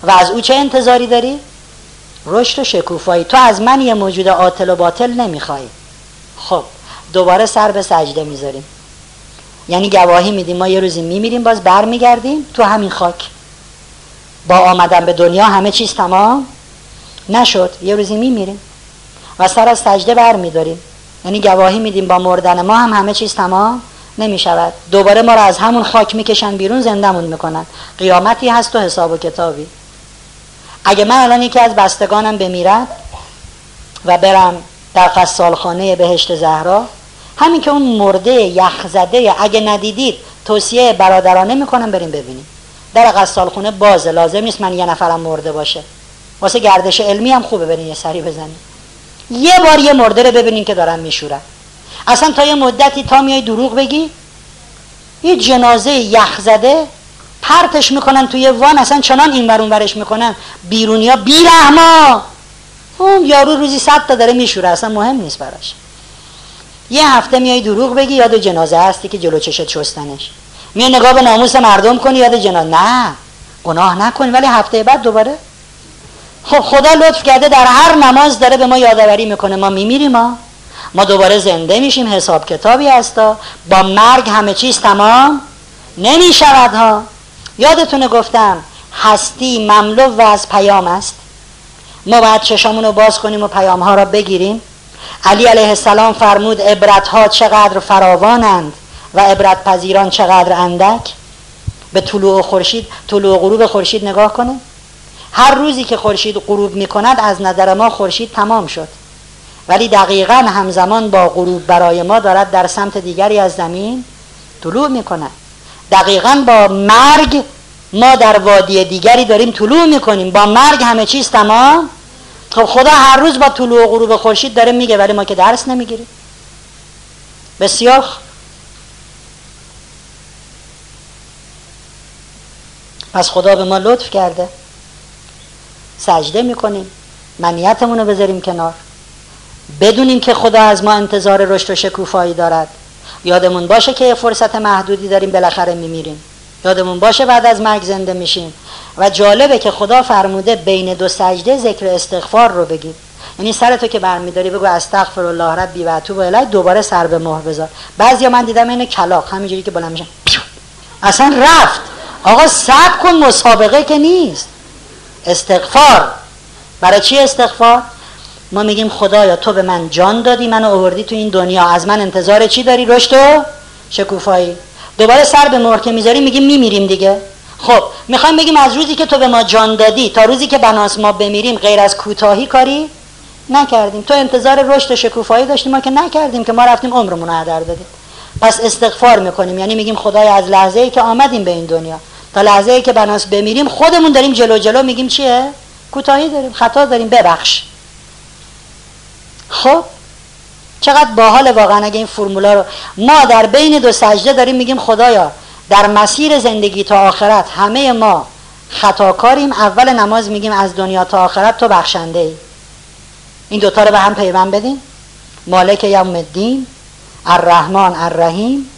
و از او چه انتظاری داری؟ رشد و شکوفایی. تو از من یه موجود عاطل و باطل نمیخوای. خب دوباره سر به سجده میذاریم، یعنی گواهی میدیم ما یه روزی میمیریم باز بر میگردیم تو همین خاک، با آمدن به دنیا همه چیز تمام نشد، یه روزی میمیریم و سر از سجده بر میداریم، یعنی گواهی میدیم با مردن ما هم همه چیز تمام نمیشود، دوباره ما رو از همون خاک میکشن بیرون زندمون میکنن، قیامتی هست و حساب و کتابی. اگه من الان یکی از بستگانم بمیرد و برم در غسالخانه بهشت زهرا، همین که اون مرده یخزده اگه ندیدید توصیه برادرانه میکنم بریم ببینیم، در غسالخونه بازه، لازم نیست من یه نفرم مرده باشه، واسه گردش علمی هم خوبه برین یه سری بزنیم، یه بار یه مرده رو ببینین که دارن میشورن. اصلا تا یه مدتی تا میای دروغ بگی یه جنازه یخزده پرتش میکنن توی وان، اصلا چنان این ور اون ورش میکنن بیرونیا بیرحما، اون یارو روزی 100 تا داره میشوره، اصلا مهم نیست براش. یه هفته میای دروغ بگی، یاد جنازه هستی که جلو چشت شستنش. میای نگاه به ناموس مردم کنی، یاد جنازه. نه گناه نکنی، ولی هفته بعد دوباره. خب خدا لطف کرده در هر نماز داره به ما یادآوری میکنه ما میمیریم، ما دوباره زنده میشیم، حساب کتابی هستا، با مرگ همه چیز تمام نمیشود ها. یادتونه گفتم هستی مملو و از پیام است، ما باید چشامون رو باز کنیم و پیام ها را بگیریم. علی علیه السلام فرمود عبرت ها چقدر فراوانند و عبرت پذیران چقدر اندک. به طلوع و غروب خورشید نگاه کنیم، هر روزی که خورشید غروب میکند از نظر ما خورشید تمام شد، ولی دقیقاً همزمان با غروب برای ما دارد در سمت دیگری از زمین طلوع میکند. دقیقاً با مرگ ما در وادی دیگری داریم طلوع میکنیم، با مرگ همه چیز تمام. خب خدا هر روز با طلوع و غروب خورشید داره میگه، ولی ما که درس نمیگیریم. بسیار پس خدا به ما لطف کرده، سجده میکنیم، منیتمون رو بذاریم کنار، بدونیم که خدا از ما انتظار رشد و شکوفایی دارد. یادمون باشه که فرصت محدودی داریم، بالاخره میمیریم. یادمون باشه بعد از مرگ زنده میشیم. و جالبه که خدا فرموده بین دو سجده ذکر استغفار رو بگید، یعنی سرتو که برمیداری بگو استغفر الله ربی و اتوب الیه، دوباره سر به مهر بذار. بعضیا من دیدم اینو کلاغ همینجوری که بلند میشن اصلا رفت. آقا صبر کن، مسابقه که نیست. استغفار برای چی؟ استغفار ما میگیم خدایا تو به من جان دادی، منو آوردی تو این دنیا، از من انتظار چی داری؟ رشد و شکوفایی. دوباره سر به مهر که میذاریم میگیم میمیریم دیگه. خب میخوایم بگیم از روزی که تو به ما جان دادی تا روزی که بناس ما بمیریم غیر از کوتاهی کاری نکردیم، تو انتظار رشد و شکوفایی داشتیم، ما که نکردیم، که ما رفتیم عمرمون رو هدر دادیم. پس استغفار میکنیم، یعنی میگیم خدایا از لحظه ای که آمدیم به این دنیا تا لحظه ای که بناس بمیریم خودمون داریم جلو جلو میگیم چیه؟ کوتاهی داریم، خطا داریم، ببخش. خب چقدر باحال واقعا اگه این فرمولا رو ما در بین دو سجده داریم میگیم خدایا در مسیر زندگی تا آخرت همه ما خطاکاریم، اول نماز میگیم از دنیا تا آخرت تو بخشنده ای. این دوتا رو به هم پیوند بدیم، مالک یوم الدین، الرحمن الرحیم،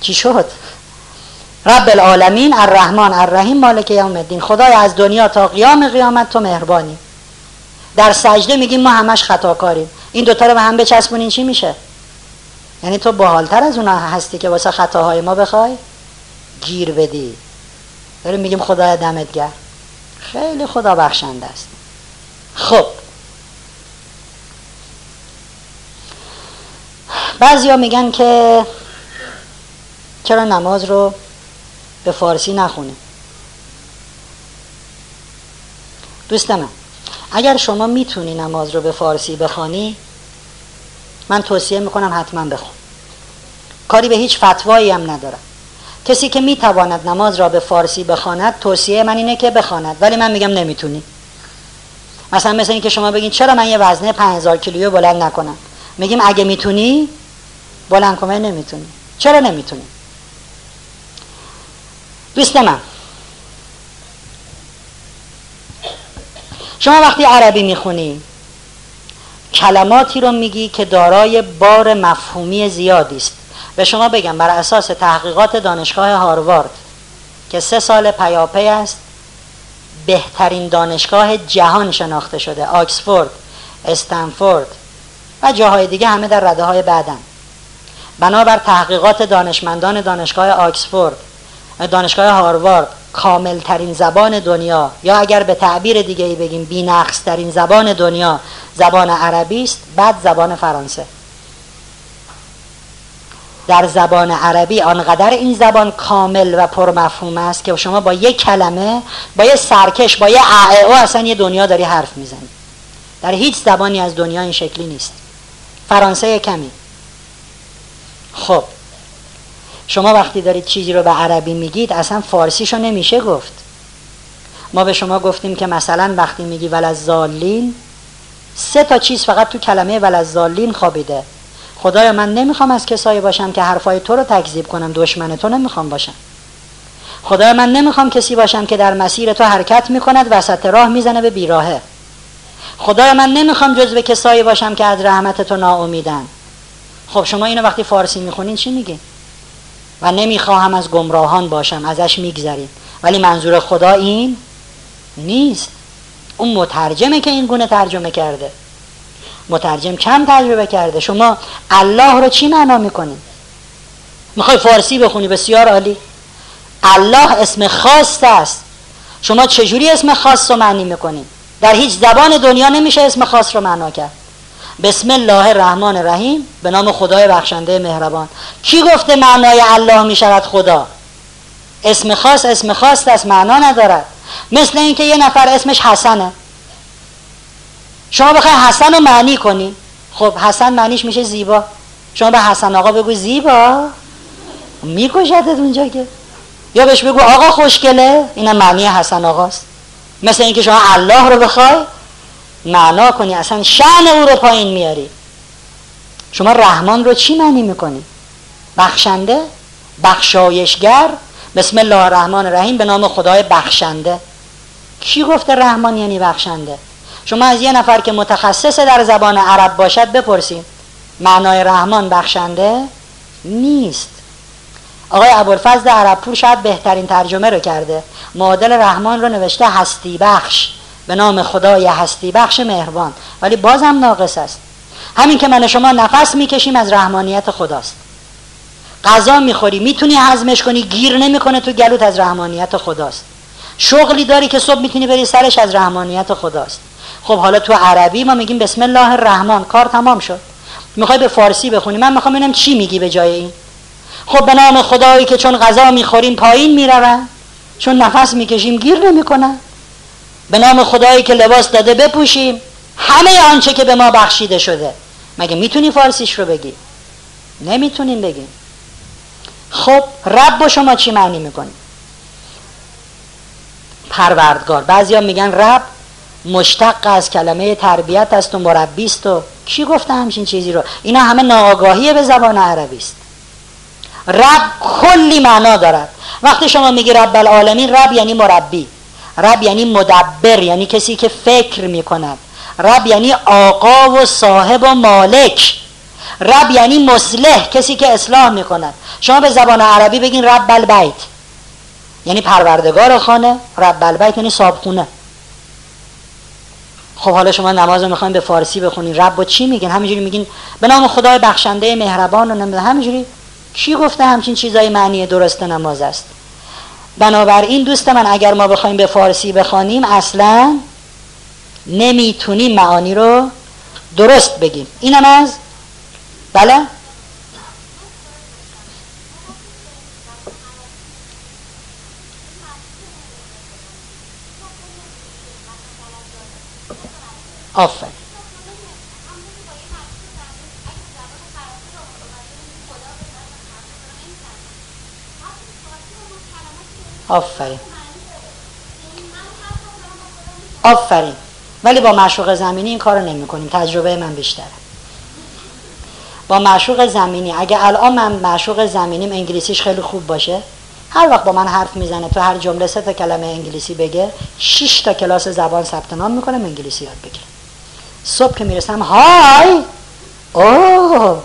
چی شد؟ رب العالمین، الرحمن الرحیم، مالک یوم الدین. خدایا از دنیا تا قیام قیامت تو مهربانی. در سجده میگیم ما همش خطاکاریم، این دوتا رو به هم بچسبونین چی میشه؟ یعنی تو باحالتر از اونا هستی که واسه خطاهای ما بخوای گیر بدی. داریم میگیم خدایا دمت گرم، خیلی خدا بخشنده است. خب بعضیا میگن که چرا نماز رو به فارسی نخونیم. دوست من، اگر شما میتونی نماز رو به فارسی بخوانی من توصیه میکنم حتما بخون، کاری به هیچ فتوایی هم ندارم. کسی که میتواند نماز را به فارسی بخواند توصیه من اینه که بخواند، ولی من میگم نمیتونی. مثلا مثل این که شما بگین چرا من یه وزنه 5000 کیلویی بلند نکنم، میگیم اگه میتونی بلند کن، نمیتونی. چرا نمیتونی؟ دوست من، شما وقتی عربی میخونی کلماتی رو میگی که دارای بار مفهومی زیادی است. به شما بگم بر اساس تحقیقات دانشگاه هاروارد که 3 سال پیاپی است، بهترین دانشگاه جهان شناخته شده، آکسفورد، استنفورد و جاهای دیگه همه در رده های بعدن. بنابر تحقیقات دانشمندان دانشگاه آکسفورد، دانشگاه هاروارد، کامل ترین زبان دنیا، یا اگر به تعبیر دیگه ای بگیم بی‌نقص ترین زبان دنیا، زبان عربی است، بعد زبان فرانسه. در زبان عربی آنقدر این زبان کامل و پرمفهوم است که شما با یک کلمه، با یک سرکش، با یک او اصلا یه دنیا داری حرف میزنی. در هیچ زبانی از دنیا این شکلی نیست، فرانسه کمی. خب شما وقتی دارید چیزی رو به عربی میگید اصلا فارسیشو نمیشه گفت. ما به شما گفتیم که مثلا وقتی میگی ولزالین 3 تا چیز فقط تو کلمه ولزالین خوابیده. خدایا من نمیخوام از کسایی باشم که حرفای تو رو تکذیب کنم، دشمن تو نمیخوام باشم. خدایا من نمیخوام کسی باشم که در مسیر تو حرکت میکند وسط راه میزنه به بیراهه. خدایا من نمیخوام جزو کسایی باشم که از رحمت تو ناامیدن. خب شما اینو وقتی فارسی میخونین چی میگین؟ و نمیخواهم از گمراهان باشم، ازش میگذریم. ولی منظور خدا این نیست. اون مترجمه که این گونه ترجمه کرده، مترجم کم تجربه کرده. شما الله رو چی معنا میکنین؟ میخوای فارسی بخونی، بسیار عالی. الله اسم خاص است. شما چجوری اسم خاص رو معنی میکنین؟ در هیچ زبان دنیا نمیشه اسم خاص رو معنا کرد. بسم الله الرحمن الرحیم، به نام خدای بخشنده مهربان. کی گفته معنای الله میشود خدا؟ اسم خاص اسم خاص است، معنا ندارد. مثل اینکه یه نفر اسمش حسنه، شما بخوای حسن رو معنی کنی، خب حسن معنیش میشه زیبا. شما به حسن آقا بگو زیبا، میکشدت اونجا که. یا بهش بگو آقا خوشگله، اینم معنی حسن آقاست. مثل اینکه شما الله رو بخوای معنا کنی، اصلا شأن او رو پایین میاری. شما رحمان رو چی معنی میکنی؟ بخشنده، بخشایشگر. بسم الله الرحمن الرحیم، به نام خدای بخشنده. کی گفته رحمان یعنی بخشنده؟ شما از یه نفر که متخصص در زبان عرب باشد بپرسید معنای رحمان بخشنده نیست. آقای ابوالفضل عربپور شاید بهترین ترجمه رو کرده، معادل رحمان رو نوشته هستی بخش، به نام خدای هستی بخش مهربان، ولی بازم ناقص است. همین که من شما نفس میکشیم از رحمانیت خداست. غذا میخوری میتونی هضمش کنی، گیر نمیکنه تو گلوت، از رحمانیت خداست. شغلی داری که صبح میتونی بری سرش، از رحمانیت خداست. خب حالا تو عربی ما میگیم بسم الله الرحمن، کار تمام شد. میخوای به فارسی بخونی، من میخوام ببینم چی میگی به جای این. خب به نام خدایی که چون غذا میخوریم پایین میروند، چون نفس میکشیم گیر نمیکنن. به نام خدایی که لباس داده بپوشیم، همه آنچه که به ما بخشیده شده. مگه میتونی فارسیش رو بگی؟ نمیتونین بگی. خب رب با شما چی معنی میکنی؟ پروردگار. بعضیا میگن رب مشتق از کلمه تربیت است و مربی است. و کی گفته همچین چیزی رو؟ اینا همه ناآگاهی به زبان عربی است. رب کلی معنا دارد. وقتی شما میگی رب العالمین، رب یعنی مربی، رب یعنی مدبر، یعنی کسی که فکر میکند. رب یعنی آقا و صاحب و مالک. رب یعنی مصلح، کسی که اصلاح میکند. شما به زبان عربی بگین رب البیت، یعنی پروردگار خانه. رب البیت یعنی صاحب خونه. خب حالا شما نماز رو میخواین به فارسی بخونین، رب و چی میگین؟ همینجوری میگین به نام خدای بخشنده مهربان و نمیده. همینجوری چی گفته همچین چیزای معنی درست نماز است؟ بنابراین دوست من، اگر ما بخوایم به فارسی بخونیم اصلا نمیتونیم معانی رو درست بگیم. اینم از بله آفر. آفرین آفرین. ولی با معشوق زمینی این کار رو نمی کنیم. تجربه من بیشتره با معشوق زمینی. اگه الان من معشوق زمینیم انگلیسیش خیلی خوب باشه، هر وقت با من حرف میزنه تو هر جمله 3 تا کلمه انگلیسی بگه، 6 تا کلاس زبان ثبت نام میکنم انگلیسی یاد بگیرم. صبح که میرسم های اوه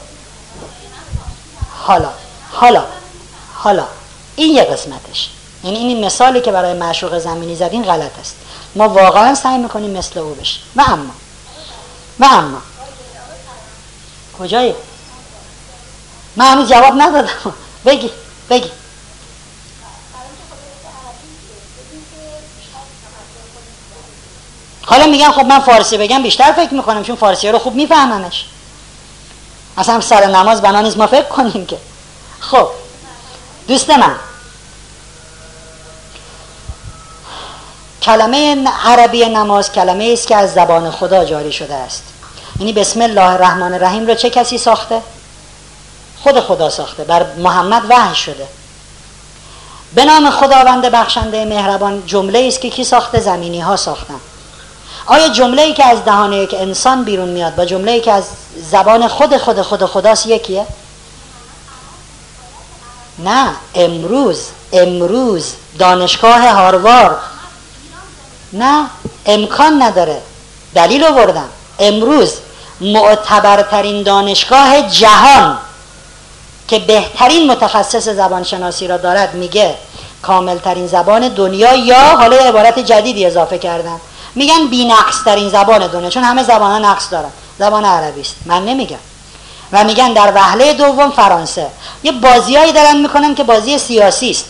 حالا حالا حالا. این یه قسمتش. یعنی این مثالی که برای معشوق زمینی زدین غلط است. ما واقعا سعی میکنیم مثل او بشیم. و اما کجایی؟ من هنوز جواب ندادم. بگی حالا میگم خب من فارسی بگم بیشتر فکر میکنم، چون فارسی رو خوب میفهممش. اصلا سر نماز بنا نیست ما فکر کنیم که. خب دوست من، کلمه عربی نماز کلمه ای است که از زبان خدا جاری شده است. یعنی بسم الله الرحمن الرحیم رو چه کسی ساخته؟ خود خدا ساخته، بر محمد وحی شده. به نام خداوند بخشنده مهربان جمله ای است که کی ساخته؟ زمینی ها ساختن. آیا جمله ای که از دهان یک انسان بیرون میاد با جمله ای که از زبان خود خداست یکیه؟ نه. امروز دانشگاه هاروارد، نه امکان نداره. دلیل آوردم. امروز معتبرترین دانشگاه جهان که بهترین متخصص زبانشناسی را دارد میگه کاملترین زبان دنیا، یا حالا عبارت جدیدی اضافه کردن میگن بی‌نقص‌ترین زبان دنیا، چون همه زبان‌ها نقص دارن، زبان عربی است، من نمیگم. و میگن در وهله دوم فرانسه، یه بازیایی دارن میکنن که بازی سیاسی است،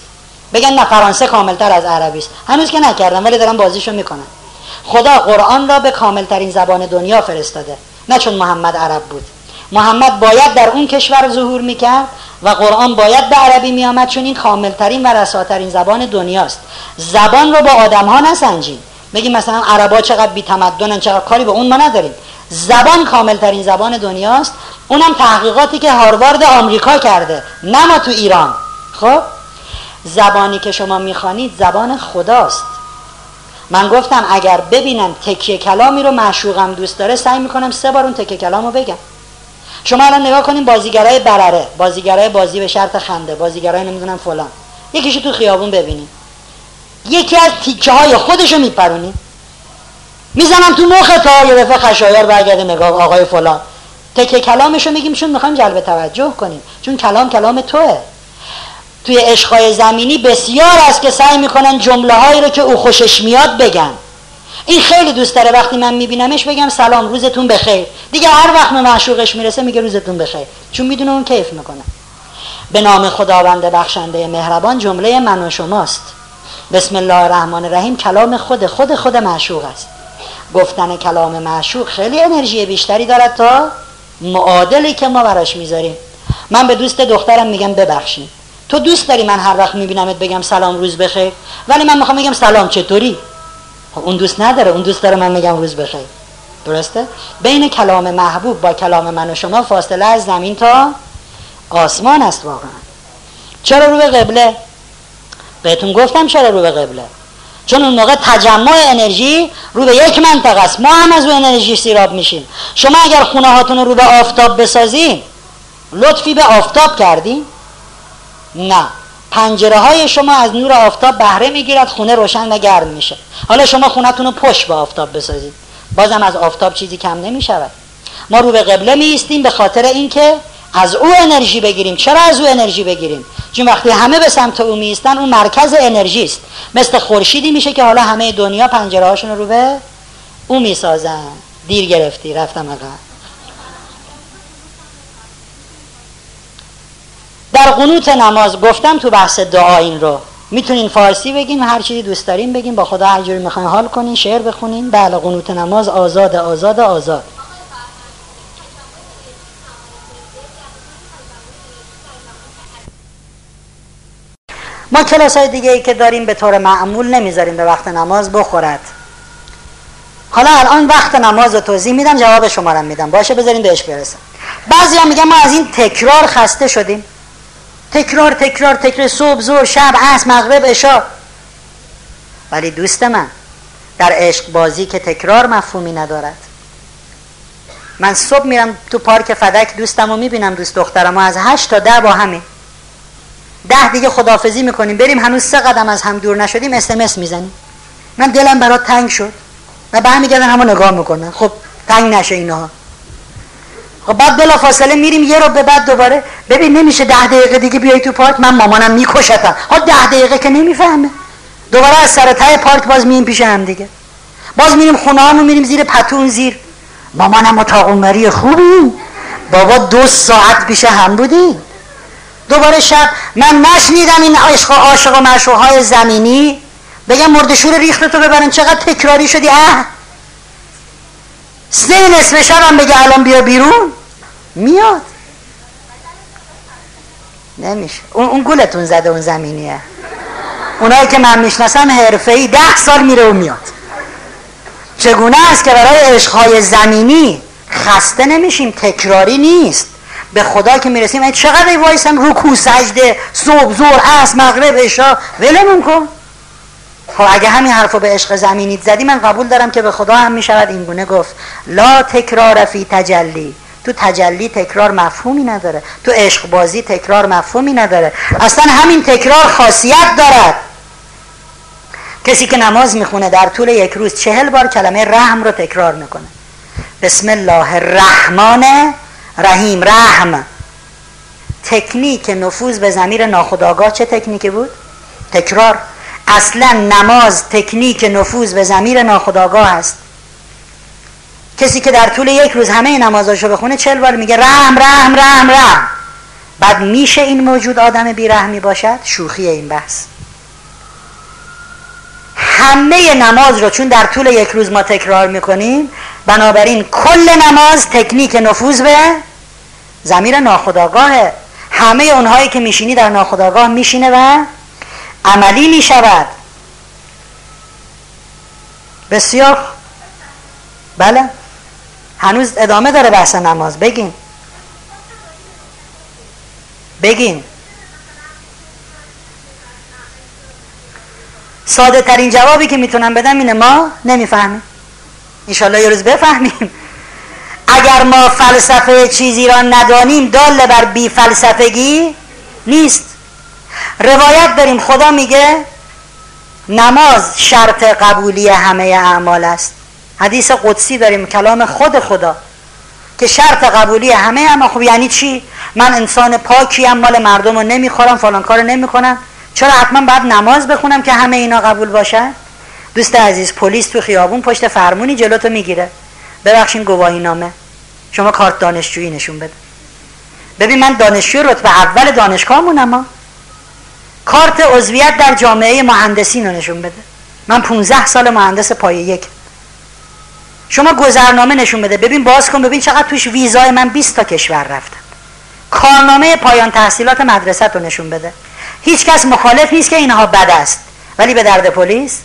بگن نه فرانسه کاملتر از عربی است. هنوز که نکردن ولی دارن بازیشو میکنن. خدا قرآن را به کاملترین زبان دنیا فرستاده، نه چون محمد عرب بود. محمد باید در اون کشور ظهور میکرد و قرآن باید به عربی میامد، چون این کاملترین و رساترین زبان دنیاست. زبان رو با آدمها نسنجین، بگیم مثلا عربا چقدر بی‌تمدنن، چقدر کاری به اون ما نداریم. زبان کاملترین زبان دنیاست، اونم تحقیقاتی که هاروارد آمریکا کرده، نه ما تو ایران. خب زبانی که شما میخوانید زبان خداست. من گفتم اگر ببینم تکیه کلامی رو معشوقم دوست داره، سعی میکنم 3 بار اون تکیه کلامو بگم. شما الان نگاه کنین بازیگرای برره، بازیگرای بازی به شرط خنده، بازیگرای نمیدونم فلان، یکیشو تو خیابون ببینید یکی از تیکه‌های خودشو میپرونی، میزنم تو مخ تا یه دفعه خشایار برگرده نگاه آقای فلان. تکه کلامشو میگیم چون میخوایم جلب توجه کنیم، چون کلام توئه. توی عشقای زمینی بسیار است که سعی میکنن جمله‌هایی رو که او خوشش میاد بگن. این خیلی دوست داره وقتی من میبینمش بگم سلام روزتون بخیر. دیگه هر وقت من معشوقش میرسه میگه روزتون بخیر، چون میدونه اون کیف میکنه. به نام خداوند بخشنده مهربان، جمله من و شماست. بسم الله الرحمن الرحیم کلام خود معشوق است. گفتن کلام معشوق خیلی انرژی بیشتری دارد تا معادلی که ما براش میذاریم. من به دوست دخترم میگم ببخشید، تو دوست داری من هر وقت میبینمت بگم سلام روز بخیر، ولی من میخوام بگم سلام چطوری. اون دوست نداره، اون دوست داره من میگم روز بخیر. درسته؟ بین کلام محبوب با کلام من و شما فاصله از زمین تا آسمان است واقعا. چرا رو به قبله؟ بهتون گفتم چرا رو به قبله، چون اون موقع تجمع انرژی رو به یک منطقه است. ما هم از اون انرژی سیراب میشیم. شما اگر خونه هاتون رو به آفتاب بسازین، لطفی به آفتاب کردین؟ نه. پنجره های شما از نور آفتاب بهره میگیرد، خونه روشن و گرم میشه. حالا شما خونه‌تون رو پشت به آفتاب بسازید، بازم از آفتاب چیزی کم نمیشود. ما رو به قبله میایستیم به خاطر اینکه از او انرژی بگیریم. چرا از او انرژی بگیریم؟ چون وقتی همه به سمت او میایستن، اون مرکز انرژی است. مثل خورشیدی میشه که حالا همه دنیا پنجره هاشون رو به او میسازن. دیر گرفتی، رفتم آقا. در قنوت نماز گفتم تو بحث دعا، این رو میتونین فارسی بگین، هر چیزی دوست دارین بگین، با خدا هر جوری میخواین حال کنین، شعر بخونین. بله قنوت نماز آزاد آزاد آزاد. ما کلاس‌های دیگه ای که داریم به طور معمول نمیذاریم به وقت نماز بخورد. حالا الان وقت نماز رو توضیح میدم، جواب شما رو میدم، باشه بذارین بهش برسم. بعضیا میگن ما از این تکرار خسته شدیم. تکرار تکرار تکرار، صبح ظهر شب عصر مغرب عشاء. ولی دوست من، در عشق بازی که تکرار مفهومی ندارد. من صبح میرم تو پارک فدک دوستمو میبینم، دوست دخترمو، از 8 تا 10 با همین 10 دیگه خداحافظی میکنیم، بریم، هنوز 3 قدم از هم دور نشدیم، SMS میزنیم من دلم برات تنگ شد، و برمیگردن همو نگاه میکنن. خب تنگ نشه اینا. خب بعد بلا فاصله میریم یه رو به بعد دوباره، ببین نمیشه 10 دقیقه دیگه بیای تو پارک، من مامانم میکشتم. ها 10 دقیقه که نمیفهمه، دوباره از سر ته پارک باز میایم پیش هم دیگه، باز میریم خونه‌هامون، میریم زیر پتون زیر، مامانم اتاق عمری خوبی، بابا 2 ساعت پیش هم بودی. دوباره شب من نشنیدم این عاشق و معشوق‌های زمینی بگم مردشور ریخت تو ببرن، چقدر تکراری شدی. 3 نصف شبم بگه الان بیا بیرون، میاد نمیشه. اون گولتون زده اون زمینیه. اونایی که من میشناسم حرفه‌ای 10 سال میره و میاد. چگونه است که برای عشق‌های زمینی خسته نمیشیم؟ تکراری نیست. به خدا که میرسیم این چقدر ای وایسم رکوع سجده صبح ظهر عصر مغرب عشاء، ولمون کن. خب اگه همین حرفو به عشق زمینیت زدی، من قبول دارم که به خدا هم میشود این گونه گفت لا تکرار فی تجلی. تو تجلی تکرار مفهومی نداره، تو عشق بازی تکرار مفهومی نداره. اصلا همین تکرار خاصیت دارد کسی که نماز میخونه در طول یک روز 40 بار کلمه رحم رو تکرار میکنه. بسم الله الرحمن رحیم. رحم، تکنیک نفوذ به ضمیر ناخودآگاه چه تکنیکی بود؟ تکرار. اصلا نماز تکنیک نفوذ به ضمیر ناخودآگاه است. کسی که در طول یک روز همه نمازاشو بخونه 40 بار میگه رحم رحم رحم رحم، بعد میشه این موجود آدم بیرحمی باشد؟ شوخی این بحث. همه نماز رو چون در طول یک روز ما تکرار میکنیم، بنابراین کل نماز تکنیک نفوذ به ضمیر ناخودآگاهه. همه اونهایی که میشینی در ناخودآگاه میشینه و عملی میشود. بسیار بله، هنوز ادامه داره بحث نماز. بگین ساده ترین جوابی که میتونم بدم اینه ما نمیفهمیم، انشالله یه روز بفهمیم. اگر ما فلسفه چیزی را ندانیم دال بر بی فلسفگی نیست. روایت داریم خدا میگه نماز شرط قبولی همه اعمال است. حدیث قدسی داریم، کلام خود خدا که شرط قبولی همه اما خب یعنی چی؟ من انسان پاکیم، مال مردم رو نمیخورم، فلان کار نمیکنم، چرا حتما باید نماز بخونم که همه اینا قبول باشن؟ دوست عزیز، پلیس تو خیابون پشت فرمونی جلوتو میگیره، ببخشین گواهی نامه شما کارت دانشجویی نشون بده. ببین من دانشجو رتبه اول دانشگاهمونم، اما کارت عضویت در جامعه مهندسین رو نشون بده، من 15 سال مهندس پایه یک. شما گذرنامه نشون بده، ببین باز کن ببین چقدر توش ویزای من 20 تا کشور رفتم. کارنامه پایان تحصیلات مدرسه تو نشون بده. هیچ کس مخالف نیست که اینها بد است، ولی به درد پلیس؟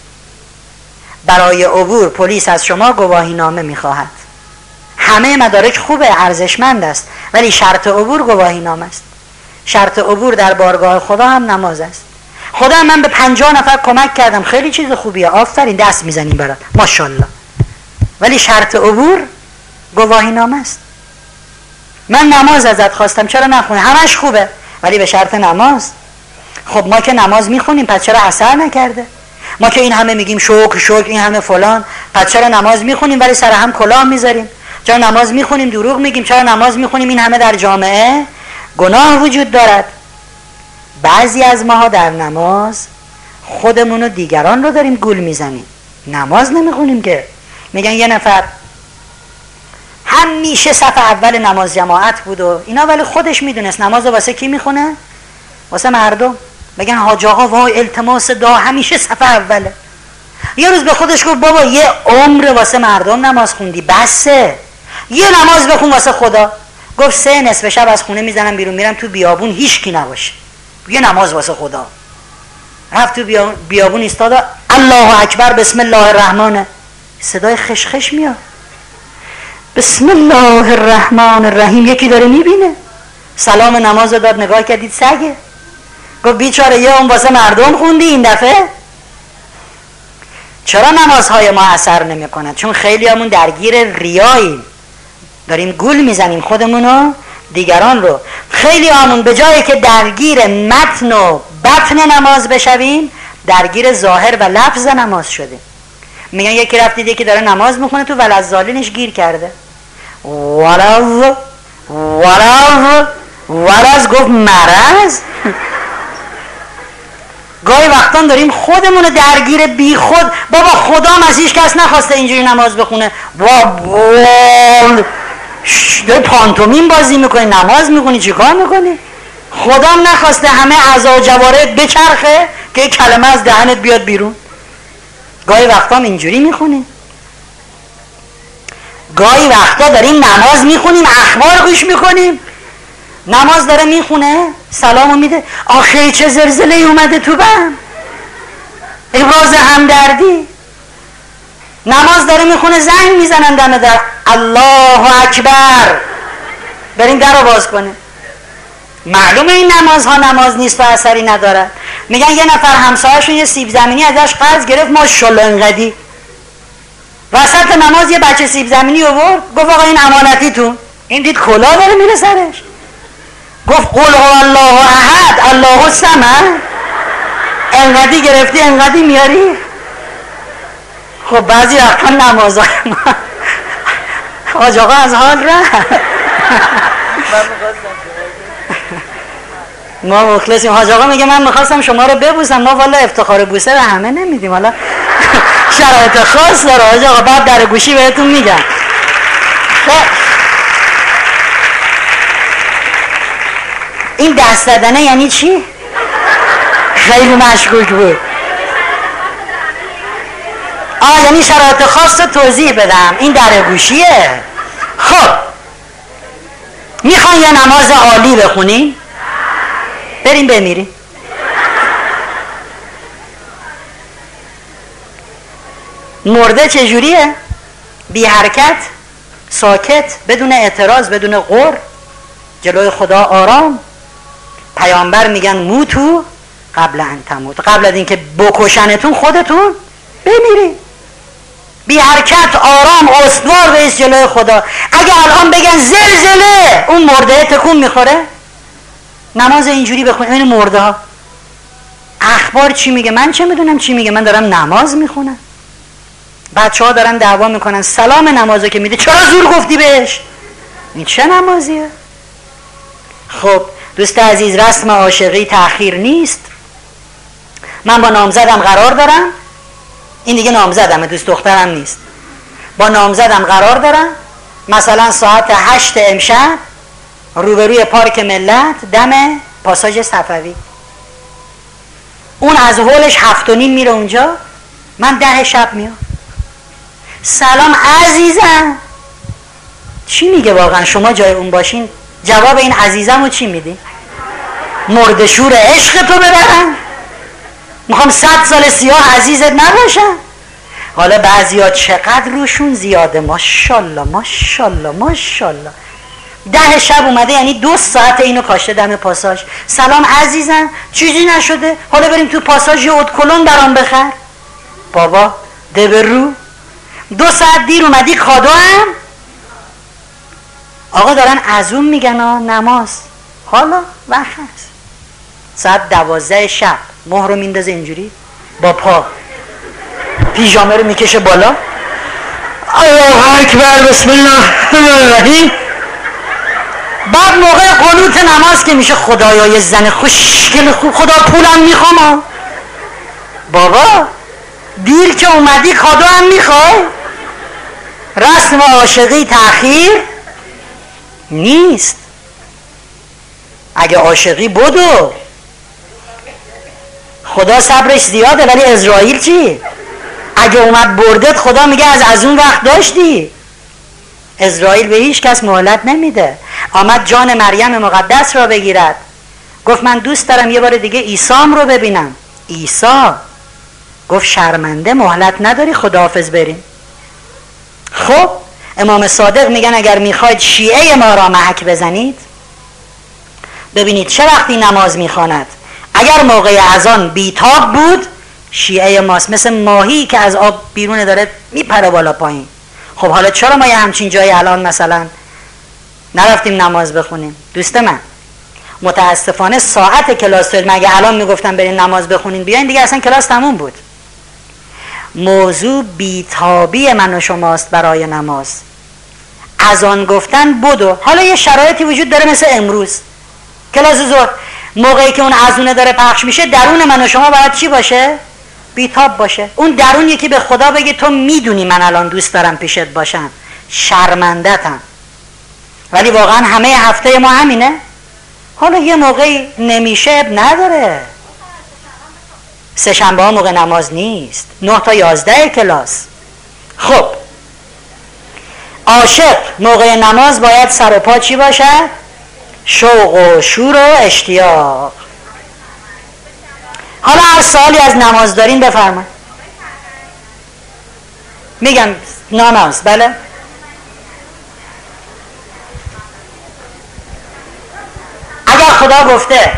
برای عبور پلیس از شما گواهی نامه میخواهد. همه مدارک خوبه، ارزشمند است، ولی شرط عبور گواهی نامه است. شرط عبور در بارگاه خدا هم نماز است. خدا من به 50 نفر کمک کردم، خیلی چیز خوبیه، آفرین، دست میزنیم برات، ماشاءالله، ولی شرط عبور گواهی نامه است. من نماز ازت خواستم چرا نخونی؟ همش خوبه ولی به شرط نماز. خب ما که نماز میخونیم پس چرا اثر نکرده؟ ما که این همه میگیم شکر این همه فلان، پس چرا نماز میخونیم ولی سر هم کلاه میذاریم؟ چرا نماز میخونیم دروغ میگیم؟ چرا نماز میخونیم این همه در جامعه گناه وجود دارد؟ بعضی از ماها در نماز خودمون و دیگران رو داریم گول میزنیم، نماز نمیخونیم. که میگن یه نفر همیشه صف اول نماز جماعت بود و اینا، ولی خودش میدونست نماز رو واسه کی میخونه؟ واسه مردم. بگن حاج آقا وای التماس دعا همیشه صف اوله. یه روز به خودش گفت بابا یه عمر واسه مردم نماز خوندی، بسه، یه نماز بخون واسه خدا. گفت 3 نصف شب از خونه میزنم بیرون، میرم تو بیابون، هیچ کی نباشه، یه نماز واسه خدا. رفت تو بیابون ایستاد، الله اکبر، بسم الله الرحمن، صدای خشخش میاد، بسم الله الرحمن الرحیم، یکی داره میبینه. سلام نماز رو داد، نگاه کردید سگه. گفت بیچاره یه اون واسه مردم خوندی این دفعه. چرا نمازهای ما اثر نمی کنند؟ چون خیلی همون درگیر ریاییم، داریم گول میزنیم خودمون و دیگران رو. خیلی همون به جایی که درگیر متن و بطن نماز بشویم درگیر ظاهر و لفظ نماز شدیم. میگن یکی رفت دیده که داره نماز میخونه تو ولزالینش گیر کرده، ولز ولز ولز، گفت مرز. گاهی وقتا داریم خودمون درگیر بی خود. بابا خدام از هیچ کس نخواسته اینجوری نماز بخونه، داری پانتومین بازی میکنی، نماز میخونی، چیکار میکنی؟ خدام نخواسته همه اعضا و جوارحت بچرخه که کلمه از دهنت بیاد بیرون. گاهی وقتا هم اینجوری میخونیم، گاهی وقتا داریم نماز میخونیم اخبار گوش میکنیم، نماز داره میخونه سلامو میده، آخه چه زلزله اومده تو بم، ابراز همدردی. نماز داره میخونه زنگ میزنن دم در، الله اکبر، بریم در رو باز کنیم. معلومه این نمازها نماز نیست و اثری نداره. میگن یه نفر همسایه‌شون یه سیب زمینی ازش قرض گرفت، ماشاءالله انقدی، وسط نماز یه بچه سیب زمینی آورد، گفت آقا این امانتی تو. این دید کلاه داره میره سرش، گفت قل هو الله احد الله الصمد، انقدی گرفتی انقدی میاری. خب بعضی وقتا نمازهای ما حاج آقا از حال رفت. ما مخلصیم. حاج آقا میگه من میخواستم شما رو ببوسم. ما والا افتخار بوسه به همه نمیدیم، حالا شرایط خاص داره حاج آقا، بعد در گوشی بهتون میگم. این دست دادنه یعنی چی؟ خیلی مشکوک بود. یعنی شرایط خاص رو توضیح بدم، این در گوشیه. خب میخوان یه نماز عالی بخونیم بریم بمیریم؟ مرده چجوریه؟ بی حرکت، ساکت، بدون اعتراض، بدون غر، جلوی خدا آرام. پیامبر میگن موتو قبل ان تموت، قبل از اینکه بکشنتون خودتون بمیرید. بی حرکت، آرام، استوار بایست جلوی خدا. اگه الان بگن زلزله، اون مرده تکون میخوره؟ نماز اینجوری بخونیم این مرده ها اخبار چی میگه؟ من چه میدونم چی میگه؟ من دارم نماز میخونم. بچه ها دارن دعوا میکنن، سلام نمازو که میده چرا زور گفتی بهش؟ این چه نمازیه؟ خب دوست عزیز، رسم عاشقی تأخیر نیست. من با نامزدم قرار دارم، این دیگه نامزدمه، دوست دخترم نیست. با نامزدم قرار دارم، مثلا ساعت 8 امشب روبروی پارک ملت دم پاساژ صفوی. اون از هولش 7:30 میره اونجا، من 10 شب میام. سلام عزیزم چی میگه؟ واقعا شما جای اون باشین جواب این عزیزم رو چی میدی؟ مردشور عشق تو ببرن؟ میخوام 100 سال سیاه عزیزت نباشم؟ حالا بعضیا چقدر روشون زیاده، ماشالله ماشالله ماشالله. 10 شب اومده، یعنی 2 ساعت اینو کاشته دم پاساژ. سلام عزیزم چیزی نشده، حالا بریم تو پاساژ یه ادکلون برام بخر. بابا ده به رو، 2 ساعت دیر اومدی کادو هم. آقا دارن از اون میگن نماز، حالا وقت هست. ساعت 12 شب مهر رو میندازه اینجوری با پا، پیژامه رو میکشه بالا، الله اکبر بسم الله الرحیم. بعد موقع قنوت نماز که میشه خدایا یه زن خوشگل خوب، خدا پولم میخوام. بابا دیر که اومدی کادو هم میخوای؟ رسم عاشقی تأخیر نیست. اگه عاشقی بدو، خدا صبرش زیاده. ولی عزرائیل چی؟ اگه اومد بردت، خدا میگه از اون وقت داشتی. عزرائیل به هیچ کس مهلت نمیده. آمد جان مریم مقدس را بگیرد، گفت من دوست دارم یه بار دیگه عیسام رو ببینم. عیسی گفت شرمنده، مهلت نداری، خداحافظ بریم. خب امام صادق میگن اگر میخواید شیعه ما را محک بزنید، ببینید چه وقتی نماز میخواند. اگر موقع اذان بیتاب بود، شیعه ماست، مثل ماهی که از آب بیرون داره میپره بالا پایین. خب حالا چرا ما یه همچین جایی الان مثلا نرفتیم نماز بخونیم؟ دوست من متاسفانه ساعت کلاس علم، اگه الان میگفتم برین نماز بخونین بیاین، دیگه اصلا کلاس تموم بود. موضوع بیتابی من و شماست برای نماز. از آن گفتن بدو. حالا یه شرایطی وجود داره، مثل امروز کلاس ظهر، موقعی که اون اذونه داره پخش میشه، درون من و شما باید چی باشه؟ بیتاب باشه. اون درون یکی به خدا بگه تو میدونی من الان دوست دارم پیشت باشم، شرمندتم. ولی واقعا همه هفته ما همینه. حالا یه موقعی نمیشه، نداره. 3 شنبه ها موقع نماز نیست، 9 تا 11 کلاس. خب عاشق موقع نماز باید سر و پا چی باشه؟ شوق و شور و اشتیاق. حالا هر سالی از نماز دارین بفرمایید. میگم نماز بله. اگر خدا گفته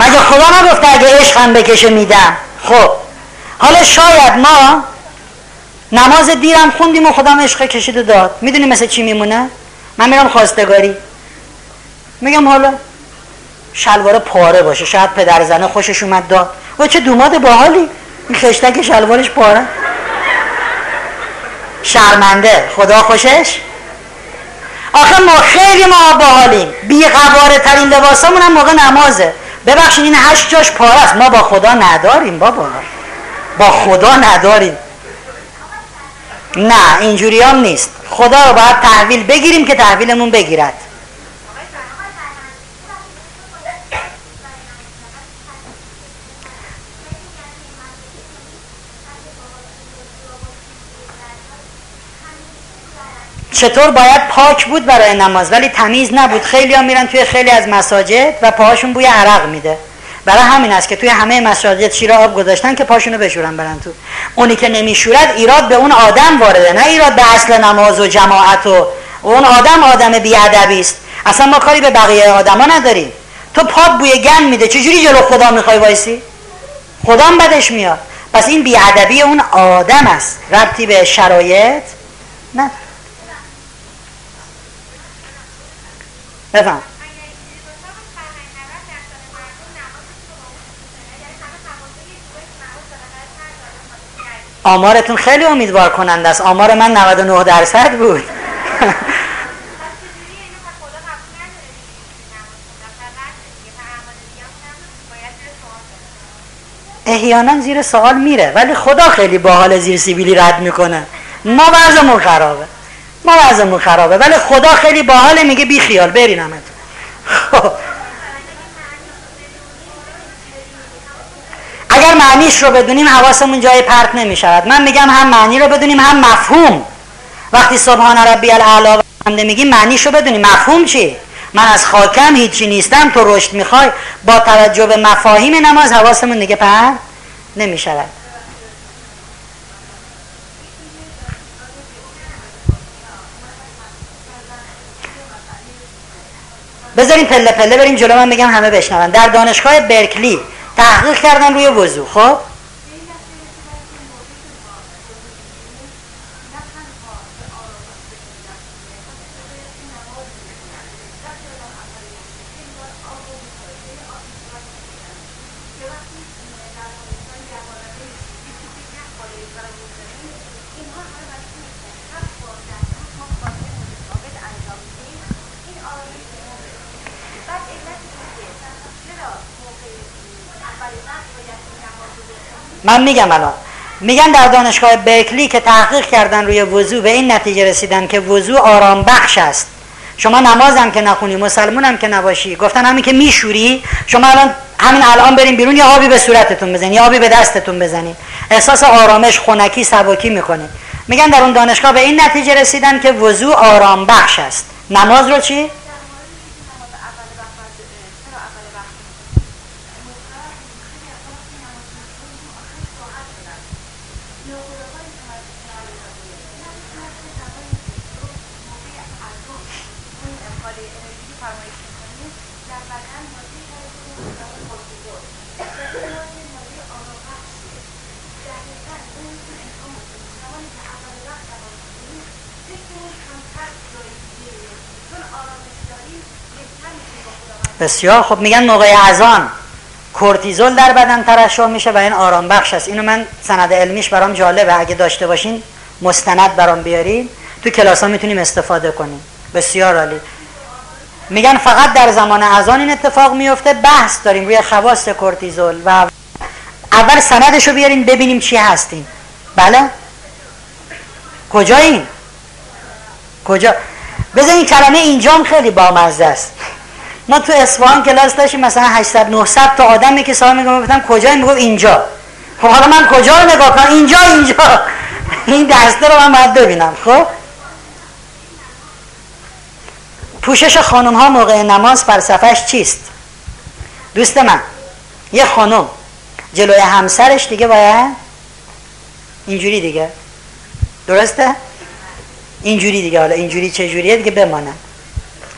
مگه خدا نگفته اگه عشقم بکشه میدم؟ خب حالا شاید ما نماز دیرم خوندیم و خدا عشق کشید و داد. میدونی مثل چی میمونه؟ من میرم خواستگاری، میگم حالا شلوار پاره باشه، شاید پدر زنه خوشش اومد داد و چه دوماد باحالی، این خشتک شلوارش پاره، شرمنده، خدا خوشش. آخه ما خیلی باحالیم، بی قواره ترین لباسامون هم موقع نمازه. ببخشید این 8 جاش پاره است، ما با خدا نداریم بابا، با خدا نداریم. نه اینجوری هم نیست، خدا رو باید تحویل بگیریم که تحویلمون بگیرد. چطور باید پاک بود برای نماز ولی تمیز نبود. خیلی ها میرن توی خیلی از مساجد و پاهاشون بوی عرق میده، برای همین است که توی همه مساجد شیر آب گذاشتن که پاشونو بشورن برن تو. اونی که نمیشورد ایراد به اون آدم وارده، نه ایراد به اصل نماز و جماعت و اون آدم. آدم بی‌ادبی است، اصلا ما کاری به بقیه آدما نداریم. تو پات بوی گند میده، چجوری جلو خدا میخوای وایسی؟ خدام بدش میاد. پس این بی‌ادبی اون آدم است، ربطی به شرایط نه. بفهم. آمارتون خیلی امیدوار کننده است، آمار من 99% بود. احیانا زیر سوال میره ولی خدا خیلی باحال زیر سیبیلی رد میکنه. ما وضعمون خرابه، ما وضعمون خرابه ولی خدا خیلی باحال میگه بی خیال برینمت. خب اگر معنیش رو بدونیم حواسمون جای پرت نمیشود. من میگم هم معنی رو بدونیم هم مفهوم. وقتی سبحان ربی الاعلی حمد میگیم معنیش رو بدونیم، مفهوم چی؟ من از خاکم هیچی نیستم، تو رشد میخوای. با توجه به مفاهیم نماز حواسمون دیگه پرت نمیشود. بذاریم پله پله بریم جلو، من میگم همه بشنون. در دانشگاه برکلی تحقیق کردن روی وضو. خب من میگم الان میگم در دانشگاه برکلی که تحقیق کردن روی وضو به این نتیجه رسیدن که وضو آرام بخش است. شما نماز هم که نخونی، مسلمون هم که نباشی، گفتن همین که میشوری، شما الان همین الان بریم بیرون یا آبی به صورتتون بزنید یا آبی به دستتون بزنید، احساس آرامش، خنکی، سبکی میکنید. میگن در اون دانشگاه به این نتیجه رسیدن که وضو آرام بخش است. نماز رو چی؟ بسیار خب. میگن موقع اذان کورتیزول در بدن ترشح میشه و این آرام بخش است. اینو من سند علمیش برام جالبه، اگه داشته باشین مستند برام بیارین تو کلاس ها میتونیم استفاده کنیم. بسیار عالی. میگن فقط در زمان اذان این اتفاق میفته. بحث داریم روی خواص کورتیزول و اول سندشو بیارین ببینیم چی هستین. بله کجایین؟ کجا؟ بزنین کلمه اینجام خیلی بامزه است. ما تو اصفهان کلاس داشتیم مثلا 800 900 تا آدمی که سوال می‌گفتم کجا، میگفت اینجا. خب حالا من کجا رو نگاه کنم؟ اینجا، اینجا. این دسته رو من باید ببینم. خب پوشش خانم‌ها موقع نماز فلسفه‌اش چیست؟ دوست من یه خانم جلوی همسرش دیگه باید اینجوری دیگه، درسته؟ اینجوری دیگه. حالا اینجوری چه جوریه دیگه بمانه.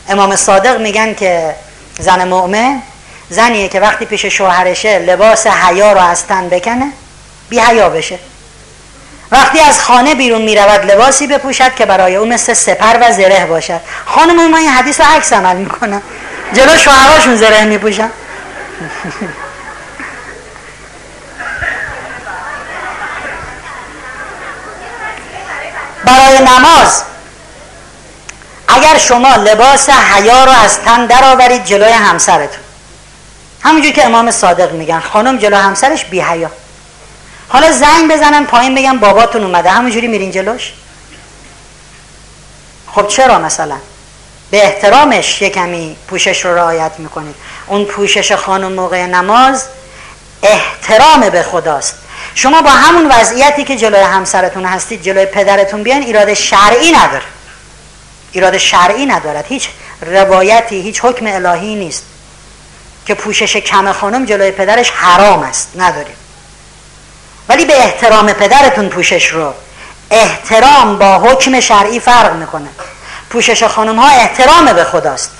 امام صادق میگن که زن مؤمن زنیه که وقتی پیش شوهرشه لباس حیا رو از تن بکنه، بی حیا بشه. وقتی از خانه بیرون می رود لباسی بپوشد که برای او مثل سپر و زره باشد. خانم ما این حدیث رو عکس عمل می کنن، جلو شوهراشون زره می پوشن. برای نماز اگر شما لباس حیا رو از تن در آورید جلوی همسرتون، همونجور که امام صادق میگن خانم جلو همسرش بی حیا. حالا زنگ بزنن پایین بگن باباتون اومده، همونجوری میرین جلوش؟ خب چرا؟ مثلا به احترامش یکمی پوشش رو رعایت میکنید. اون پوشش خانم موقع نماز احترام به خداست. شما با همون وضعیتی که جلوی همسرتون هستید جلوی پدرتون بیان، ایراد شرعی نداره، ایراد شرعی ندارد، هیچ روایتی، هیچ حکم الهی نیست که پوشش کم خانم جلوی پدرش حرام است، نداریم. ولی به احترام پدرتون پوشش رو، احترام با حکم شرعی فرق میکنه. پوشش خانم ها احترام به خداست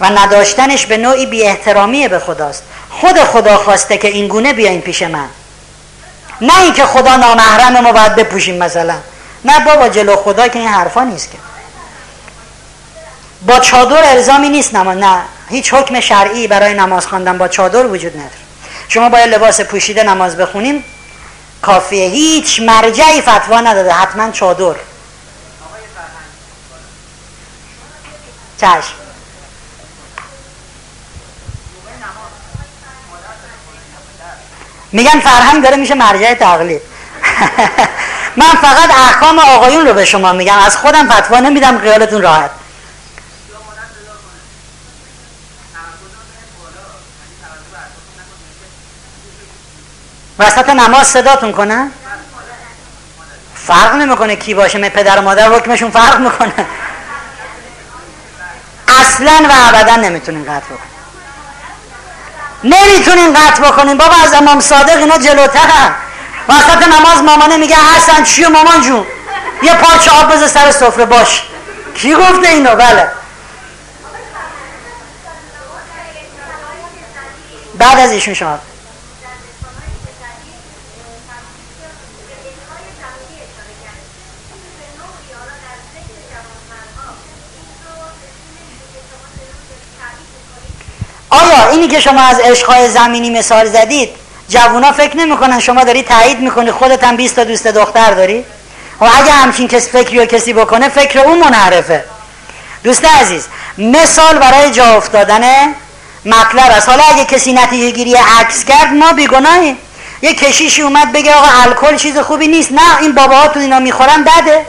و نداشتنش به نوعی بی احترامی به خداست. خود خدا خواسته که این گونه بیاین پیش من، نه این که خدا نامحرم ما باید بپوشیم مثلا. نه بابا، جلو خدا که این حرفا نیست که. با چادر الزامی نیست نماز، نه، هیچ حکم شرعی برای نماز خواندن با چادر وجود نداره. شما باید لباس پوشیده نماز بخونیم کافیه، هیچ مرجعی فتوا نداده حتما چادر. چشم. میگن فرهنگ داره میشه مرجع تقلید. من فقط احکام آقایون رو به شما میگم، از خودم فتوا نمیدم، خیالتون راحت. وسط نماز صداتون کنن فرق نمیکنه کی باشه، می پدر و مادر حکمشون فرق میکنه. اصلا و ابدا نمیتونین قطع بکنین، نمیتونین قطع بکنین. بابا از امام صادق اینا جلوترن. وسط نماز مامانه میگه حسن چیه مامان جون، یه پارچه آب بذار سر سفره. باش، کی گفته اینو؟ بله، بعد از ایشون شما آیا اینی که شما از عشق‌های زمینی مثال زدید جوونا فکر نمی‌کنن شما داری تایید می‌کنی؟ خودت هم 20 تا دوست دختر داری. و اگه همچین کس فکری و کسی بکنه فکر اون منحرفه. دوست عزیز، مثال برای جا افتادن مطلب است. حالا اگه کسی نتیجه گیری عکس کرد ما بیگناهیم. یه کشیشی اومد بگه آقا الکل چیز خوبی نیست، نه این باباها تو اینا میخورن بده.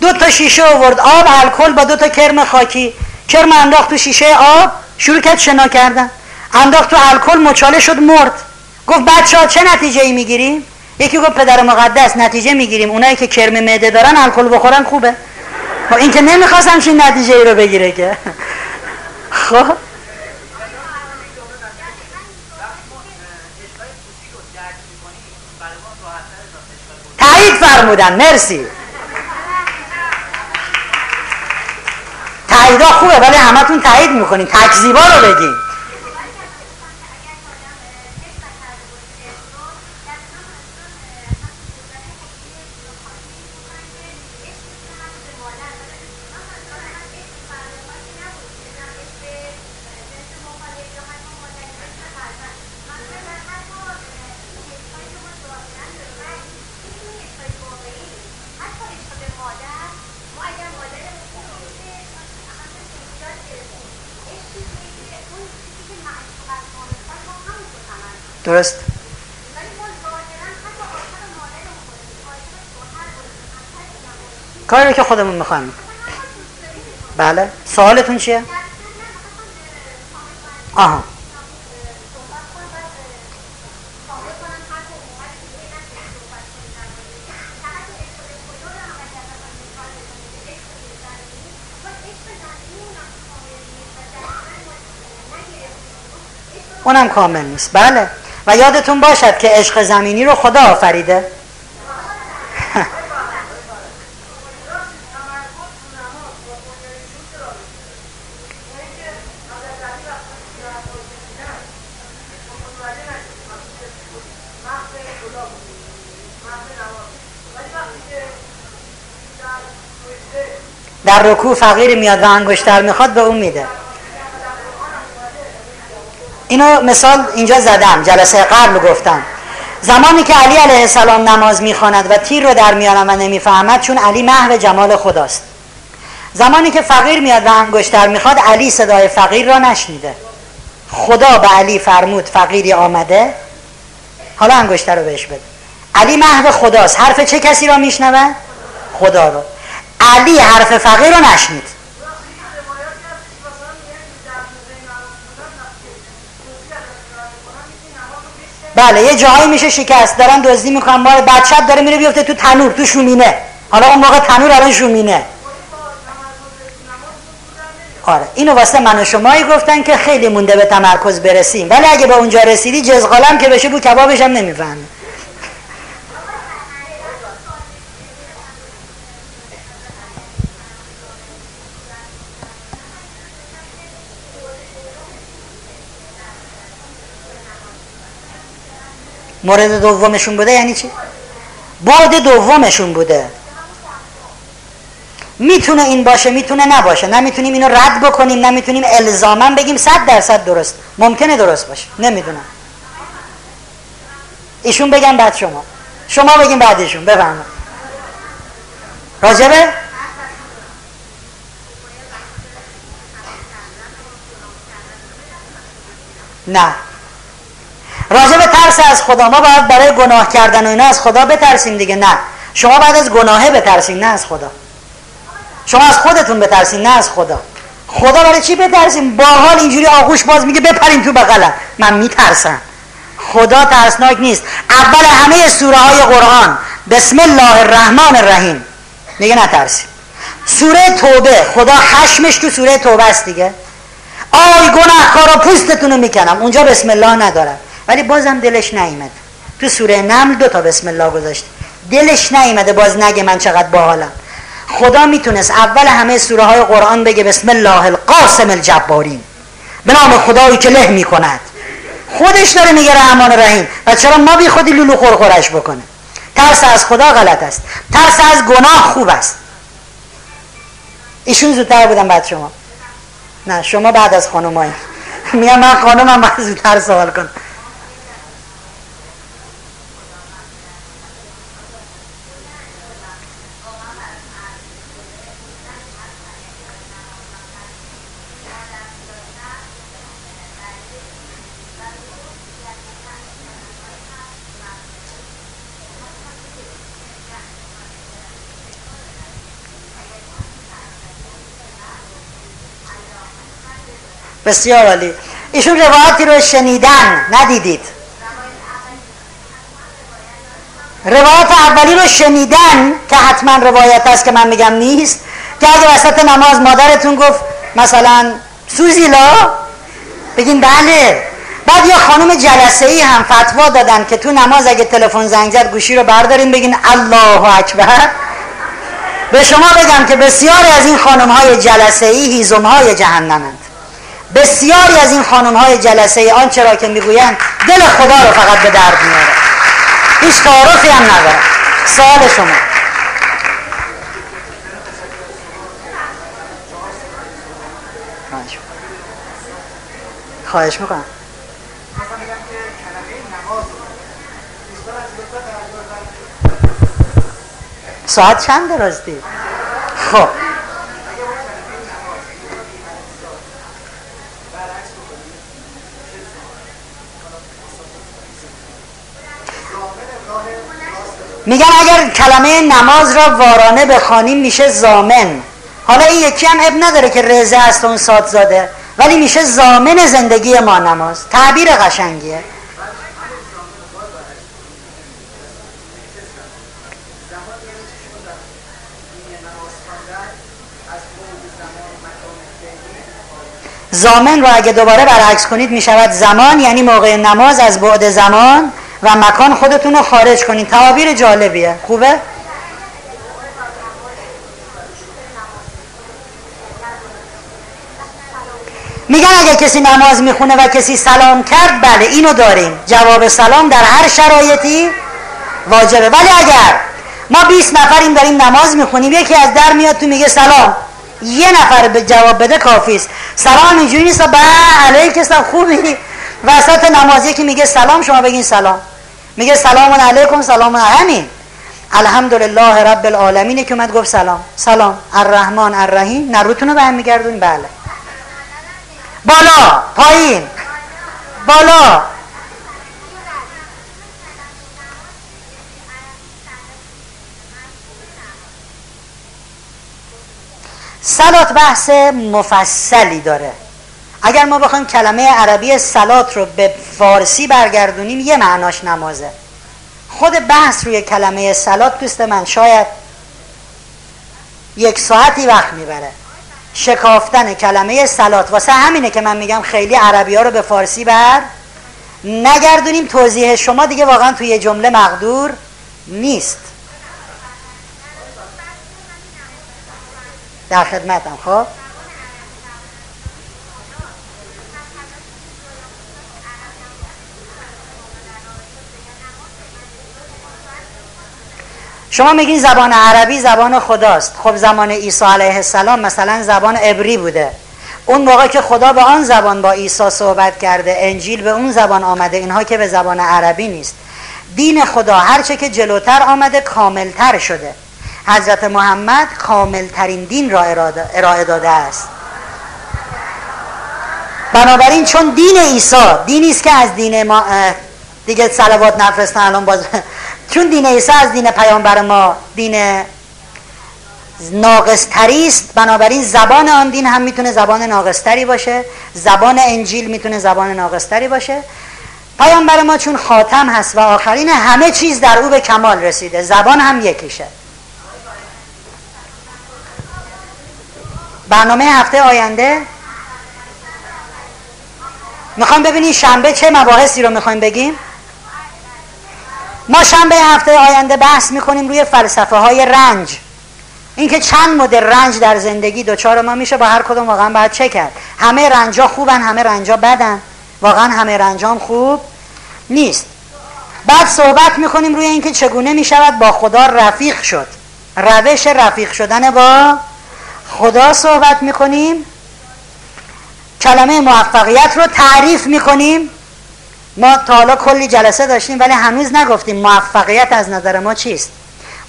دو تا شیشه آورد آب الکل با دو تا کرم خاکی، کرم انداخت تو شیشه آب شروع کرد شنا کردن، انداخت تو الکل مچاله شد مرد. گفت بچه‌ها چه نتیجه‌ای میگیریم؟ یکی گفت پدر مقدس نتیجه میگیریم اونایی که کرم معده دارن الکل بخورن خوبه. خب این که نمی‌خواستم چه نتیجه‌ای رو بگیره که. خب تایید فرمودن، مرسی. تاییدا خوبه ولی همتون تایید میکنین، تکذیبا رو بگین. درست. کاری که خودمون میخوایم. بله، سوالتون چیه؟ آها، اونم کامل نیست. بله، و یادتون باشد که عشق زمینی رو خدا آفریده. در رکوع فقیر میاد و انگشتر میخواد به اون میده. اینو مثال اینجا زدم، جلسه قبل گفتم. زمانی که علی علیه السلام نماز میخواند و تیر رو در میانم و نمیفهمد، چون علی محو جمال خداست. زمانی که فقیر میاد و انگشتر میخواد، علی صدای فقیر را نشنیده. خدا به علی فرمود فقیری آمده، حالا انگشتر رو بهش بده. علی محو خداست، حرف چه کسی را میشنود؟ خدا رو. علی حرف فقیر رو نشنید. بله یه جایی میشه شکست، دارن دزدی میکنن، مال بچت داره میره بیفته تو تنور، تو شومینه. حالا اون موقع تنور، الان شومینه. آره اینو واسه من و شمایی گفتن که خیلی مونده به تمرکز برسیم، ولی اگه به اونجا رسیدی جزغالم که بشه بو کبابش هم نمیفهمه. مورد دومشون بوده یعنی چی؟ بعد دومشون بوده. میتونه این باشه، میتونه نباشه. نمیتونیم اینو رد بکنیم، نمیتونیم الزاماً بگیم 100% درست. ممکنه درست باشه، نمیدونم. ایشون بگن بعد شما، شما بگیم بعد ایشون. بفرمایید. راجبه نه، راجع به ترس از خدا. ما باید برای گناه کردن و اینا از خدا بترسیم دیگه، نه. شما باید از گناهه بترسیم، نه از خدا. شما از خودتون بترسیم، نه از خدا. خدا برای چی بترسیم؟ با حال اینجوری آغوش باز میگه بپریم تو بغلم، من میترسم. خدا ترسناک نیست. اول همه سوره های قرآن بسم الله الرحمن الرحیم میگه نترسیم. سوره توبه، خدا خشمش تو سوره توبه است دیگه. آی گناهکارا پوستتونو میکنم. اونجا بسم الله نداره، ولی بازم دلش نیامد. تو سوره نمل 2 تا بسم الله گذاشت، دلش نیامده باز نگه من چقدر باحالم. خدا میتونست اول همه سوره های قرآن بگه بسم الله القاسم الجبارین، به نام خدایی که له میکند. خودش داره میگه رحمان رحیم، و چرا ما بی خودی لولو خورخورش بکنه؟ ترس از خدا غلط است، ترس از گناه خوب است. ایشون زودتر بودن بعد شما. نه شما بعد از خانمایی. میگم من خانمم بعد زودتر سوال کنم. بسیار عالی. ایشون روایتی رو شنیدن، ندیدید. روایت اولی رو شنیدن که حتما روایت است که من میگم نیست، که اگه وسط نماز مادرتون گفت مثلا سوزیلا بگین بله. بعد یه خانم جلسه ای هم فتوا دادن که تو نماز اگه تلفن زنگ زد گوشی رو بردارین بگین الله اکبر. به شما بگم که بسیاری از این خانم های جلسه ای هیزم های جهنمند. بسیاری از این خانم‌های جلسه آنچه را که میگویند دل خدا رو فقط به درد میاره، هیچ تعارفی هم نداره. سوال شما خواهش میکنم. ساعت چند درازدی؟ خب میگن اگر کلمه نماز را وارانه بخوانیم میشه زامن. حالا این یکی هم اب نداره که رزه است اون سات زاده، ولی میشه زامن زندگی ما نماز. تعبیر قشنگیه. زامن رو اگه دوباره برعکس کنید میشود زمان، یعنی موقع نماز از بعد زمان و مکان خودتون رو خارج کنین. تعابیر جالبیه، خوبه؟ میگن اگه کسی نماز میخونه و کسی سلام کرد، بله اینو داریم، جواب سلام در هر شرایطی واجبه. ولی اگر ما 20 نفریم داریم نماز میخونیم، یکی از در میاد تو میگه سلام، یه نفر به جواب بده کافی است. سلام اینجوری نیست با علیکم خوبی وسط نمازی که میگه سلام شما بگین سلام، میگه سلام علیکم سلام همین الحمدلله رب العالمین که اومد گفت سلام سلام الرحمن الرحیم نروتون رو به هم میگردونیم. بله بالا پایین بالا صلات بحث مفصلی داره. اگر ما بخوایم کلمه عربی صلات رو به فارسی برگردونیم یه معناش نمازه. خود بحث روی کلمه صلات دوست من شاید یک ساعتی وقت میبره شکافتن کلمه صلات. واسه همینه که من میگم خیلی عربی ها رو به فارسی بر نگردونیم. توضیح شما دیگه واقعا توی یه جمله مقدور نیست. در خدمتم. خب شما میگین زبان عربی زبان خداست. خب زمان عیسی علیه السلام مثلا زبان عبری بوده. اون موقع که خدا به آن زبان با عیسی صحبت کرده، انجیل به اون زبان آمده، اینها که به زبان عربی نیست. دین خدا هرچه که جلوتر آمده کاملتر شده. حضرت محمد کاملترین دین را ارائه داده است. بنابراین چون دین عیسی دینی است که از دین ما دیگه صلوات نفرستن الان باز، چون دین عیسی از دین پیامبر ما دین ناقصتری است، بنابراین زبان آن دین هم میتونه زبان ناقصتری باشه، زبان انجیل میتونه زبان ناقصتری باشه. پیامبر ما چون خاتم هست و آخرین، همه چیز در او به کمال رسیده، زبان هم یکیشه. برنامه هفته آینده میخوام ببینید شنبه چه مباحثی رو میخوایم بگیم. ما شنبه هفته آینده بحث میکنیم روی فلسفه های رنج، اینکه چند مدل رنج در زندگی دوچار ما میشه، با هر کدوم واقعا باید چه کرد. همه رنجا خوبن، همه رنجا بدن، واقعا همه رنجا هم خوب نیست. بعد صحبت میکنیم روی اینکه چگونه میشود با خدا رفیق شد، روش رفیق شدن با خدا صحبت میکنیم. کلمه موفقیت رو تعریف میکنیم. ما تا حالا کلی جلسه داشتیم ولی هنوز نگفتیم موفقیت از نظر ما چیست.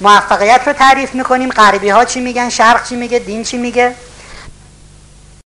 موفقیت رو تعریف میکنیم. غربی ها چی میگن، شرق چی میگه، دین چی میگه.